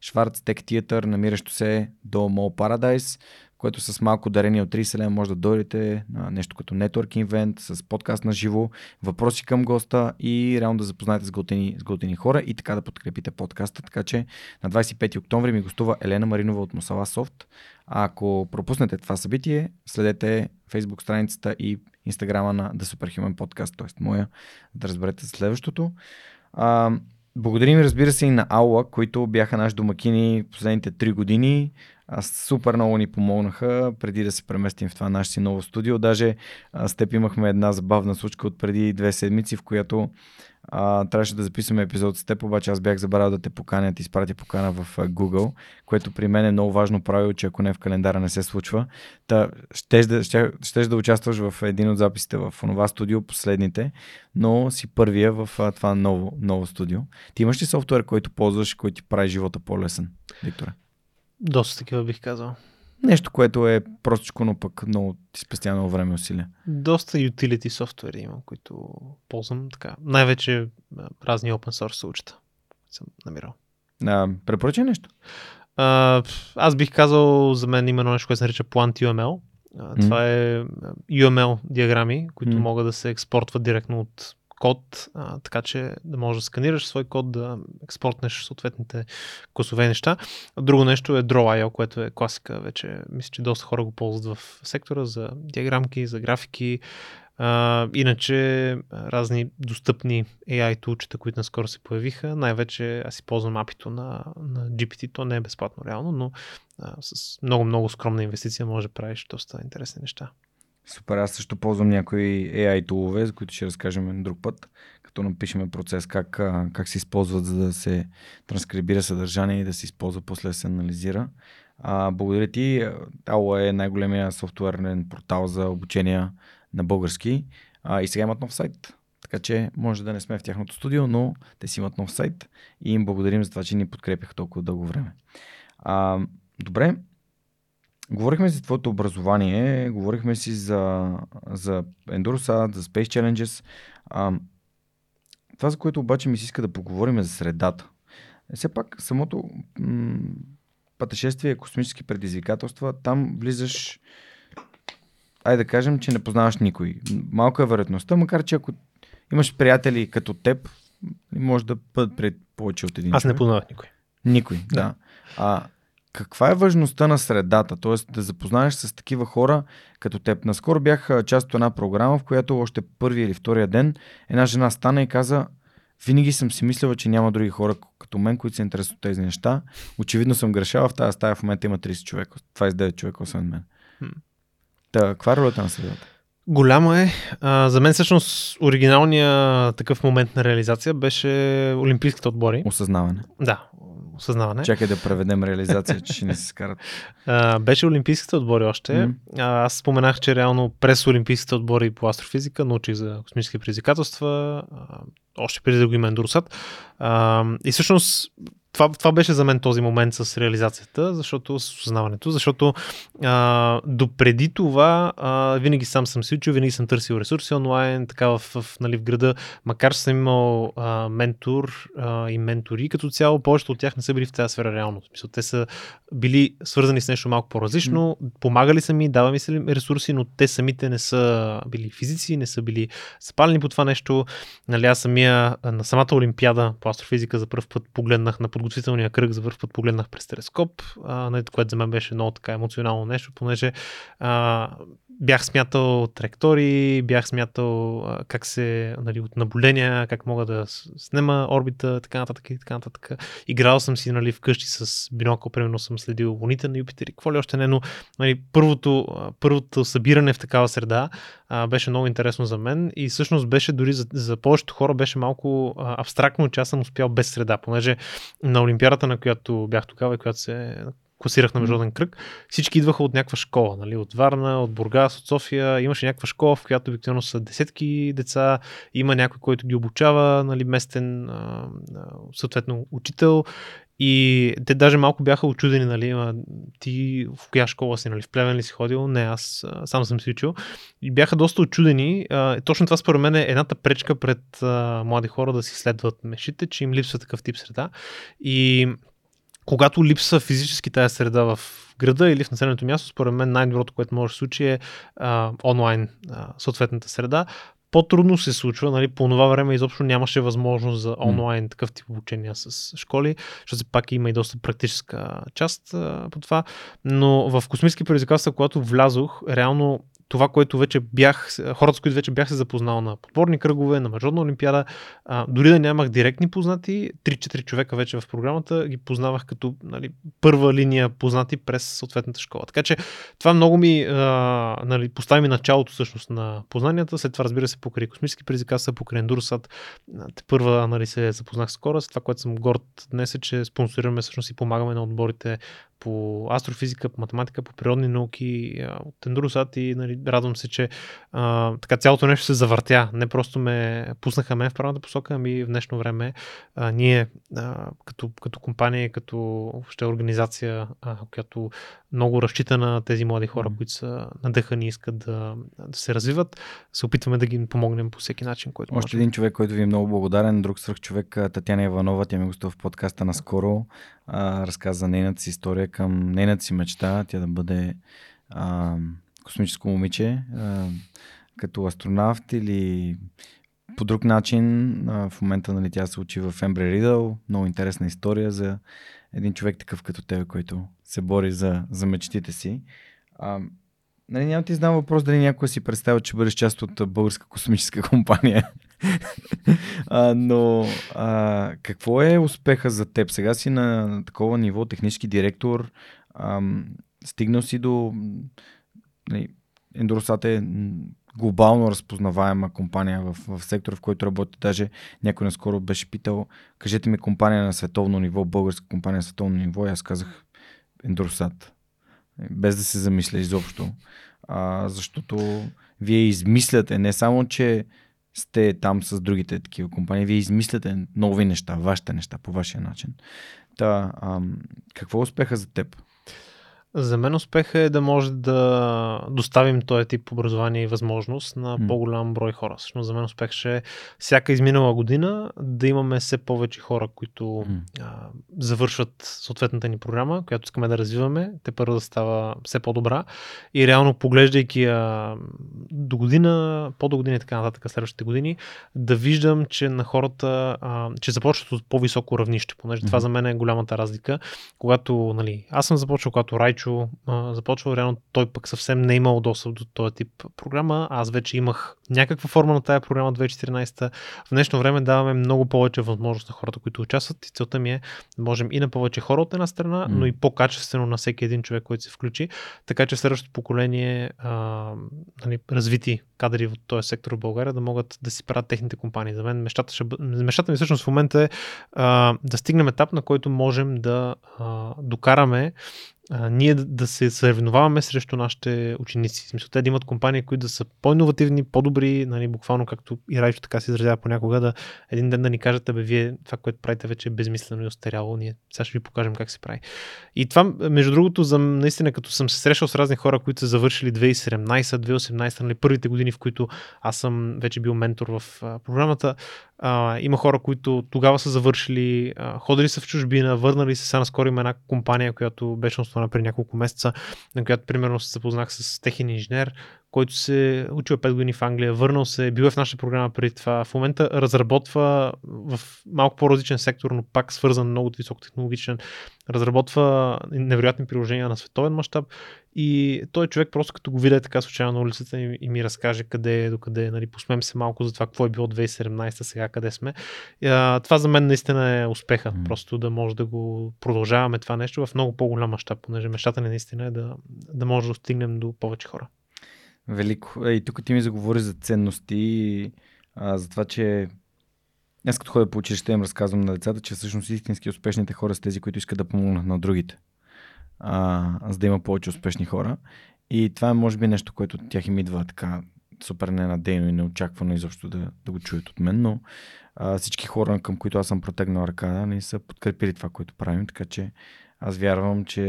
Шварц Тек Театър, намиращо се до Мол Парадайс, което с малко дарение от 30 лева може да дойдете на нещо като networking event, с подкаст на живо, въпроси към госта и реално да запознаете с готини хора и така да подкрепите подкаста. Така че на 25 октомври ми гостува Елена Маринова от Мусала Софт. А ако пропуснете това събитие, следете Facebook страницата и Инстаграма на The Superhuman Podcast, т.е. моя, да разберете следващото. Благодарим, разбира се, и на Аула, които бяха наши домакини последните 3 години. Супер много ни помогнаха преди да се преместим в това наше си ново студио. Даже с теб имахме една забавна случка от преди 2 седмици, в която трябваше да записваме епизод с теб, обаче аз бях забравил да те поканя, да изпратя покана в Google, което при мен е много важно правило, че ако не в календара не се случва. Та, щеш да участваш в един от записите в онова студио, последните, но си първия в това ново студио. Ти имаш ли софтуер, който ползваш, който ти прави живота по-лесен, Виктора? Доста такива, бих казал. Нещо, което е простичко, но пък много ти спестя много време и усилия. Доста utility софтуери имам, които ползвам така. Най-вече разни open source случаи съм намирал. Препоръча нещо? Аз бих казал, за мен има нещо, което се нарича PlantUML. Това е UML диаграми, които могат да се експортват директно от код, така че да можеш да сканираш свой код, да експортнеш съответните класове неща. Друго нещо е Draw.io, което е класика вече. Мисля, че доста хора го ползват в сектора за диаграмки, за графики. Иначе разни достъпни AI тулчета, които наскоро се появиха. Най-вече аз си ползвам апито на GPT. То не е безплатно реално, но с много-много скромна инвестиция можеш да правиш доста интересни неща. Супер, аз също ползвам някои AI тулове, за които ще разкажем друг път, като напишеме процес как се използват, за да се транскрибира съдържание и да се използва, после да се анализира. Благодаря ти. Аула е най-големия софтуерен портал за обучения на български и сега имат нов сайт, така че може да не сме в тяхното студио, но те си имат нов сайт и им благодарим за това, че ни подкрепяха толкова дълго време. Добре. Говорихме си за твоето образование, говорихме си за EnduroSat, за Space Challenges. Това, за което обаче ми се иска да поговорим, е за средата. Все пак, самото пътешествие, космически предизвикателства, там влизаш, айде да кажем, че не познаваш никой. Малка е вероятността, макар че ако имаш приятели като теб, може да бъдат пред повече от един. Аз не познавах никой. Никой, да. Каква е важността на средата? Т.е. да запознаеш с такива хора като теб. Наскоро бях част от една програма, в която още първия или втория ден една жена стана и каза: винаги съм си мислила, че няма други хора като мен, които се интересуват от тези неща. Очевидно съм грешала, в тази стая в момента има 30 човека, 29 човека освен мен. Каква е ролята на средата? Голяма е. За мен всъщност оригиналният такъв момент на реализация беше олимпийските отбори. Осъзнаване. Да, осъзнаване. Чакай да преведем реализация, че ще не се скарат. Беше олимпийските отбори още. Аз споменах, че реално през олимпийските отбори по астрофизика научих за космически предизвикателства, още преди да го има Ендуросат. И всъщност това беше за мен този момент с реализацията, защото с осъзнаването, защото допреди това винаги сам съм се учил, винаги съм търсил ресурси онлайн, така нали, в града, макар съм имал ментор и ментори, като цяло повечето от тях не са били в тази сфера реално. Те са били свързани с нещо малко по-различно, помагали са ми, давали са ми ресурси, но те самите не са били физици, не са били запалени по това нещо. Нали, аз на самата олимпиада по астрофизика за първ път погледнах на подготвителния кръг, за първ път погледнах през телескоп, което за мен беше много така емоционално нещо, понеже бях смятал траектории, бях смятал как се, нали, от наблюдения, как мога да снема орбита, така нататък и така нататък. Играл съм си, нали, вкъщи с бинокъл, примерно съм следил луните на Юпитер и какво ли още не, но нали, първото събиране в такава среда беше много интересно за мен и всъщност беше дори за повечето хора беше малко абстрактно, че аз съм успял без среда, понеже на олимпиадата, на която бях тогава и която се класирах на международен кръг, всички идваха от някаква школа, нали? От Варна, от Бургас, от София, имаше някаква школа, в която обикновено са десетки деца, има някой, който ги обучава, нали, местен съответно учител. И те даже малко бяха учудени, нали, ти в коя школа си, нали, в Плевен ли си ходил? Не, аз сам съм си учил. И бяха доста учудени. Точно това според мен е едната пречка пред млади хора да си следват мечтите, че им липсва такъв тип среда. И когато липсва физически тази среда в града или в населеното място, според мен най-доброто, което може да се случи е онлайн съответната среда. По-трудно се случва, нали, по това време изобщо нямаше възможност за онлайн такъв тип обучения с школи, защото пак има и доста практическа част по това, но в космически предизвикателства, когато влязох, реално това, което вече хората, с които вече бях се запознал на подборни кръгове, на международна олимпиада, дори да нямах директни познати, 3-4 човека вече в програмата ги познавах като, нали, първа линия познати през съответната школа. Така че това много ми нали, постави началото всъщност на познанията, след това разбира се покрай космически предизвикателства, покрай Ендуросат, първа, нали, се запознах с хора, с това, което съм горд днес е, че спонсорираме всъщност и помагаме на отборите по астрофизика, по математика, по природни науки от Ендуросат и, нали, радвам се, че така цялото нещо се завъртя. Не просто ме пуснаха в правната посока, ами в днешно време ние като компания, като въобще организация, която много разчита на тези млади хора, които са надъхани и искат да се развиват, се опитваме да ги помогнем по всеки начин, който може. Още един човек, който ви е много благодарен, друг свръхчовек, Татяна Иванова, тя ми гостува в подкаста наскоро, разказа нейната си история към нейната си мечта, тя да бъде космическо момиче, като астронавт или по друг начин. В момента, нали, тя се учи в Ембри Ридъл. Много интересна история за един човек такъв като тебе, който се бори за мечтите си. Нали, няма ти знам въпрос дали някой си представя, че бъдеш част от българска космическа компания. Но какво е успеха за теб? Сега си на такова ниво технически директор. Стигнал си до... Ендуросат е глобално разпознаваема компания в сектора, в който работи. Даже някой наскоро беше питал, кажете ми компания на световно ниво, българска компания на световно ниво, и аз казах Ендуросат. Без да се замисля изобщо. Защото вие измисляте, не само, че сте там с другите такива компании, вие измисляте нови неща, вашите неща, по вашия начин. Та, какво е успеха за теб? За мен успеха е да може да доставим този тип образование и възможност на по-голям брой хора. Всъщност за мен успех ще е всяка изминала година да имаме все повече хора, които завършват съответната ни програма, която искаме да развиваме. Те първо да става все по-добра и реално поглеждайки я до година, по-до година и така нататък следващите години, да виждам, че на хората, че започват от по-високо равнище, понеже това за мен е голямата разлика. Когато, нали, аз съм започвал, когато Райчо Райчо започва, реално той пък съвсем не е имал достъп до този тип програма. Аз вече имах някаква форма на тая програма 2014. В днешно време даваме много повече възможност на хората, които участват, и целта ми е да можем и на повече хора от една страна, но и по-качествено на всеки един човек, който се включи. Така че следващото поколение развити кадри в този сектор в България да могат да си правят техните компании. За мен мечтата ми всъщност в момента е да стигнем етап, на който можем да докараме ние да се съревноваваме срещу нашите ученици. В смисъл, те да имат компании, които да са по-иновативни, по-добри, нали, буквално както и Райчо така се изразява понякога, да един ден да ни кажат, абе вие това, което правите вече е безмислено и остаряло, ние сега ще ви покажем как се прави. И това, между другото, наистина като съм се срещал с разни хора, които са завършили 2017, 2018, нали, първите години, в които аз съм вече бил ментор в програмата, има хора, които тогава са завършили, ходили са в чужбина, върнали се. Сега наскоро има една компания, която беше основана преди няколко месеца, на която примерно се запознах с техен инженер, който се учил 5 години в Англия, върнал се, бил е в нашата програма преди това. В момента разработва в малко по-различен сектор, но пак свързан много високотехнологичен. Разработва невероятни приложения на световен мащаб. И той човек просто като го видя така случайно на улицата и ми разкаже къде е, докъде, нали, посмем се малко за това, какво е било 2017, сега къде сме. Това за мен наистина е успеха, просто да може да го продължаваме това нещо в много по-голям мащаб, понеже мечтата ни наистина е да може да стигнем до повече хора. Велико. И тук ти ми заговори за ценности, за това, че аз като ходя по училище им разказвам на децата, че всъщност истински успешните хора са тези, които искат да помогнат на другите, за да има повече успешни хора. И това е може би нещо, което тях им идва така супер ненадейно и неочаквано изобщо да го чуят от мен, но всички хора, към които аз съм протегнал ръка, не са подкрепили това, което правим, така че аз вярвам, че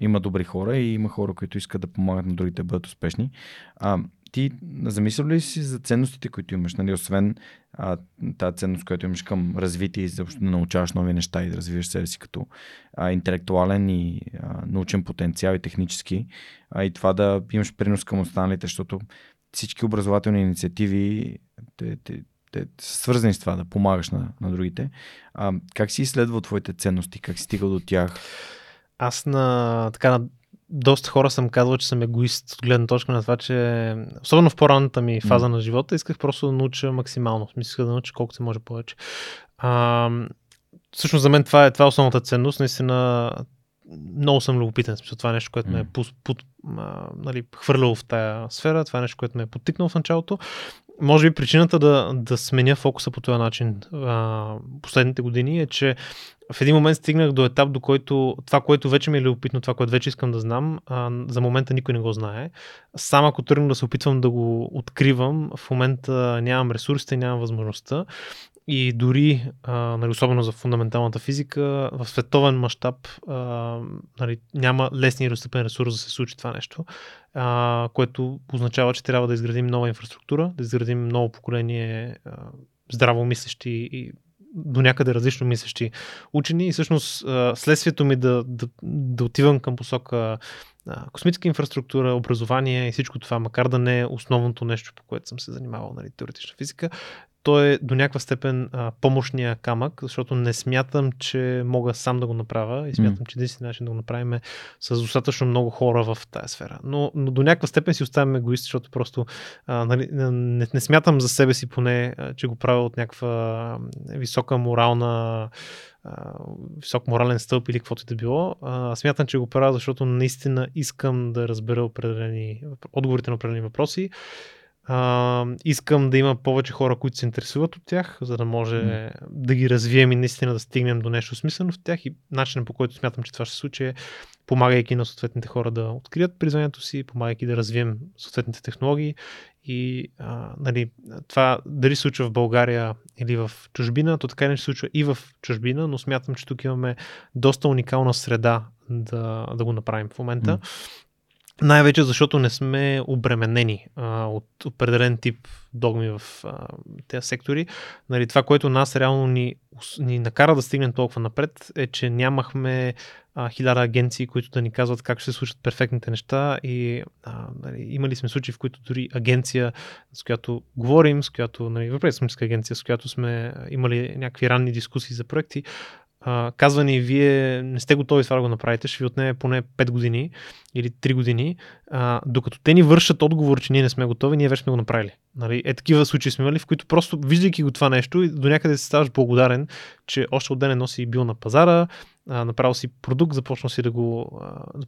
има добри хора и има хора, които искат да помагат на другите да бъдат успешни. Ти замислял ли си за ценностите, които имаш? Нали? Освен тази ценност, която имаш към развитие и заобщо да научаваш нови неща и да развиваш себе си като интелектуален и научен потенциал и технически, и това да имаш принос към останалите, защото всички образователни инициативи те са свързани с това, да помагаш на другите. Как си изследвал твоите ценности? Как си стигал до тях? Аз на доста хора съм казвал, че съм егоист от гледна точка на това, че особено в по-ранната ми фаза на живота исках просто да науча максимално. В смисъл да науча колкото се може повече. Всъщност за мен това е основната ценност. Наистина много съм любопитен. В смисъл, това е нещо, което ме е хвърляло в тая сфера. Това е нещо, което ме е подтикнало в началото. Може би причината да сменя фокуса по този начин последните години е, че в един момент стигнах до етап, до който това, което вече ми е любопитно, това, което вече искам да знам, за момента никой не го знае. Сам ако тръгна да се опитвам да го откривам, в момента нямам ресурсите, нямам възможността. И дори, особено за фундаменталната физика, в световен мащаб няма лесен и достъпен ресурс да се случи това нещо, което означава, че трябва да изградим нова инфраструктура, да изградим ново поколение здраво мислещи и до някъде различно мислещи учени. И всъщност следствието ми да отивам към посока космическа инфраструктура, образование и всичко това, макар да не е основното нещо, по което съм се занимавал, теоретична физика, то е до някаква степен помощния камък, защото не смятам, че мога сам да го направя и смятам, че единствен начин да го направим е с достатъчно много хора в тази сфера. Но до някаква степен си оставям егоист, защото просто не смятам за себе си поне, че го правя от някаква висока морална висок морален стълб или каквото и да било. Смятам, че го правя, защото наистина искам да разбера отговорите на определени въпроси. Искам да има повече хора, които се интересуват от тях, за да може да ги развием и наистина да стигнем до нещо смислено в тях, и начинът, по който смятам, че това ще се случи, е помагайки на съответните хора да открият призванието си, помагайки да развием съответните технологии. И това дали се случва в България или в чужбина, то така не се случва и в чужбина, но смятам, че тук имаме доста уникална среда да го направим в момента. Най-вече защото не сме обременени от определен тип догми в тези сектори. Това, което нас реално ни накара да стигнем толкова напред, е, че нямахме 1000 агенции, които да ни казват как ще се случат перфектните неща, и имали сме случаи, в които дори агенция, с която говорим, с която, Европейска космическа агенция, с която сме имали някакви ранни дискусии за проекти, казва ни, вие не сте готови това да го направите, ще ви отнеме поне 5 години или 3 години, докато те ни вършат отговор, че ние не сме готови, ние вече сме го направили. Нали? Е, такива случаи сме имали, в които просто виждайки го това нещо, до някъде се ставаш благодарен, че още от ден едно си бил на пазара, направил си продукт, започнал си да го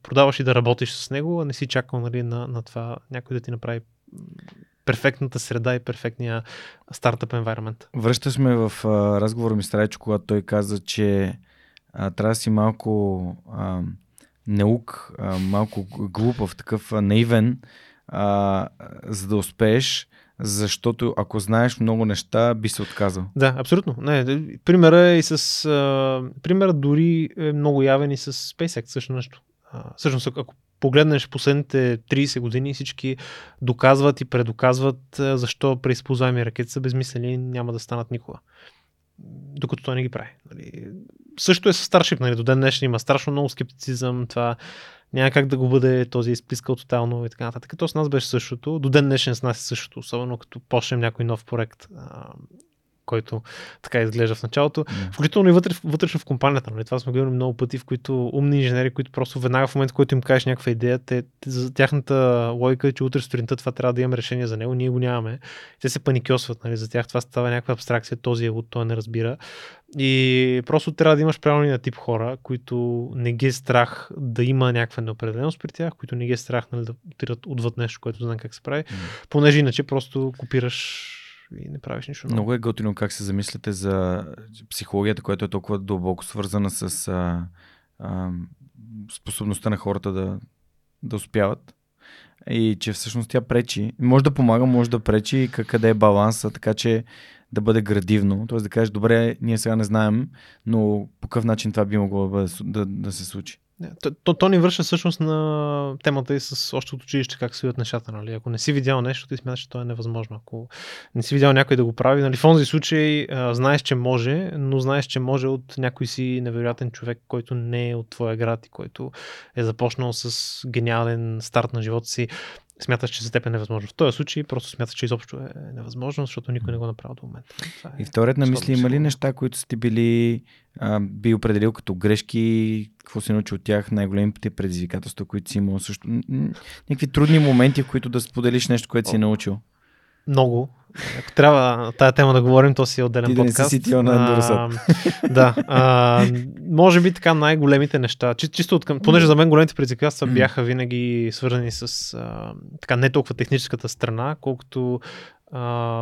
продаваш и да работиш с него, а не си чакал, нали, на това някой да ти направи перфектната среда и перфектния стартъп environment. Връща сме в разговора ми с Райчо, когато той каза, че трябва да си малко неук, малко глупав, такъв наивен, за да успееш, защото ако знаеш много неща, би се отказал. Да, абсолютно. Не, примерът е и с... примерът дори е много явен и с SpaceX, също нещо. Всъщност, ако погледнеш последните 30 години, всички доказват и предоказват защо преизползваеми ракети са безмислени, няма да станат никога. Докато той не ги прави. Нали? Също е с Starship. Нали? До ден днешен има страшно много скептицизъм, това няма как да го бъде, този изплискал тотално и така нататък. То с нас беше същото. До ден днешен с нас е същото, особено като почнем някой нов проект, който така изглежда в началото. Yeah. Включително и вътрешно в компанията. Това сме гледали много пъти, в които умни инженери, които просто веднага в момента, в който им кажеш някаква идея, за тяхната логика е, че утре сутринта това трябва да имаме решение за него, ние го нямаме. Те се паникьосват, нали? За тях това става някаква абстракция, този е луд, той не разбира. И просто трябва да имаш правилния тип хора, които не ги е страх да има някаква неопределеност при тях, които не ги е страх, нали, да отират отвъд нещо, което знам как се прави, понеже иначе просто копираш и не правиш нищо ново. Много е готино как се замислите за психологията, която е толкова дълбоко свързана с способността на хората да успяват. И че всъщност тя пречи. Може да помага, може да пречи, къде е баланса, така че да бъде градивно. Тоест да кажеш, добре, ние сега не знаем, но по какъв начин това би могло да се случи. То ни връща всъщност на темата и с още от училище как се видят нещата. Нали? Ако не си видял нещо, ти смяташ, че то е невъзможно. Ако не си видял някой да го прави, нали? В този случай знаеш, че може, но знаеш, че може от някой си невероятен човек, който не е от твоя град и който е започнал с гениален старт на живота си. Смяташ, че за теб е невъзможно. В този случай просто смяташ, че изобщо е невъзможно, защото никой не го направи до момента. И вторият на мисли, има ли неща, които сте били, би определил като грешки, какво си научи от тях, най-големите предизвикателства, които си имал, също някакви трудни моменти, в които да споделиш нещо, което си научил? Много. Ако трябва тая тема да говорим, то си е отделен подкаст. Ти да не си CTO на EnduroSat. Да. Може би така най-големите неща. Чисто понеже за мен големите предизвикателства бяха винаги свързани с така не толкова техническата страна, колкото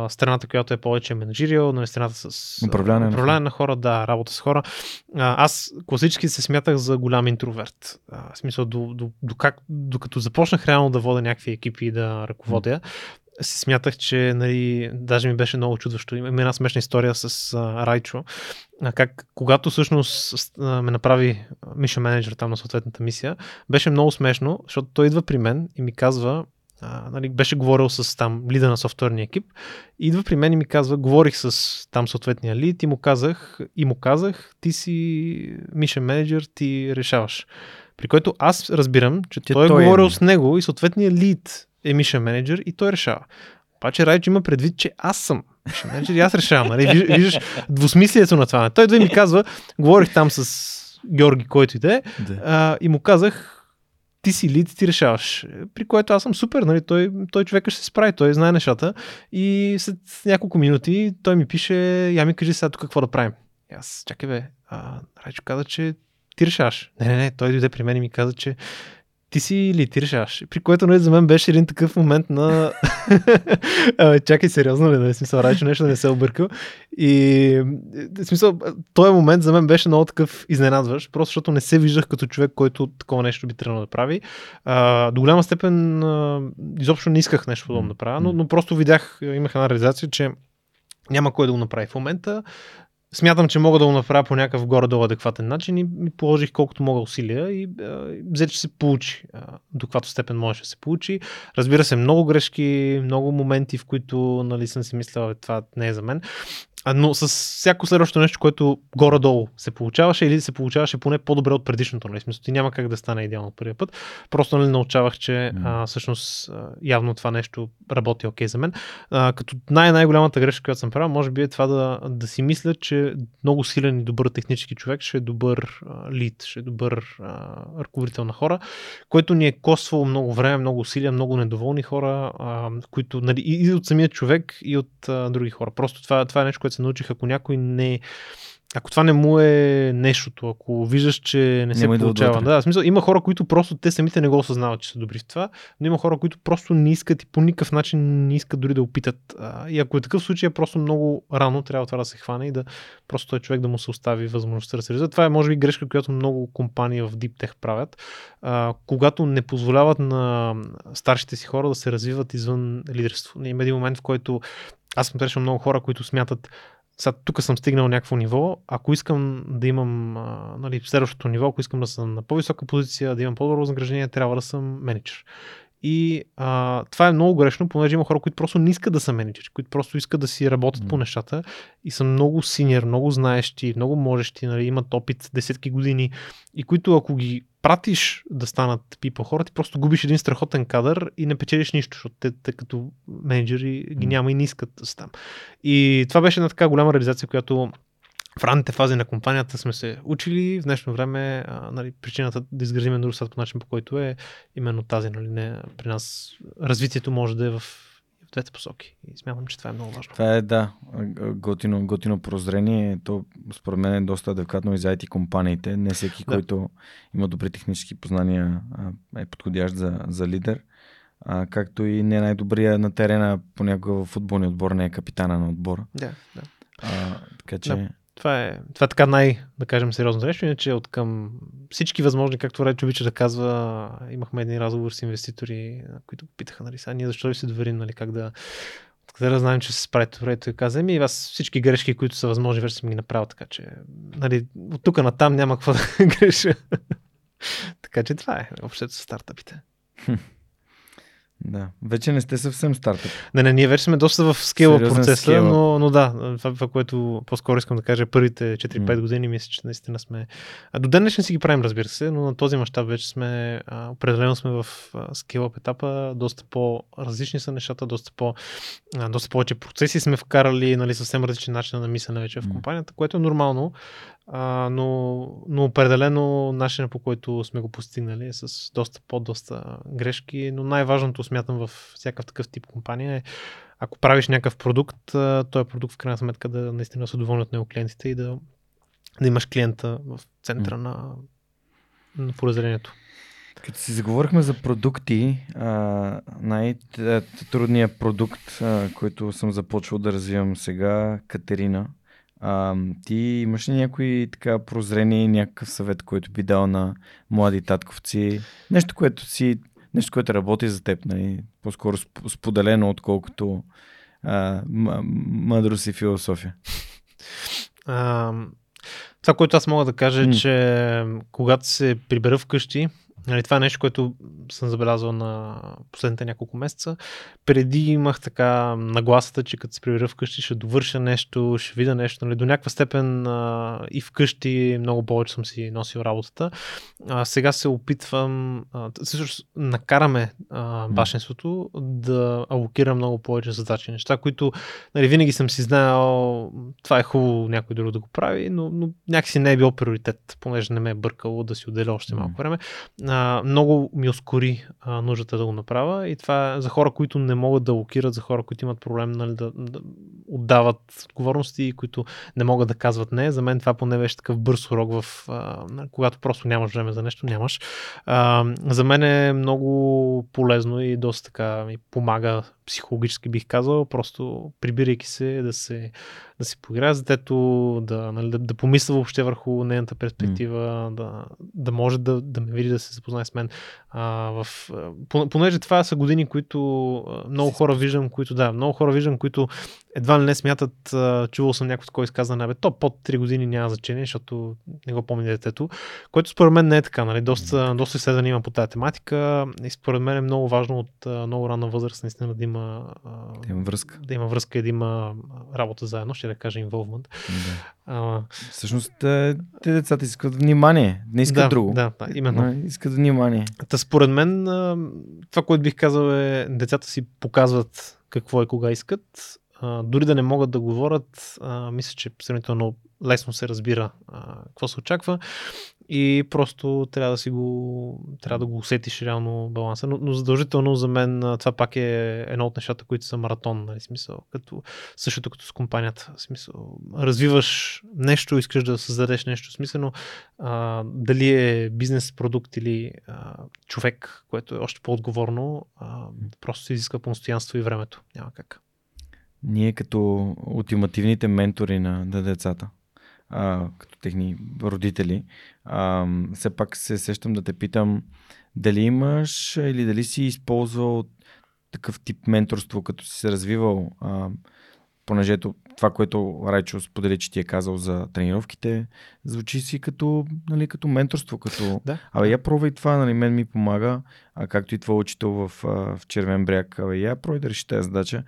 страната, която е повече менеджериал, но и страната с управляване на хора, да, работа с хора. Аз класически се смятах за голям интроверт. В смисъл, докато започнах реално да водя някакви екипи и да ръководя, си смятах, че, нали, даже ми беше много чудващо. Има една смешна история с Райчо, как когато всъщност ме направи мишън менеджер там на съответната мисия, беше много смешно, защото той идва при мен и ми казва, нали, беше говорил с там лида на софтуерния екип, идва при мен и ми казва, говорих с там съответния лид и му казах, ти си мишън менеджер, ти решаваш. При който аз разбирам, че той е говорил с него и съответния лид е мишън менеджер и той решава. Обаче Райчо има предвид, че аз съм мишън менеджер и аз решавам. Виждаш двусмислието на това. Той идва ми казва, говорих там с Георги, който иде, и му казах, ти си лид, ти решаваш. При което аз съм супер, нали? Той човека ще се справи, той знае нещата и след няколко минути той ми пише, я ми кажи сега тук какво да правим. И аз, чакай бе, Райчо каза, че ти решаваш. Не, той дойде при мен и ми каза, че ти си или ти решаваш. При което, нали, за мен беше един такъв момент на чакай, сериозно ли, нали, смисъл, Райчо нещо да не се объркал. И смисъл, този момент за мен беше много такъв изненадващ, просто защото не се виждах като човек, който такова нещо би трябвало да прави. До голяма степен изобщо не исках нещо подобно да правя, но просто видях, имах една реализация, че няма кой да го направи в момента. Смятам, че мога да го направя по някакъв горе-долу адекватен начин и положих колкото мога усилия и взе, че се получи. До каквато степен можеше да се получи. Разбира се, много грешки, много моменти, в които, нали, съм си мислял, това не е за мен. Но с всяко следващо нещо, което горе-долу се получаваше или се получаваше поне по-добре от предишното. В смисъл, ти няма как да стане идеално първия път. Просто научавах, че всъщност явно това нещо работи окей за мен. Като най-голямата грешка, която съм правил, може би е това да си мисля, че много силен и добър технически човек ще е добър лид, ще е добър ръководител на хора, което ни е коствало много време, много усилия, много недоволни хора, които нали, и от самия човек, и от други хора. Просто това е нещо, което се научих, ако някой не... Ако това не му е нещото, ако виждаш, че не се получава. Да, в смисъл, има хора, които просто те самите не го осъзнават, че са добри в това, но има хора, които просто не искат и по никакъв начин не искат дори да опитат. И ако е такъв случай, е просто много рано трябва това да се хване и да просто той човек да му се остави възможността да се реализира. Това е може би грешка, която много компании в Deep Tech правят, когато не позволяват на старшите си хора да се развиват извън лидерство. Има един момент, в който аз съм срещал много хора, които смятат: сега тук съм стигнал някакво ниво, ако искам да имам следващото ниво, ако искам да съм на по-висока позиция, да имам по-добро възнаграждение, трябва да съм менеджер. И това е много грешно, понеже има хора, които просто не искат да са менеджери, които просто искат да си работят по нещата и са много синьор, много знаещи, много можещи, нали, имат опит десетки години и които ако ги пратиш да станат people хора, ти просто губиш един страхотен кадър и не печелиш нищо, защото те като менеджери ги няма и не искат да са там. И това беше една така голяма реализация, която в ранните фази на компанията сме се учили. В днешно време причината да изградим EnduroSat по начин, по който е именно тази. При нас развитието може да е в двете посоки. И смятам, че това е много важно. Това е, да, готино прозрение. То според мен е доста адекватно и за IT компаниите. Не всеки, който има добри технически познания, е подходящ за лидер. Както и не най-добрия на терена, понякога в футболния отбор не е капитана на отбора. Да. Така че... Това е така да кажем, сериозно нещо, иначе от към всички възможни, както Райчо обича да казва, имахме един разговор с инвеститори, които питаха, ние защо да се доверим, как да... Откъде да знаем, че се справите добре, той каза, и аз всички грешки, които са възможни, вече съм ги направил, така че, от тук на там няма какво да греша. Така че това е, общото с стартъпите. Да, вече не сте съвсем стартъп. Не, ние вече сме доста в скейла процеса, но да, това, което по-скоро искам да кажа, първите 4-5 години, мисля, че наистина сме... До ден днешен си ги правим, разбира се, но на този мащаб вече сме, определено сме в скейлъп етапа, доста по-различни са нещата, доста повече процеси сме вкарали, съвсем различни начина на мислене вече в компанията, което е нормално, но определено начина, по който сме го постигнали е с доста грешки, но най-важното смятам във всякакъв такъв тип компания е, ако правиш някакъв продукт, този продукт в крайна сметка да наистина са доволни от него клиентите и да имаш клиента в центъра на поразделението. Като си заговорихме за продукти, най-трудният продукт, който съм започвал да развивам сега, Катерина, ти имаш ли някои така прозрение, някакъв съвет, който би дал на млади татковци? Нещо, което работи за теб, по-скоро споделено, отколкото мъдрост и философия. Това, което аз мога да кажа, е, че когато се прибера вкъщи, това е нещо, което съм забелязал на последните няколко месеца. Преди имах така нагласата, че като се прибера вкъщи, ще довърша нещо, ще видя нещо. До някаква степен и вкъщи много повече съм си носил работата. Сега се опитвам, накараме бащинството да алокира много повече задачи. Неща, които винаги съм си знаел, това е хубаво някой друг да го прави, но някакси не е било приоритет, понеже не ме е бъркало да си отделя още малко време. Много ми ускори нуждата да го направя и това е за хора, които не могат да локират, за хора, които имат проблем да отдават отговорности и които не могат да казват не. За мен това поне беше такъв бърз урок, когато просто нямаш време за нещо, нямаш. За мен е много полезно и доста така ми помага психологически, бих казал, просто прибирайки се да се поиграе с детето, да помисля въобще върху нейната перспектива, да може да ме види, да се запознае с мен. Понеже това са години, които много хора виждам, които едва ли не смятат, чувал съм някой такова изказване, бе, то под 3 години няма значение, защото не го помни детето, което според мен не е така. Нали? Доста изследване има по тази тематика и според мен е много важно от много ранна възраст наистина да има, връзка. Да има връзка и да има работа заедно, ще да кажа involvement. Да. Всъщност те децата искат внимание, не искат друго. Да, именно. Искат внимание. Та според мен това, което бих казал е, децата си показват какво и кога искат. Дори да не могат да говорят, мисля, че сравнително лесно се разбира какво се очаква и просто трябва да го усетиш реално баланса. Но задължително за мен това пак е едно от нещата, които са маратон, нали, смисъл, същото като с компанията. Смисъл, развиваш нещо, искаш да създадеш нещо смислено, дали е бизнес продукт или човек, което е още по-отговорно, просто се изисква по постоянство и времето. Няма как. Ние като ултимативните ментори на децата, като техни родители, все пак се сещам да те питам дали имаш или дали си използвал такъв тип менторство, като си се развивал, понеже това, което Райчо сподели, че ти е казал за тренировките, звучи си като, нали, като менторство. Като... Да. Абе, я пробвай това, нали, мен ми помага, както и това учител в Червен бряг. Абе, я пробвай да реши тази задача.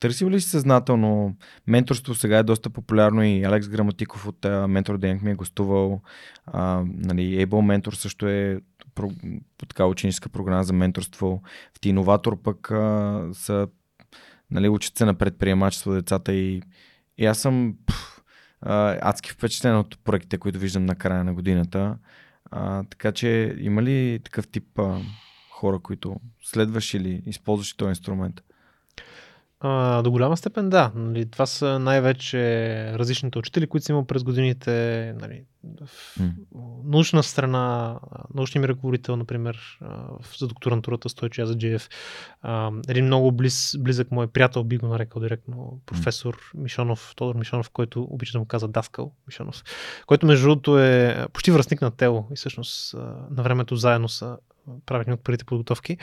Търсил ли си съзнателно? Менторство сега е доста популярно и Алекс Граматиков от Mentor Денг ми е гостувал. Нали, Able Mentor също е така ученическа програма за менторство. В Ти Иноватор пък са, нали, учат се на предприемачество децата и аз съм адски впечатлен от проектите, които виждам на края на годината. Така че има ли такъв тип хора, които следваш или използваш този инструмент? До голяма степен да. Нали, това са най-вече различните учители, които са имал през годините. Нали, в научна страна, научният ми ръководител, например, за докторантурата Стойчо Язаджиев, един много близък мой приятел, би го нарекал директно, професор Мишонов, Тодор Мишонов, който обича да му каза Даскал Мишонов, който между другото е почти връстник на тело и всъщност на времето заедно са правихме от първите подготовки.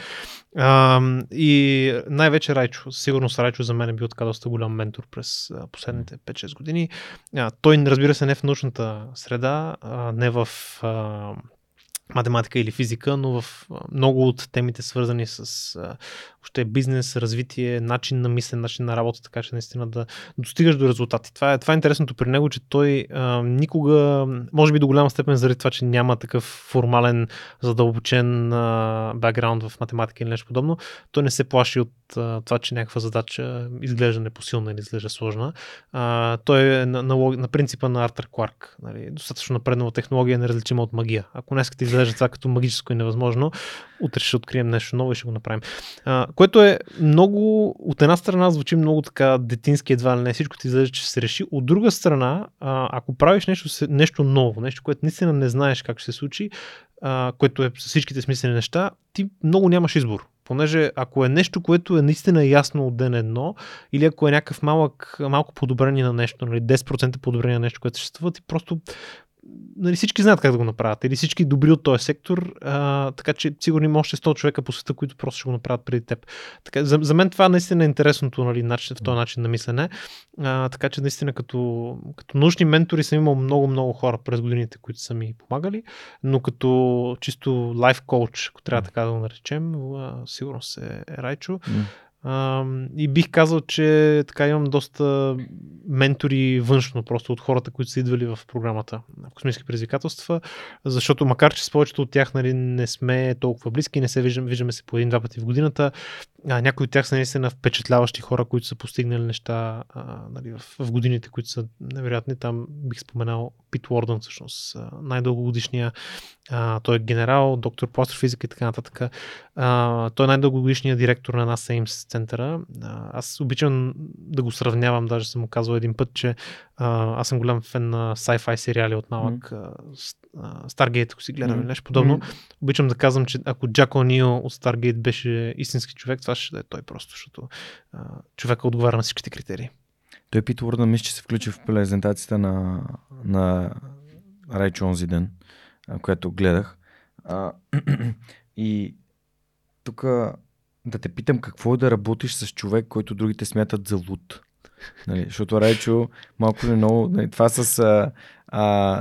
И най-вече Райчо. Сигурно Райчо за мен е бил така доста голям ментор през последните 5-6 години. Той, разбира се, не в научната среда, не в математика или физика, но в много от темите, свързани с още бизнес, развитие, начин на мислене, начин на работа, така че наистина да достигаш до резултати. Това е интересното при него, че той никога, може би до голяма степен заради това, че няма такъв формален, задълбочен бекграунд в математика или нещо подобно, той не се плаши от това, че някаква задача изглежда непосилна или изглежда сложна. Той е на принципа на Артър Кларк. Нали, достатъчно напреднала технология, неразличима от магия. Ако не искате изглежда това като магическо и невъзможно, утре ще открием нещо ново и ще го направим. Което е много, от една страна звучи много така детински, едва ли не всичко ти изглежда, че се реши. От друга страна, ако правиш нещо ново, нещо, което наистина не знаеш как ще се случи, което е с всичките смислени неща, ти много нямаш избор. Понеже ако е нещо, което е наистина ясно от ден едно, или ако е някакъв малко подобрение на нещо, нали, 10% подобрение на нещо, което съществува, ти просто, нали, всички знаят как да го направят, или всички добри от този сектор, така че сигурно има още 100 човека по света, които просто ще го направят преди теб. Така, за мен това наистина е интересното, нали, в този начин на мислене, така че наистина като научни ментори съм имал много хора през годините, които са ми помагали, но като чисто лайф коуч, ако трябва така да го наречем, сигурно се е Райчо. И бих казал, че така имам доста ментори външно, просто от хората, които са идвали в програмата в космически предизвикателства, защото макар, че с повечето от тях, нали, не сме толкова близки, не се виждаме се по 1-2 пъти в годината, някои от тях са наистина впечатляващи хора, които са постигнали неща, нали, в годините, които са невероятни. Там бих споменал Пит Уордън, всъщност най-дългогодишния, той е генерал, доктор по астрофизика и така нататък. Той е най-дългогодишният директор на NASA Ames центъра. Аз обичам да го сравнявам, даже съм му казвал един път, че аз съм голям фен на sci-fi сериали от малък, Stargate, ако си гледам, нещо подобно. Обичам да казвам, че ако Джак О'Нил от Stargate беше истински човек, това ще да е той просто, защото човека отговаря на всичките критерии. Той Пит Уордън, мисля, че се включи в презентацията на Райчо онзи ден, която гледах. И тук да те питам, какво е да работиш с човек, който другите смятат за луд? Нали, защото Райчо малко ли много... Нали, това с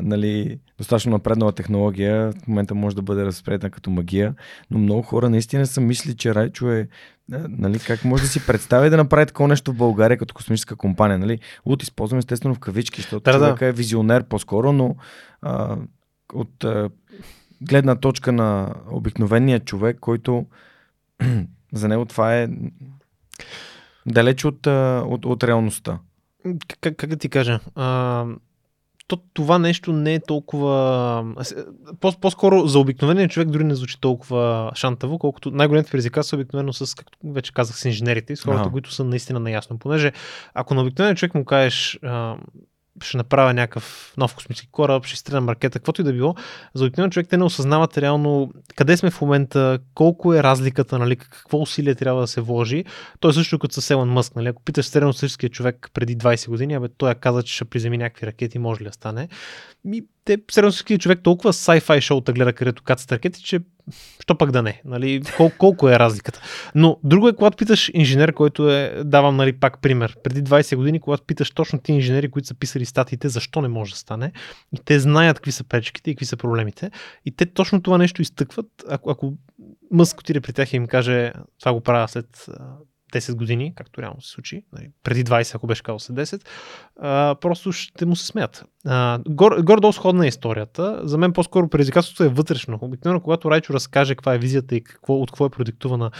нали, достатъчно напреднала технология в момента може да бъде разпредена като магия, но много хора наистина са мисли, че Райчо е... Нали, как може да си представи да направи такова нещо в България като космическа компания? Нали? Лут използвам естествено в кавички, защото човека е визионер по-скоро, но от гледна точка на обикновения човек, който за него това е далеч от реалността. Как да ти кажа? То това нещо не е толкова... По-скоро за обикновения човек дори не звучи толкова шантаво, колкото най-големите предизвикателства са обикновено с, както вече казах, с инженерите и с хората, които са наистина наясно. Понеже ако на обикновения човек му кажеш... ще направя някакъв нов космически кораб, ще изстрелям ракета, каквото и да било. За обикновено човек те не осъзнават реално къде сме в момента, колко е разликата, нали, какво усилие трябва да се вложи. Той също като с Елън Мъск. Нали, ако питаш средностатистическия човек преди 20 години, той каза, че ще приземи някакви ракети, може ли да стане. Те средностатистическия човек толкова sci-fi шоута гледа, където кацат ракети, че що пък да не, нали, колко е разликата. Но друго е, когато питаш инженер, който е, давам, нали, пак пример, преди 20 години, когато питаш точно ти инженери, които са писали статиите, защо не може да стане, и те знаят какви са пречките и какви са проблемите, и те точно това нещо изтъкват, ако Мъск отиде при тях и им каже, това го правя след 10 години, както реално се случи, нали, преди 20, ако беше казал след 10, просто ще му се смеят. Гордо сходна е историята. За мен по-скоро предизвикателството е вътрешно. Обикновено, когато Райчо разкаже каква е визията и от какво е продиктувана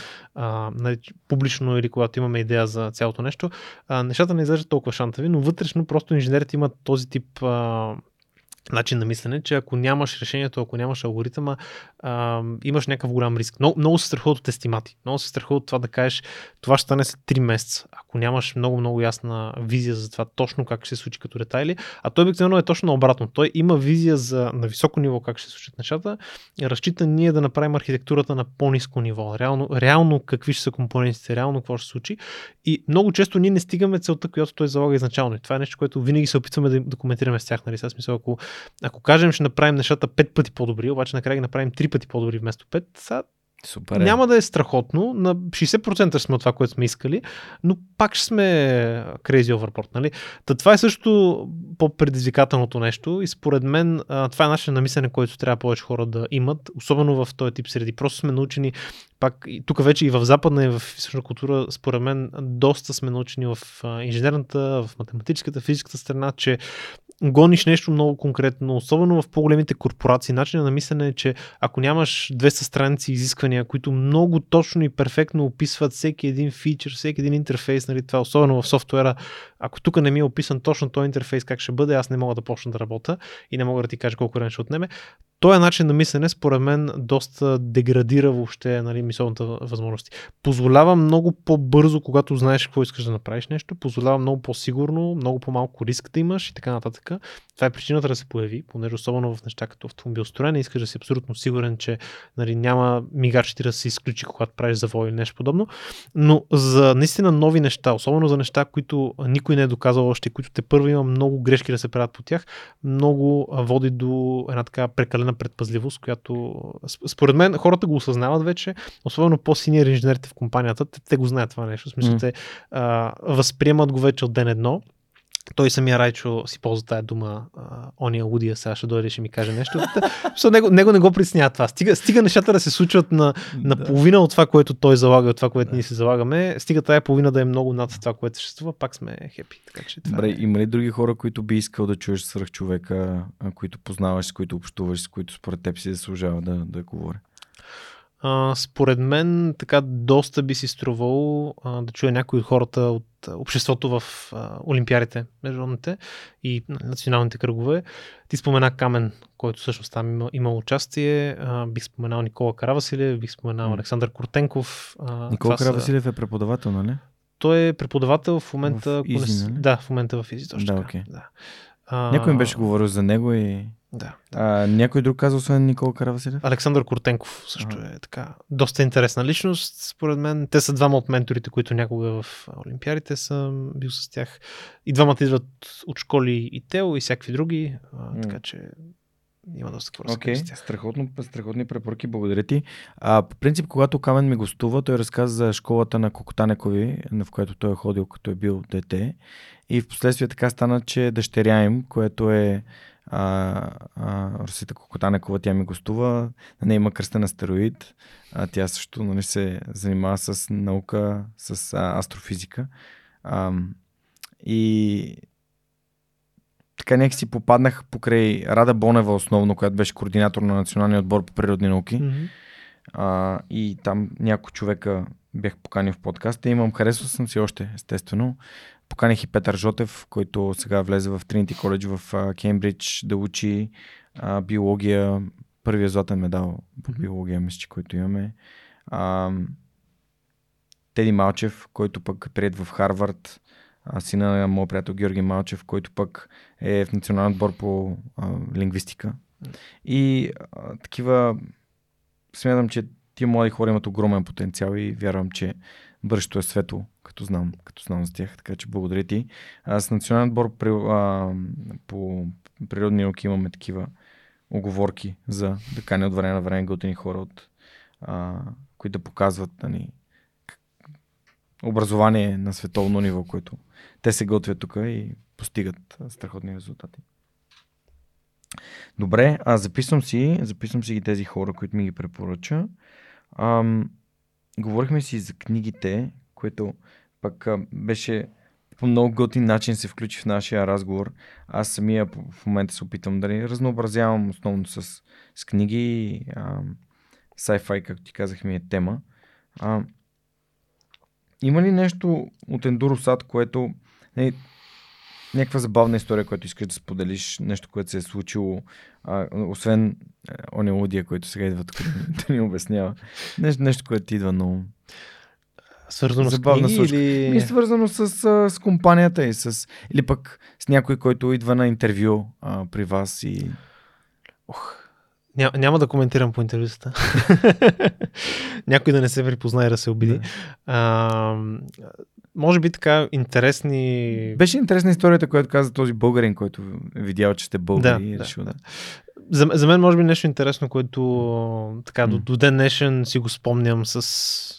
нали, публично или когато имаме идея за цялото нещо, нещата не изглеждат толкова шантави, но вътрешно просто инженерите имат този тип начин на мислене, че ако нямаш решението, ако нямаш алгоритъма, имаш някакъв голям риск. Много се страхуват от естимати. Много се страхуват от това да кажеш, това ще стане след 3 месеца. Ако нямаш много ясна визия за това точно как ще се случи като детайли, а той обикновено е точно наобратно. Той има визия на високо ниво как ще се случат нещата и разчита ние да направим архитектурата на по-ниско ниво. Реално какви ще са компонентите, реално какво ще се случи. И много често ние не стигаме целта, която той залага изначално. И това е нещо, което винаги се опитваме да коментираме с тях. Нали? Сега смисъл, ако кажем, ще направим нещата 5 пъти по-добри, обаче накрая ги направим 3 пъти по-добри вместо 5, супер, няма да е страхотно. На 60% сме от това, което сме искали, но пак ще сме crazy overboard. Нали? Това е също по-предизвикателното нещо и според мен това е начин на мислене, което трябва повече хора да имат, особено в този тип среди. Просто сме научени, пак тук вече и в западна и в източна култура, според мен доста сме научени в инженерната, в математическата, физическата страна, че гониш нещо много конкретно, особено в по-големите корпорации. Начинът на мислене е, че ако нямаш 200 страници изисквания, които много точно и перфектно описват всеки един фичър, всеки един интерфейс, нали, това особено в софтуера, ако тук не ми е описан точно този интерфейс как ще бъде, аз не мога да почна да работя и не мога да ти кажа колко време ще отнеме. Този начин на мислене, според мен, доста деградира въобще, нали, мисловната възможности. Позволява много по-бързо, когато знаеш какво искаш да направиш нещо, позволява много по-сигурно, много по-малко риск да имаш и така нататък. Това е причината да се появи, понеже особено в неща като автомобилостроене, искаш да си абсолютно сигурен, че, нали, няма мигачите да се изключи, когато правиш завой или нещо подобно. Но за наистина нови неща, особено за неща, които никой не е доказал още, които тепърва има много грешки да се правят по тях, много води до една така прекалена предпазливост, която според мен хората го осъзнават вече, особено по-синьор инженерите в компанията, те го знаят това нещо, в смисъл те възприемат го вече от ден едно. Той самия Райчо си ползва тая дума, ония лудия сега ще дойде и ще ми каже нещо. Него не го притеснява това. Стига нещата да се случват на половина от това, което той залага, от това, което ние си залагаме. Стига тая половина да е много над това, което съществува, пак сме хепи. Така че това е. Има ли други хора, които би искал да чуеш свръх човека, които познаваш, с които общуваш, с които според теб си заслужава да говоря? Според мен така доста би си струвало да чуя някой от хората от обществото в олимпиадите, международните и националните кръгове. Ти спомена Камен, който всъщност там има участие. Бих споменал Никола Каравасилев, бих споменал Александър Куртенков. Никола Каравасилев е преподавател, нали? Той е преподавател в момента в Изи, нали? Да, в момента в Изи, точно така. Okay. Да. Някой им беше говорил за него и... Да. Някой друг казва, освен Никола Каравасилев? Александър Куртенков също е така. Доста интересна личност, според мен. Те са двама от менторите, които някога в олимпиарите съм бил с тях. И двамата идват от школи и ТЕО и всякакви други. Така че има доста какво разказвам. Страхотни препоръки, благодаря ти. По принцип, когато Камен ми гостува, той разказа за школата на Кокотанекови, в която той е ходил, като е бил дете. И в последствие така стана, че дъщеря им, което е Русита Кокотанекова, тя ми гостува. На нея има кръста на астероид. Тя също, нали, се занимава с наука, с астрофизика. И така някак си попаднах покрай Рада Бонева основно, която беше координатор на националния отбор по природни науки. Mm-hmm. И там няколко човека бях поканил в подкаста. Имам, харесал съм си още, естествено. Поканих и Петър Жотев, който сега влезе в Тринити коледж в Кембридж да учи биология. Първия златен медал по биология, мисля, който имаме. Теди Малчев, който пък е приет в Харвард. Сина на моят приятел Георги Малчев, който пък е в национален отбор по лингвистика. И такива, смятам, че тия млади хора имат огромен потенциал и вярвам, че бъдещето е светло, като знам за тях, така че благодаря ти. С национален отбор по природни науки имаме такива оговорки за да каня от време на време готини хора, които да показват на ни образование на световно ниво, което те се готвят тук и постигат страхотни резултати. Добре, записвам си ги тези хора, които ми ги препоръча. Говорихме си за книгите, което пък беше по много готин начин се включи в нашия разговор. Аз самия в момента се опитвам да разнообразявам основно с книги. Sci-fi, както ти казах, ми е тема. Има ли нещо от EnduroSat, което някаква забавна история, която искаш да споделиш, нещо, което се е случило, освен онелудия, който сега идва тук да ни обяснява. Нещо, което ти идва, но свързано забавна с книги или... И свързано с компанията и или пък с някой, който идва на интервю при вас и... Няма да коментирам по интервюсата. Някой да не се припознае, да се обиди. Може би така интересни... Беше интересна историята, която каза този българин, който видял, че сте българи и решил да... За мен може би нещо интересно, което така до ден днешен си го спомням с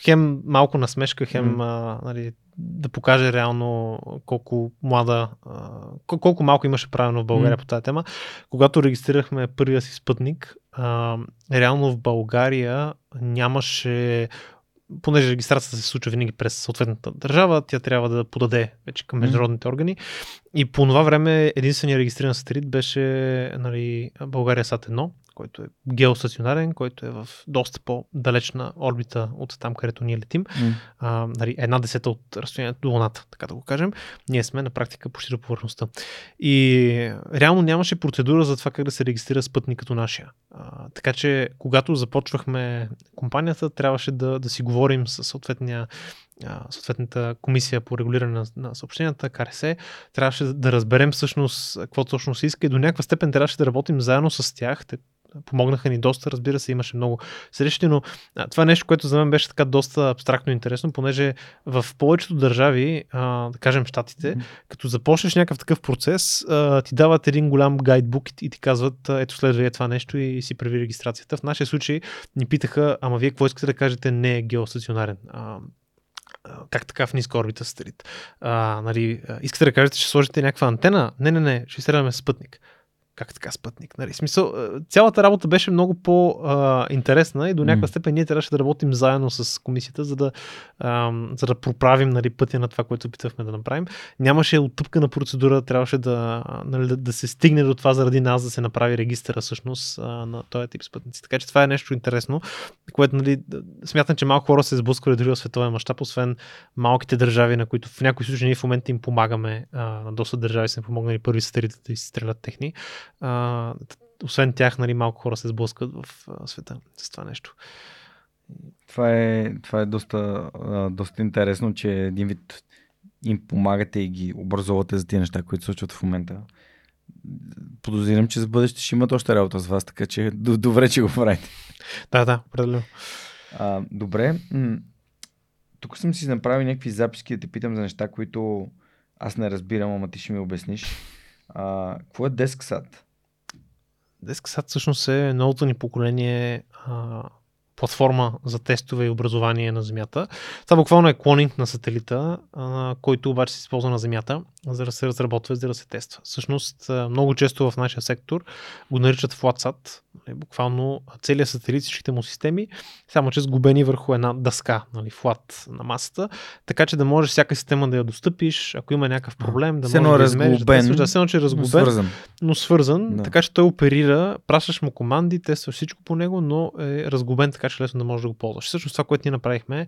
хем малко насмешка, хем нали, да покаже реално колко малко имаше правено в България по тази тема. Когато регистрирахме първия си спътник, реално в България нямаше, понеже регистрацията се случва винаги през съответната държава, тя трябва да подаде вече към международните органи. И по това време единственият регистриран сателит беше, нали, България Сат 1, който е геостационарен, който е в доста по-далечна орбита от там, където ние летим. Нали, 1/10 от разстоянието до Луната, така да го кажем. Ние сме на практика почти до повърхността. И реално нямаше процедура за това как да се регистрира спътник като нашия. Така че, когато започвахме компанията, трябваше да си говорим с съответната комисия по регулиране на съобщенията, КРС, трябваше да разберем всъщност какво точно се иска и до някаква степен трябваше да работим заедно с тях. Те помогнаха ни доста, разбира се, имаше много срещи, но това е нещо, което за мен беше така доста абстрактно интересно, понеже в повечето държави, да кажем щатите, като започнеш някакъв такъв процес, ти дават един голям гайдбук и ти казват, ето следва това нещо и си прави регистрацията. В нашия случай ни питаха, ама вие какво искате да кажете, не е геостационарен, как така в ниска орбита сателит. Нали, искате да кажете, ще сложите някаква антена? Не, ще изстреляме спътник. Как така спътник? Нали, смисъл, цялата работа беше много по-интересна и до някаква степен ние трябваше да работим заедно с комисията, за да проправим, нали, пътя на това, което опитвахме да направим. Нямаше оттъпкана процедура, трябваше да се стигне до това заради нас, да се направи регистъра всъщност на този тип спътници. Така че това е нещо интересно, което, нали, смятам, че малко хора се сблъсквали дори в световен мащаб, освен малките държави, на които в някои случаи ние в момента им помагаме. На доста държави са помогнали първи сателитите да изстрелят техни. Освен тях, нали, малко хора се сблъскат в света с това нещо. Това е доста интересно, че един вид им помагате и ги образовате за тези неща, които се случват в момента. Подозирам, че за бъдеще ще имат още работа с вас, така че добре, че го правите. Да, определено. Добре. Тук съм си направил някакви записки да те питам за неща, които аз не разбирам, ама ти ще ми обясниш. Какво е DeskSat? EnduroSat всъщност е новото ни поколение платформа за тестове и образование на Земята. Това буквално е клонинг на сателита, който обаче се използва на Земята, за да се разработва, за да се тества. Всъщност, много често в нашия сектор го наричат FlatSat, буквално целият сателит, всичките му системи, само че сгубени върху една дъска, нали, флат на масата, така че да можеш всяка система да я достъпиш, ако има някакъв проблем, да можеш да измериш, да тестваш, да, сено че е разглобен, но свързан, да. Така че той оперира, пращаш му команди, тестваш всичко по него, но е разглобен, така че лесно да можеш да го ползваш. Всъщност това, което ние направихме,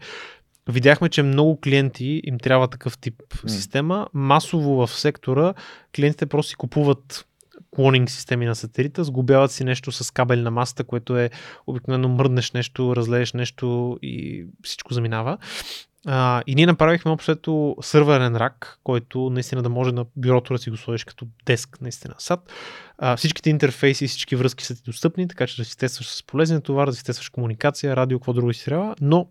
видяхме, че много клиенти им трябва такъв тип система. Масово в сектора клиентите просто си купуват клонинг системи на сателита, сгубяват си нещо с кабел на масата, което е обикновено мръднеш нещо, разлееш нещо и всичко заминава. И ние направихме общо сървърен рак, който наистина да може на бюрото да си го сложиш като деск, наистина сад. Всичките интерфейси и всички връзки са ти достъпни, така че да си тестваш с полезен товар, да си тестваш комуникация, радио, какво друго си трябва, но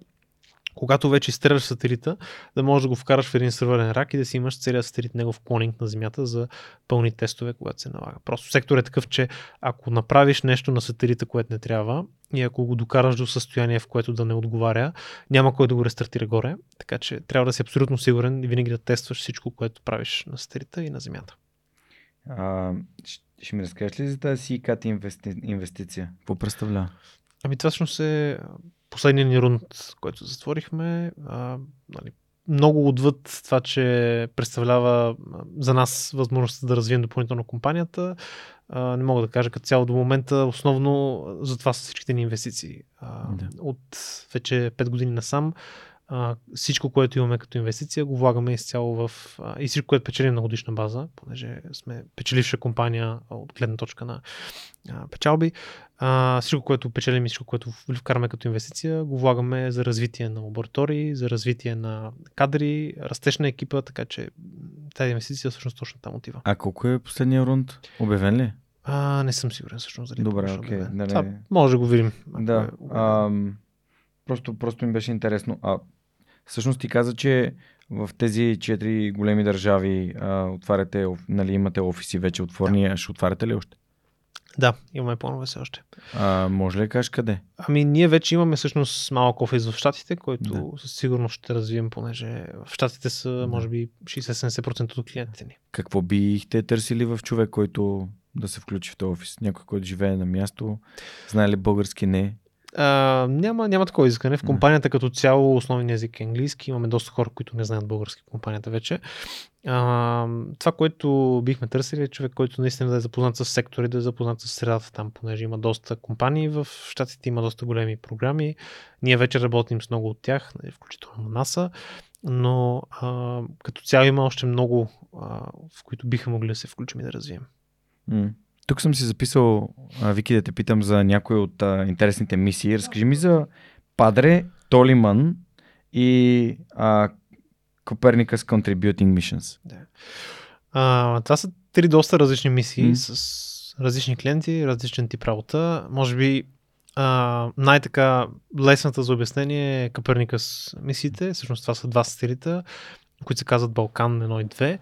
когато вече изстреляш сателита, да можеш да го вкараш в един сървърен рак и да си имаш целият сателит негов клонинг на Земята за пълни тестове, когато се налага. Просто сектор е такъв, че ако направиш нещо на сателита, което не трябва, и ако го докараш до състояние, в което да не отговаря, няма кой да го рестартира горе, така че трябва да си абсолютно сигурен и винаги да тестваш всичко, което правиш на сателита и на Земята. Ще ми разкажеш ли за тази ИКТ инвестиция? Какво представлява? Ами това всъщност е последния ни рунд, който затворихме, много отвъд това, че представлява за нас възможността да развием допълнително компанията. Не мога да кажа като цяло до момента, основно за това са всичките ни инвестиции. От вече 5 години насам всичко, което имаме като инвестиция, го влагаме изцяло в и всичко, което печелим на годишна база, понеже сме печеливша компания от гледна точка на печалби. Всичко, което печелим и всичко, което вкараме като инвестиция, го влагаме за развитие на лаборатории, за развитие на кадри, растеж на екипа, така че тази инвестиция всъщност точно там отива. А колко е последния рунд? Обявен ли? Не съм сигурен всъщност дали. Добре, окей. Това може да го видим. Да. Просто ми беше интересно. Всъщност ти каза, че в тези 4 големи държави отваряте, нали, имате офиси вече отворени, ще отваряте ли още? Да, имаме планове все още. Може ли кажеш къде? Ами ние вече имаме всъщност малък офис в Щатите, който със сигурност ще развием, понеже в Щатите са може би 60-70% от клиентите ни. Какво бихте търсили в човек, който да се включи в този офис? Някой, който живее на място, знае ли български? Не. Няма такова изискане. В компанията като цяло основният език е английски. Имаме доста хора, които не знаят български в компанията вече. Това, което бихме търсили, е човек, който наистина да е запознат с сектори, да е запознат с средата там, понеже има доста компании в щатите, има доста големи програми. Ние вече работим с много от тях, включително на NASA, но като цяло има още много, в които биха могли да се включим и да развием. Тук съм си записал, Вики, да те питам за някои от интересните мисии. Разкажи ми за Падре, Толиман и Copernicus Contributing Missions. Да. Това са 3 доста различни мисии с различни клиенти, различен тип работа. Може би най-така лесната за обяснение е Copernicus мисиите. Всъщност това са 2 сателита, които се казват Балкан 1 и 2.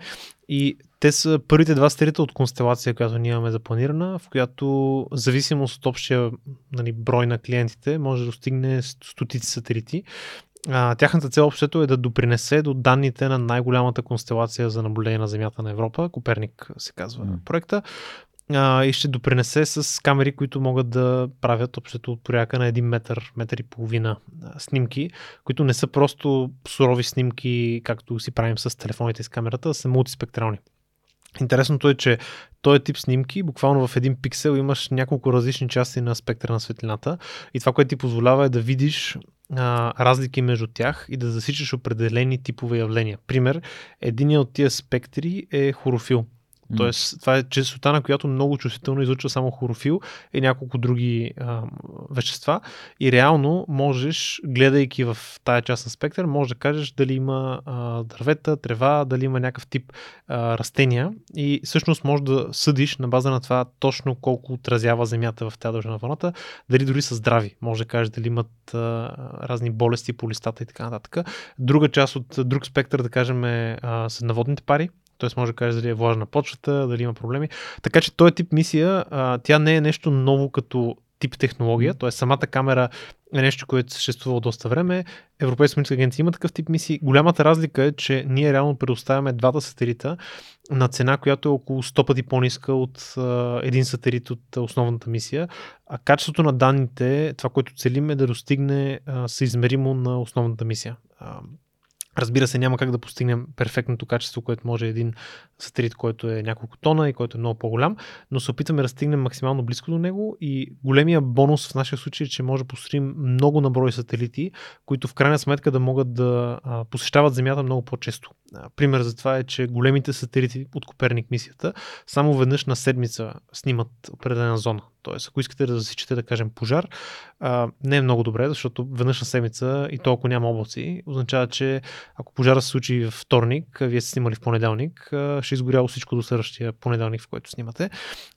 И те са първите 2 сателита от констелация, която ние имаме запланирана, в която в зависимост от общия, нали, брой на клиентите може да достигне стотици сателити. Тяхната цел общото е да допринесе до данните на най-голямата констелация за наблюдение на Земята на Европа. Коперник се казва проекта. И ще допринесе с камери, които могат да правят общото от порядка на 1 метър, метър и половина снимки, които не са просто сурови снимки, както си правим с телефоните и с камерата, а са мултиспектрални. Интересното е, че този тип снимки, буквално в 1 пиксел имаш няколко различни части на спектъра на светлината и това, което ти позволява е да видиш разлики между тях и да засичаш определени типове явления. Пример, единият от тия спектри е хлорофил. Тоест, това е честота, на която много чувствително излъчва само хлорофил и няколко други вещества. И реално можеш, гледайки в тая част на спектър, можеш да кажеш дали има дървета, трева, дали има някакъв тип растения. И всъщност можеш да съдиш на база на това точно колко отразява Земята в тази дължина на вълната, дали дори са здрави. Може да кажеш дали имат разни болести по листата и така нататък. Друга част от друг спектър, да кажем, са наводните пари. Тоест може да кажеш дали е влажна почвата, дали има проблеми. Така че този тип мисия, тя не е нещо ново като тип технология, т.е. самата камера е нещо, което съществува доста време. Европейска космическа агенция има такъв тип мисии. Голямата разлика е, че ние реално предоставяме двата сателита на цена, която е около 100 пъти по-ниска от един сателит от основната мисия. А качеството на данните, това, което целим е да достигне съизмеримо на основната мисия. Разбира се, няма как да постигнем перфектното качество, което може един сателит, който е няколко тона и който е много по-голям, но се опитаме да стигнем максимално близко до него и големия бонус в нашия случай е, че може да построим много наброй сателити, които в крайна сметка да могат да посещават Земята много по-често. Пример за това е, че големите сателити от Коперник мисията само веднъж на седмица снимат определена зона. Тоест, ако искате да засичате, да кажем, пожар, не е много добре, защото веднъж на седмица и толкова няма облаци. Означава, че ако пожара се случи във вторник, вие сте снимали в понеделник, ще изгоряло всичко до следващия понеделник, в който снимате.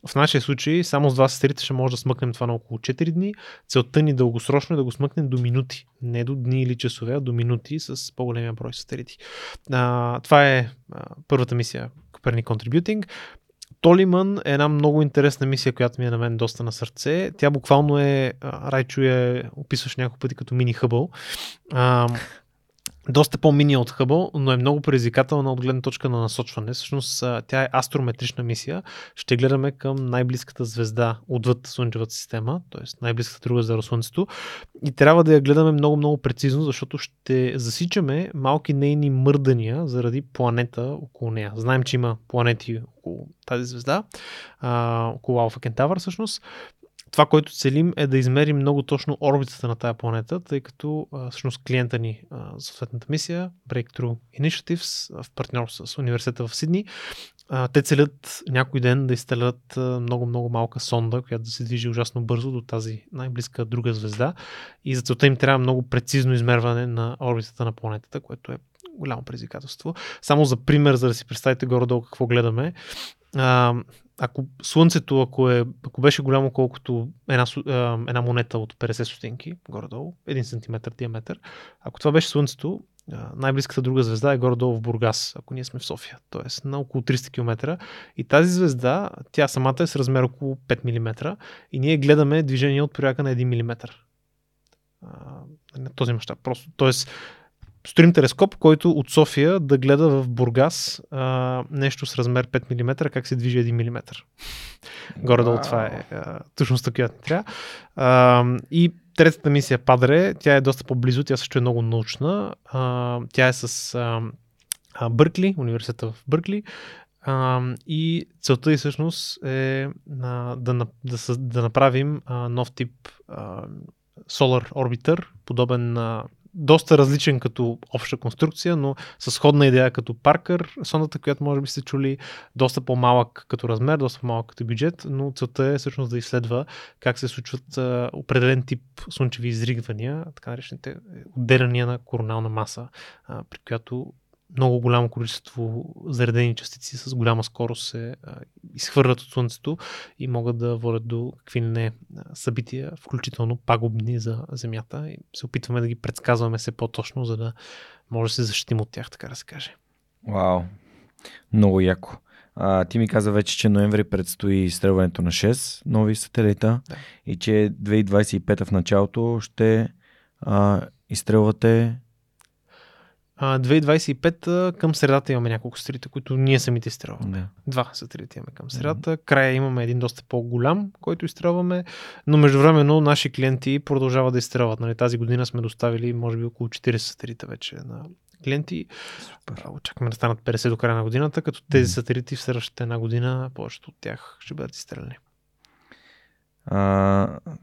В нашия случай само с два сателита ще може да смъкнем това на около 4 дни. Целта ни дългосрочно е да го смъкнем до минути. Не до дни или часове, а до минути с по-големия брой сателити. Това е първата мисия Коперник Contributing. Толиман е една много интересна мисия, която ми е на мен доста на сърце. Тя буквално е, Райчо я описваш няколко пъти като мини Хъбъл. Доста по-мини от Хъбъл, но е много предизвикателна от гледна точка на насочване. Всъщност тя е астрометрична мисия. Ще гледаме към най-близката звезда отвъд Слънчевата система, т.е. най-близката друга звезда от Слънцето. И трябва да я гледаме много-много прецизно, защото ще засичаме малки нейни мърдания заради планета около нея. Знаем, че има планети около тази звезда, около Алфа Кентавър всъщност. Това, което целим е да измерим много точно орбитата на тая планета, тъй като всъщност клиента ни за съответната мисия, Breakthrough Initiatives, в партньорство с университета в Сидни, те целят някой ден да изстрелят много-много малка сонда, която да се движи ужасно бързо до тази най-близка друга звезда и за целта им трябва много прецизно измерване на орбитата на планетата, което е голямо предизвикателство. Само за пример, за да си представите горе-долу какво гледаме, ако Слънцето, ако беше голямо колкото една монета от 50 стотинки, горе-долу, 1 см диаметър, ако това беше Слънцето, най-близката друга звезда е горе-долу в Бургас, ако ние сме в София, т.е. на около 300 км. И тази звезда, тя самата е с размер около 5 мм и ние гледаме движение от порядъка на 1 мм. На този мащаб просто. Тоест, строим телескоп, който от София да гледа в Бургас нещо с размер 5 мм, как се движи 1 мм. Горе-долу това е точността, която ни трябва. И третата мисия, Падре, тя е доста по-близо, тя също е много научна. Тя е с Бъркли, университета в Бъркли. И целта и всъщност е да направим нов тип Solar Orbiter, подобен на доста различен като обща конструкция, но със сходна идея като Паркър, сондата, която може би сте чули, доста по-малък като размер, доста по-малък като бюджет, но целта е всъщност да изследва как се случват определен тип слънчеви изригвания, така наречените отделяния на коронална маса, при която много голямо количество заредени частици с голяма скорост се изхвърлят от Слънцето и могат да водят до какви не събития, включително пагубни за Земята. И се опитваме да ги предсказваме все по-точно, за да може да се защитим от тях, така да се каже. Вау, много яко. Ти ми каза вече, че ноември предстои изстрелването на 6 нови сателита, да, и че 2025 в началото ще изстрелвате... 2025 към средата имаме няколко сателита, които ние самите изстрелваме. Yeah. Два сателита имаме към средата. Края имаме един доста по-голям, който изстрелваме, но междувременно наши клиенти продължават да изстрелват. Нали, тази година сме доставили може би около 40 сателита вече на клиенти. Супер. Очакваме да станат 50 до края на годината, като тези сателити в следващата една година повечето от тях ще бъдат изстреляни.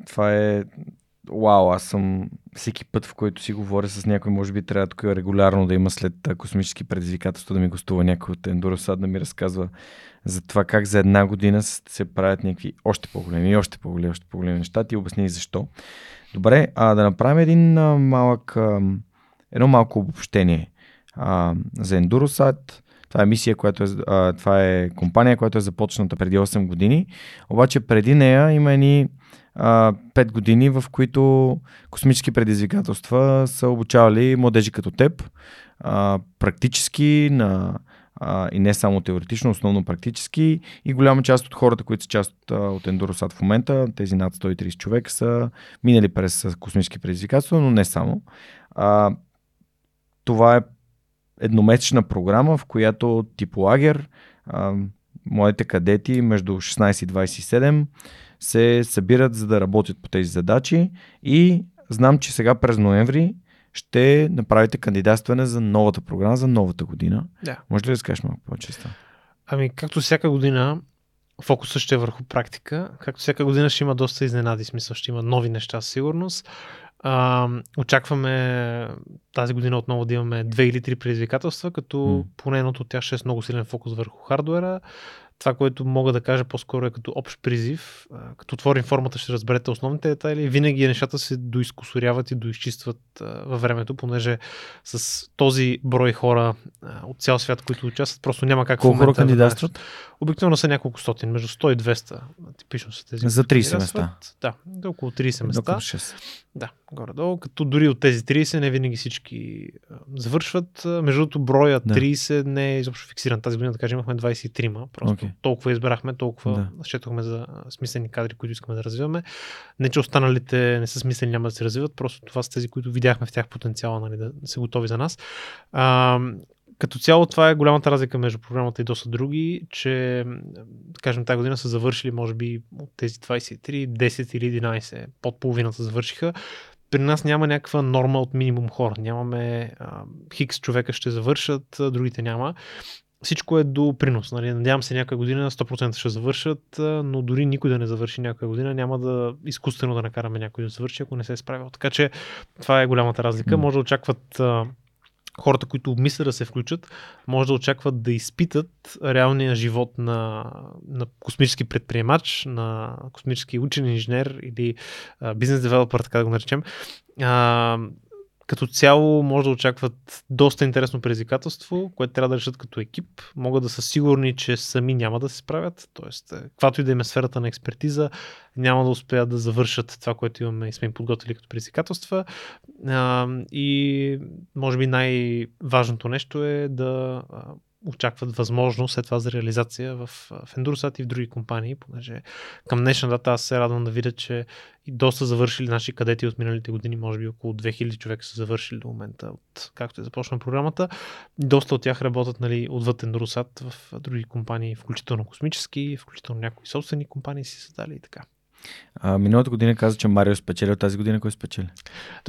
Това е... Вау, аз съм всеки път, в който си говоря с някой, може би трябва тук регулярно да има след космически предизвикателства да ми гостува някой от EnduroSat да ми разказва за това как за една година се правят някакви още по-големи и още по-големи неща. Ти обясни защо. Добре, да направим едно малко обобщение за EnduroSat. Това е мисия, това е компания, която е започната преди 8 години. Обаче преди нея има едни 5 години, в които космически предизвикателства са обучавали младежи като теб, практически на и не само теоретично, основно практически, и голяма част от хората, които са част от EnduroSat в момента, тези над 130 човека, са минали през космически предизвикателства, но не само. Това е едномесечна програма, в която тип лагер моите кадети между 16 и 27 се събират, за да работят по тези задачи, и знам, че сега през ноември ще направите кандидатстване за новата програма, за новата година. Да. Може ли да скажеш малко по-често? Ами, както всяка година, фокусът ще е върху практика. Както всяка година ще има доста изненади, смисъл ще има нови неща, сигурност. Очакваме тази година отново да имаме 2 или 3 предизвикателства, като поне едното от тях ще е с много силен фокус върху хардуера. Това, което мога да кажа по-скоро, е като общ призив. Като отворим формата, ще разберете основните детайли. Винаги нещата се доизкусоряват и доизчистват във времето, понеже с този брой хора от цял свят, които участват, просто няма как в момента. Колко хора кандидатстват? Обикновено са няколко стотин, между 100 и 200. Типично са тези. За 30 места? Да, до около 30 места. До около 6. Да, горе-долу. Като дори от тези 30 не винаги всички завършват. Между другото, броя 30 не е изобщо фиксиран. Тази година, да кажем, имахме 23-ма. Просто толкова избрахме, толкова счетохме за смислени кадри, които искаме да развиваме. Не, че останалите не са смислени, няма да се развиват, просто това са тези, които видяхме в тях потенциала, нали, да са готови за нас. Като цяло това е голямата разлика между програмата и доста други, че, да кажем, тази година са завършили, може би, от тези 23, 10 или 11, под половината завършиха. При нас няма някаква норма от минимум хора. Нямаме хикс човека ще завършат, другите няма. Всичко е до принос. Нали? Надявам се, някоя година 100% ще завършат, но дори никой да не завърши някоя година, няма да изкуствено да накараме някой да завърши, ако не се е справил. Така че това е голямата разлика. Може да очакват хората, които мислят да се включат, може да очакват да изпитат реалния живот на космически предприемач, на космически учен, инженер или бизнес девелопер, така да го наречем. Като цяло може да очакват доста интересно предизвикателство, което трябва да решат като екип. Могат да са сигурни, че сами няма да се справят. Тоест, каквато и да им е сферата на експертиза, няма да успеят да завършат това, което имаме и сме им подготвили като предизвикателства. И може би най-важното нещо е да очакват възможност след това за реализация в EnduroSat и в други компании, понеже към днешна дата аз се радвам да видя, че и доста завършили наши кадети от миналите години, може би около 2000 човека са завършили до момента, от както е започна програмата. Доста от тях работят, нали, отвъд EnduroSat в други компании, включително космически, включително някои собствени компании си създали и така. Миналата година каза, че Марио спечелил, тази година кой спечели?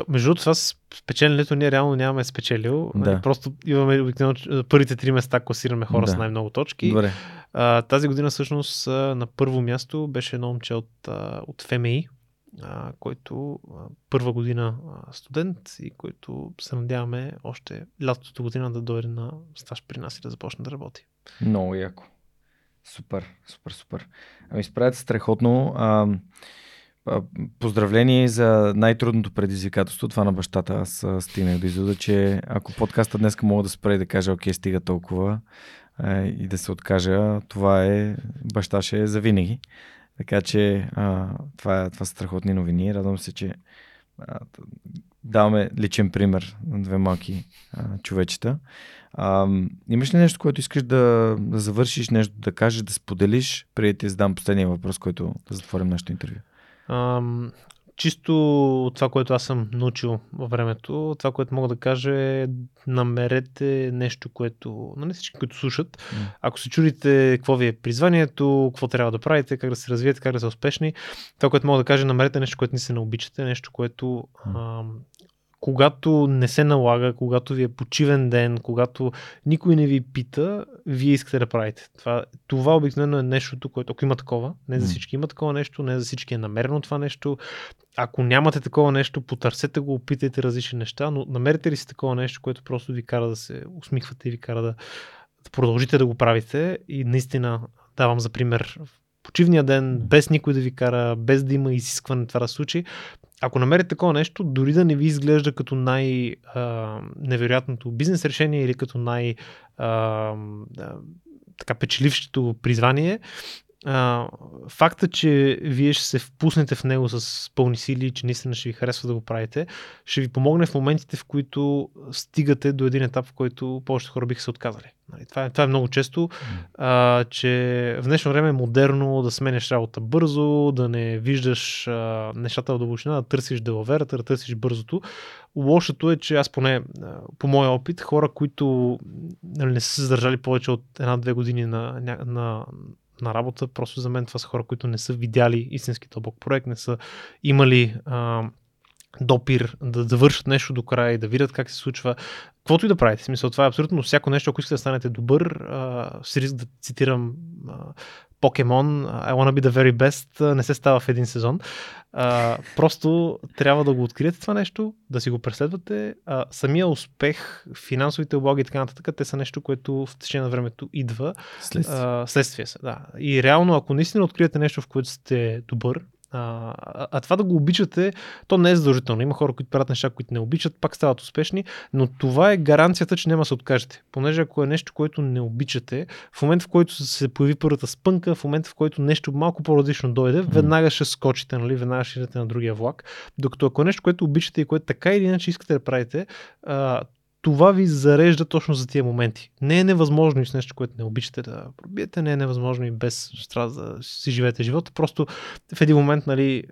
Между другото, това спечеленето ние реално нямаме спечелил. Да. Просто имаме обикновено първите 3 места, класираме хора с най-много точки. Тази година всъщност на първо място беше едно момче от ФМИ, който първа година студент и който се надяваме още лятото година да дойде на стаж при нас и да започне да работи. Много яко. Супер, супер, супер. Ами справят страхотно. Поздравление за най-трудното предизвикателство. Това на бащата. Аз стигнах до извода, че ако подкаста днес мога да спре и да кажа, окей, стига толкова и да се откажа, това е, баща ще е завинаги. Така че това са страхотни новини. Радвам се, че даваме личен пример на 2 малки човечета. Имаш ли нещо, което искаш да завършиш, нещо да кажеш, да споделиш, преди ти задам последния въпрос, който да затворим нашето интервю? Чисто от това, което аз съм научил във времето, това, което мога да кажа е: намерете нещо, което, нали, всички, които слушат, ако се чудите какво ви е призванието, какво трябва да правите, как да се развиете, как да са успешни, това, което мога да кажа, намерете нещо, което не се не обичате, нещо, което когато не се налага, когато ви е почивен ден, когато никой не ви пита, вие искате да правите. Това обикновено е нещото, което, ако има такова, не за всички има такова нещо, не за всички е намерено това нещо. Ако нямате такова нещо, потърсете го, опитайте различни неща, но намерите ли си такова нещо, което просто ви кара да се усмихвате и ви кара да продължите да го правите? И наистина давам за пример почивния ден, без никой да ви кара, без да има изискване това да случи. Ако намерите такова нещо, дори да не ви изглежда като най-невероятното бизнес решение или като най-печелившето призвание, факта, че вие ще се впуснете в него с пълни сили, че наистина ще ви харесва да го правите, ще ви помогне в моментите, в които стигате до един етап, в който повечето хора биха се отказали. Това е много често, че в днешно време е модерно да сменяш работа бързо, да не виждаш нещата в дълбочина, да търсиш делаверата, да търсиш бързото. Лошото е, че аз поне по моя опит, хора, които не са се задържали повече от 1-2 години на работа, просто за мен това са хора, които не са видяли истински дълбок проект, не са имали допир да завършат нещо до края и да видят как се случва. Каквото и да правите, смисъл, това е абсолютно всяко нещо, ако искате да станете добър, с риск да цитирам Покемон, I wanna be the very best, не се става в един сезон. Просто трябва да го откриете това нещо, да си го преследвате. Самия успех, финансовите облаги и така нататък, те са нещо, което в течение на времето идва. Следствие са, да. И реално, ако наистина откриете нещо, в което сте добър, а това да го обичате, то не е задължително. Има хора, които правят неща, които не обичат, пак стават успешни, но това е гаранцията, че няма да се откажете. Понеже ако е нещо, което не обичате, в момента, в който се появи първата спънка, в момента, в който нещо малко по-различно дойде, веднага ще скочите, нали? Веднага ще идете на другия влак. Докато ако е нещо, което обичате и което така или иначе искате да правите, това ви зарежда точно за тия моменти. Не е невъзможно и с нещо, което не обичате да пробиете, не е невъзможно и без страст да си живеете живота. Просто в един момент, нали,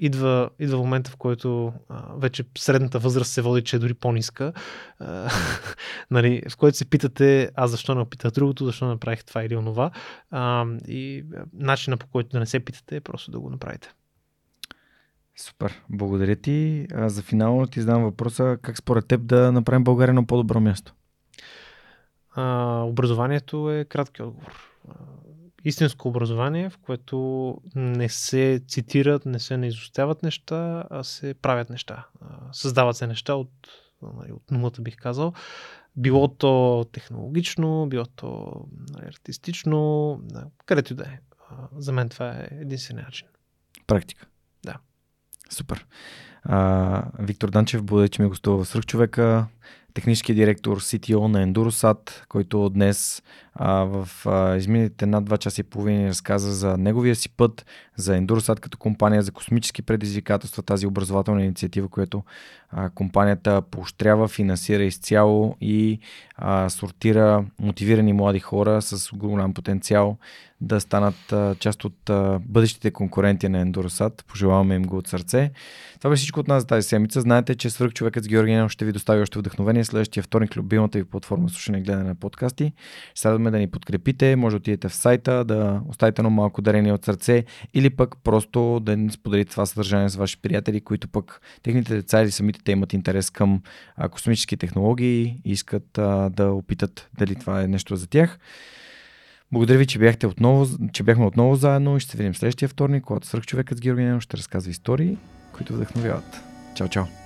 идва момента, в който вече средната възраст се води, че е дори по-ниска, нали, в който се питате, аз защо не опитах другото, защо не направих това или онова. И начина, по който да не се питате, е просто да го направите. Супер, благодаря ти. За финал ти задам въпроса, как според теб да направим България на по-добро място? Образованието е кратки отговор. Истинско образование, в което не се цитират, не се изостяват неща, а се правят неща. Създават се неща от нулата, бих казал. Било то технологично, било то артистично, където и да е. За мен това е единствен начин. Практика. Да. Супер. Виктор Данчев, благодаря, че ми гостува в Свръхчовека, технически директор, CTO на EnduroSat, който днес в изминалите над 2 часа и половина разказа за неговия си път, за EnduroSat като компания, за космически предизвикателства, тази образователна инициатива, която компанията поощрява, финансира изцяло и сортира мотивирани млади хора с голям потенциал да станат част от бъдещите конкуренти на EnduroSat. Пожелаваме им го от сърце. Това бе всичко от нас за тази седмица. Знаете, че Свръхчовекът с Георги Ненов ще ви достави още вдъхновение. Следващия вторник, любимата ви платформа за слушане и гледане на подкасти. Ще следваме да ни подкрепите. Може да отидете в сайта, да оставите едно малко дарение от сърце или пък просто да ни споделите това съдържание с ваши приятели, които пък техните деца или самите те имат интерес към космически технологии и искат да опитат дали това е нещо за тях. Благодаря ви, че бяхме отново заедно и ще се видим следващия вторник, когато Свръхчовекът с Георги Ненов ще разказва истории, които вдъхновяват. Чао, чао!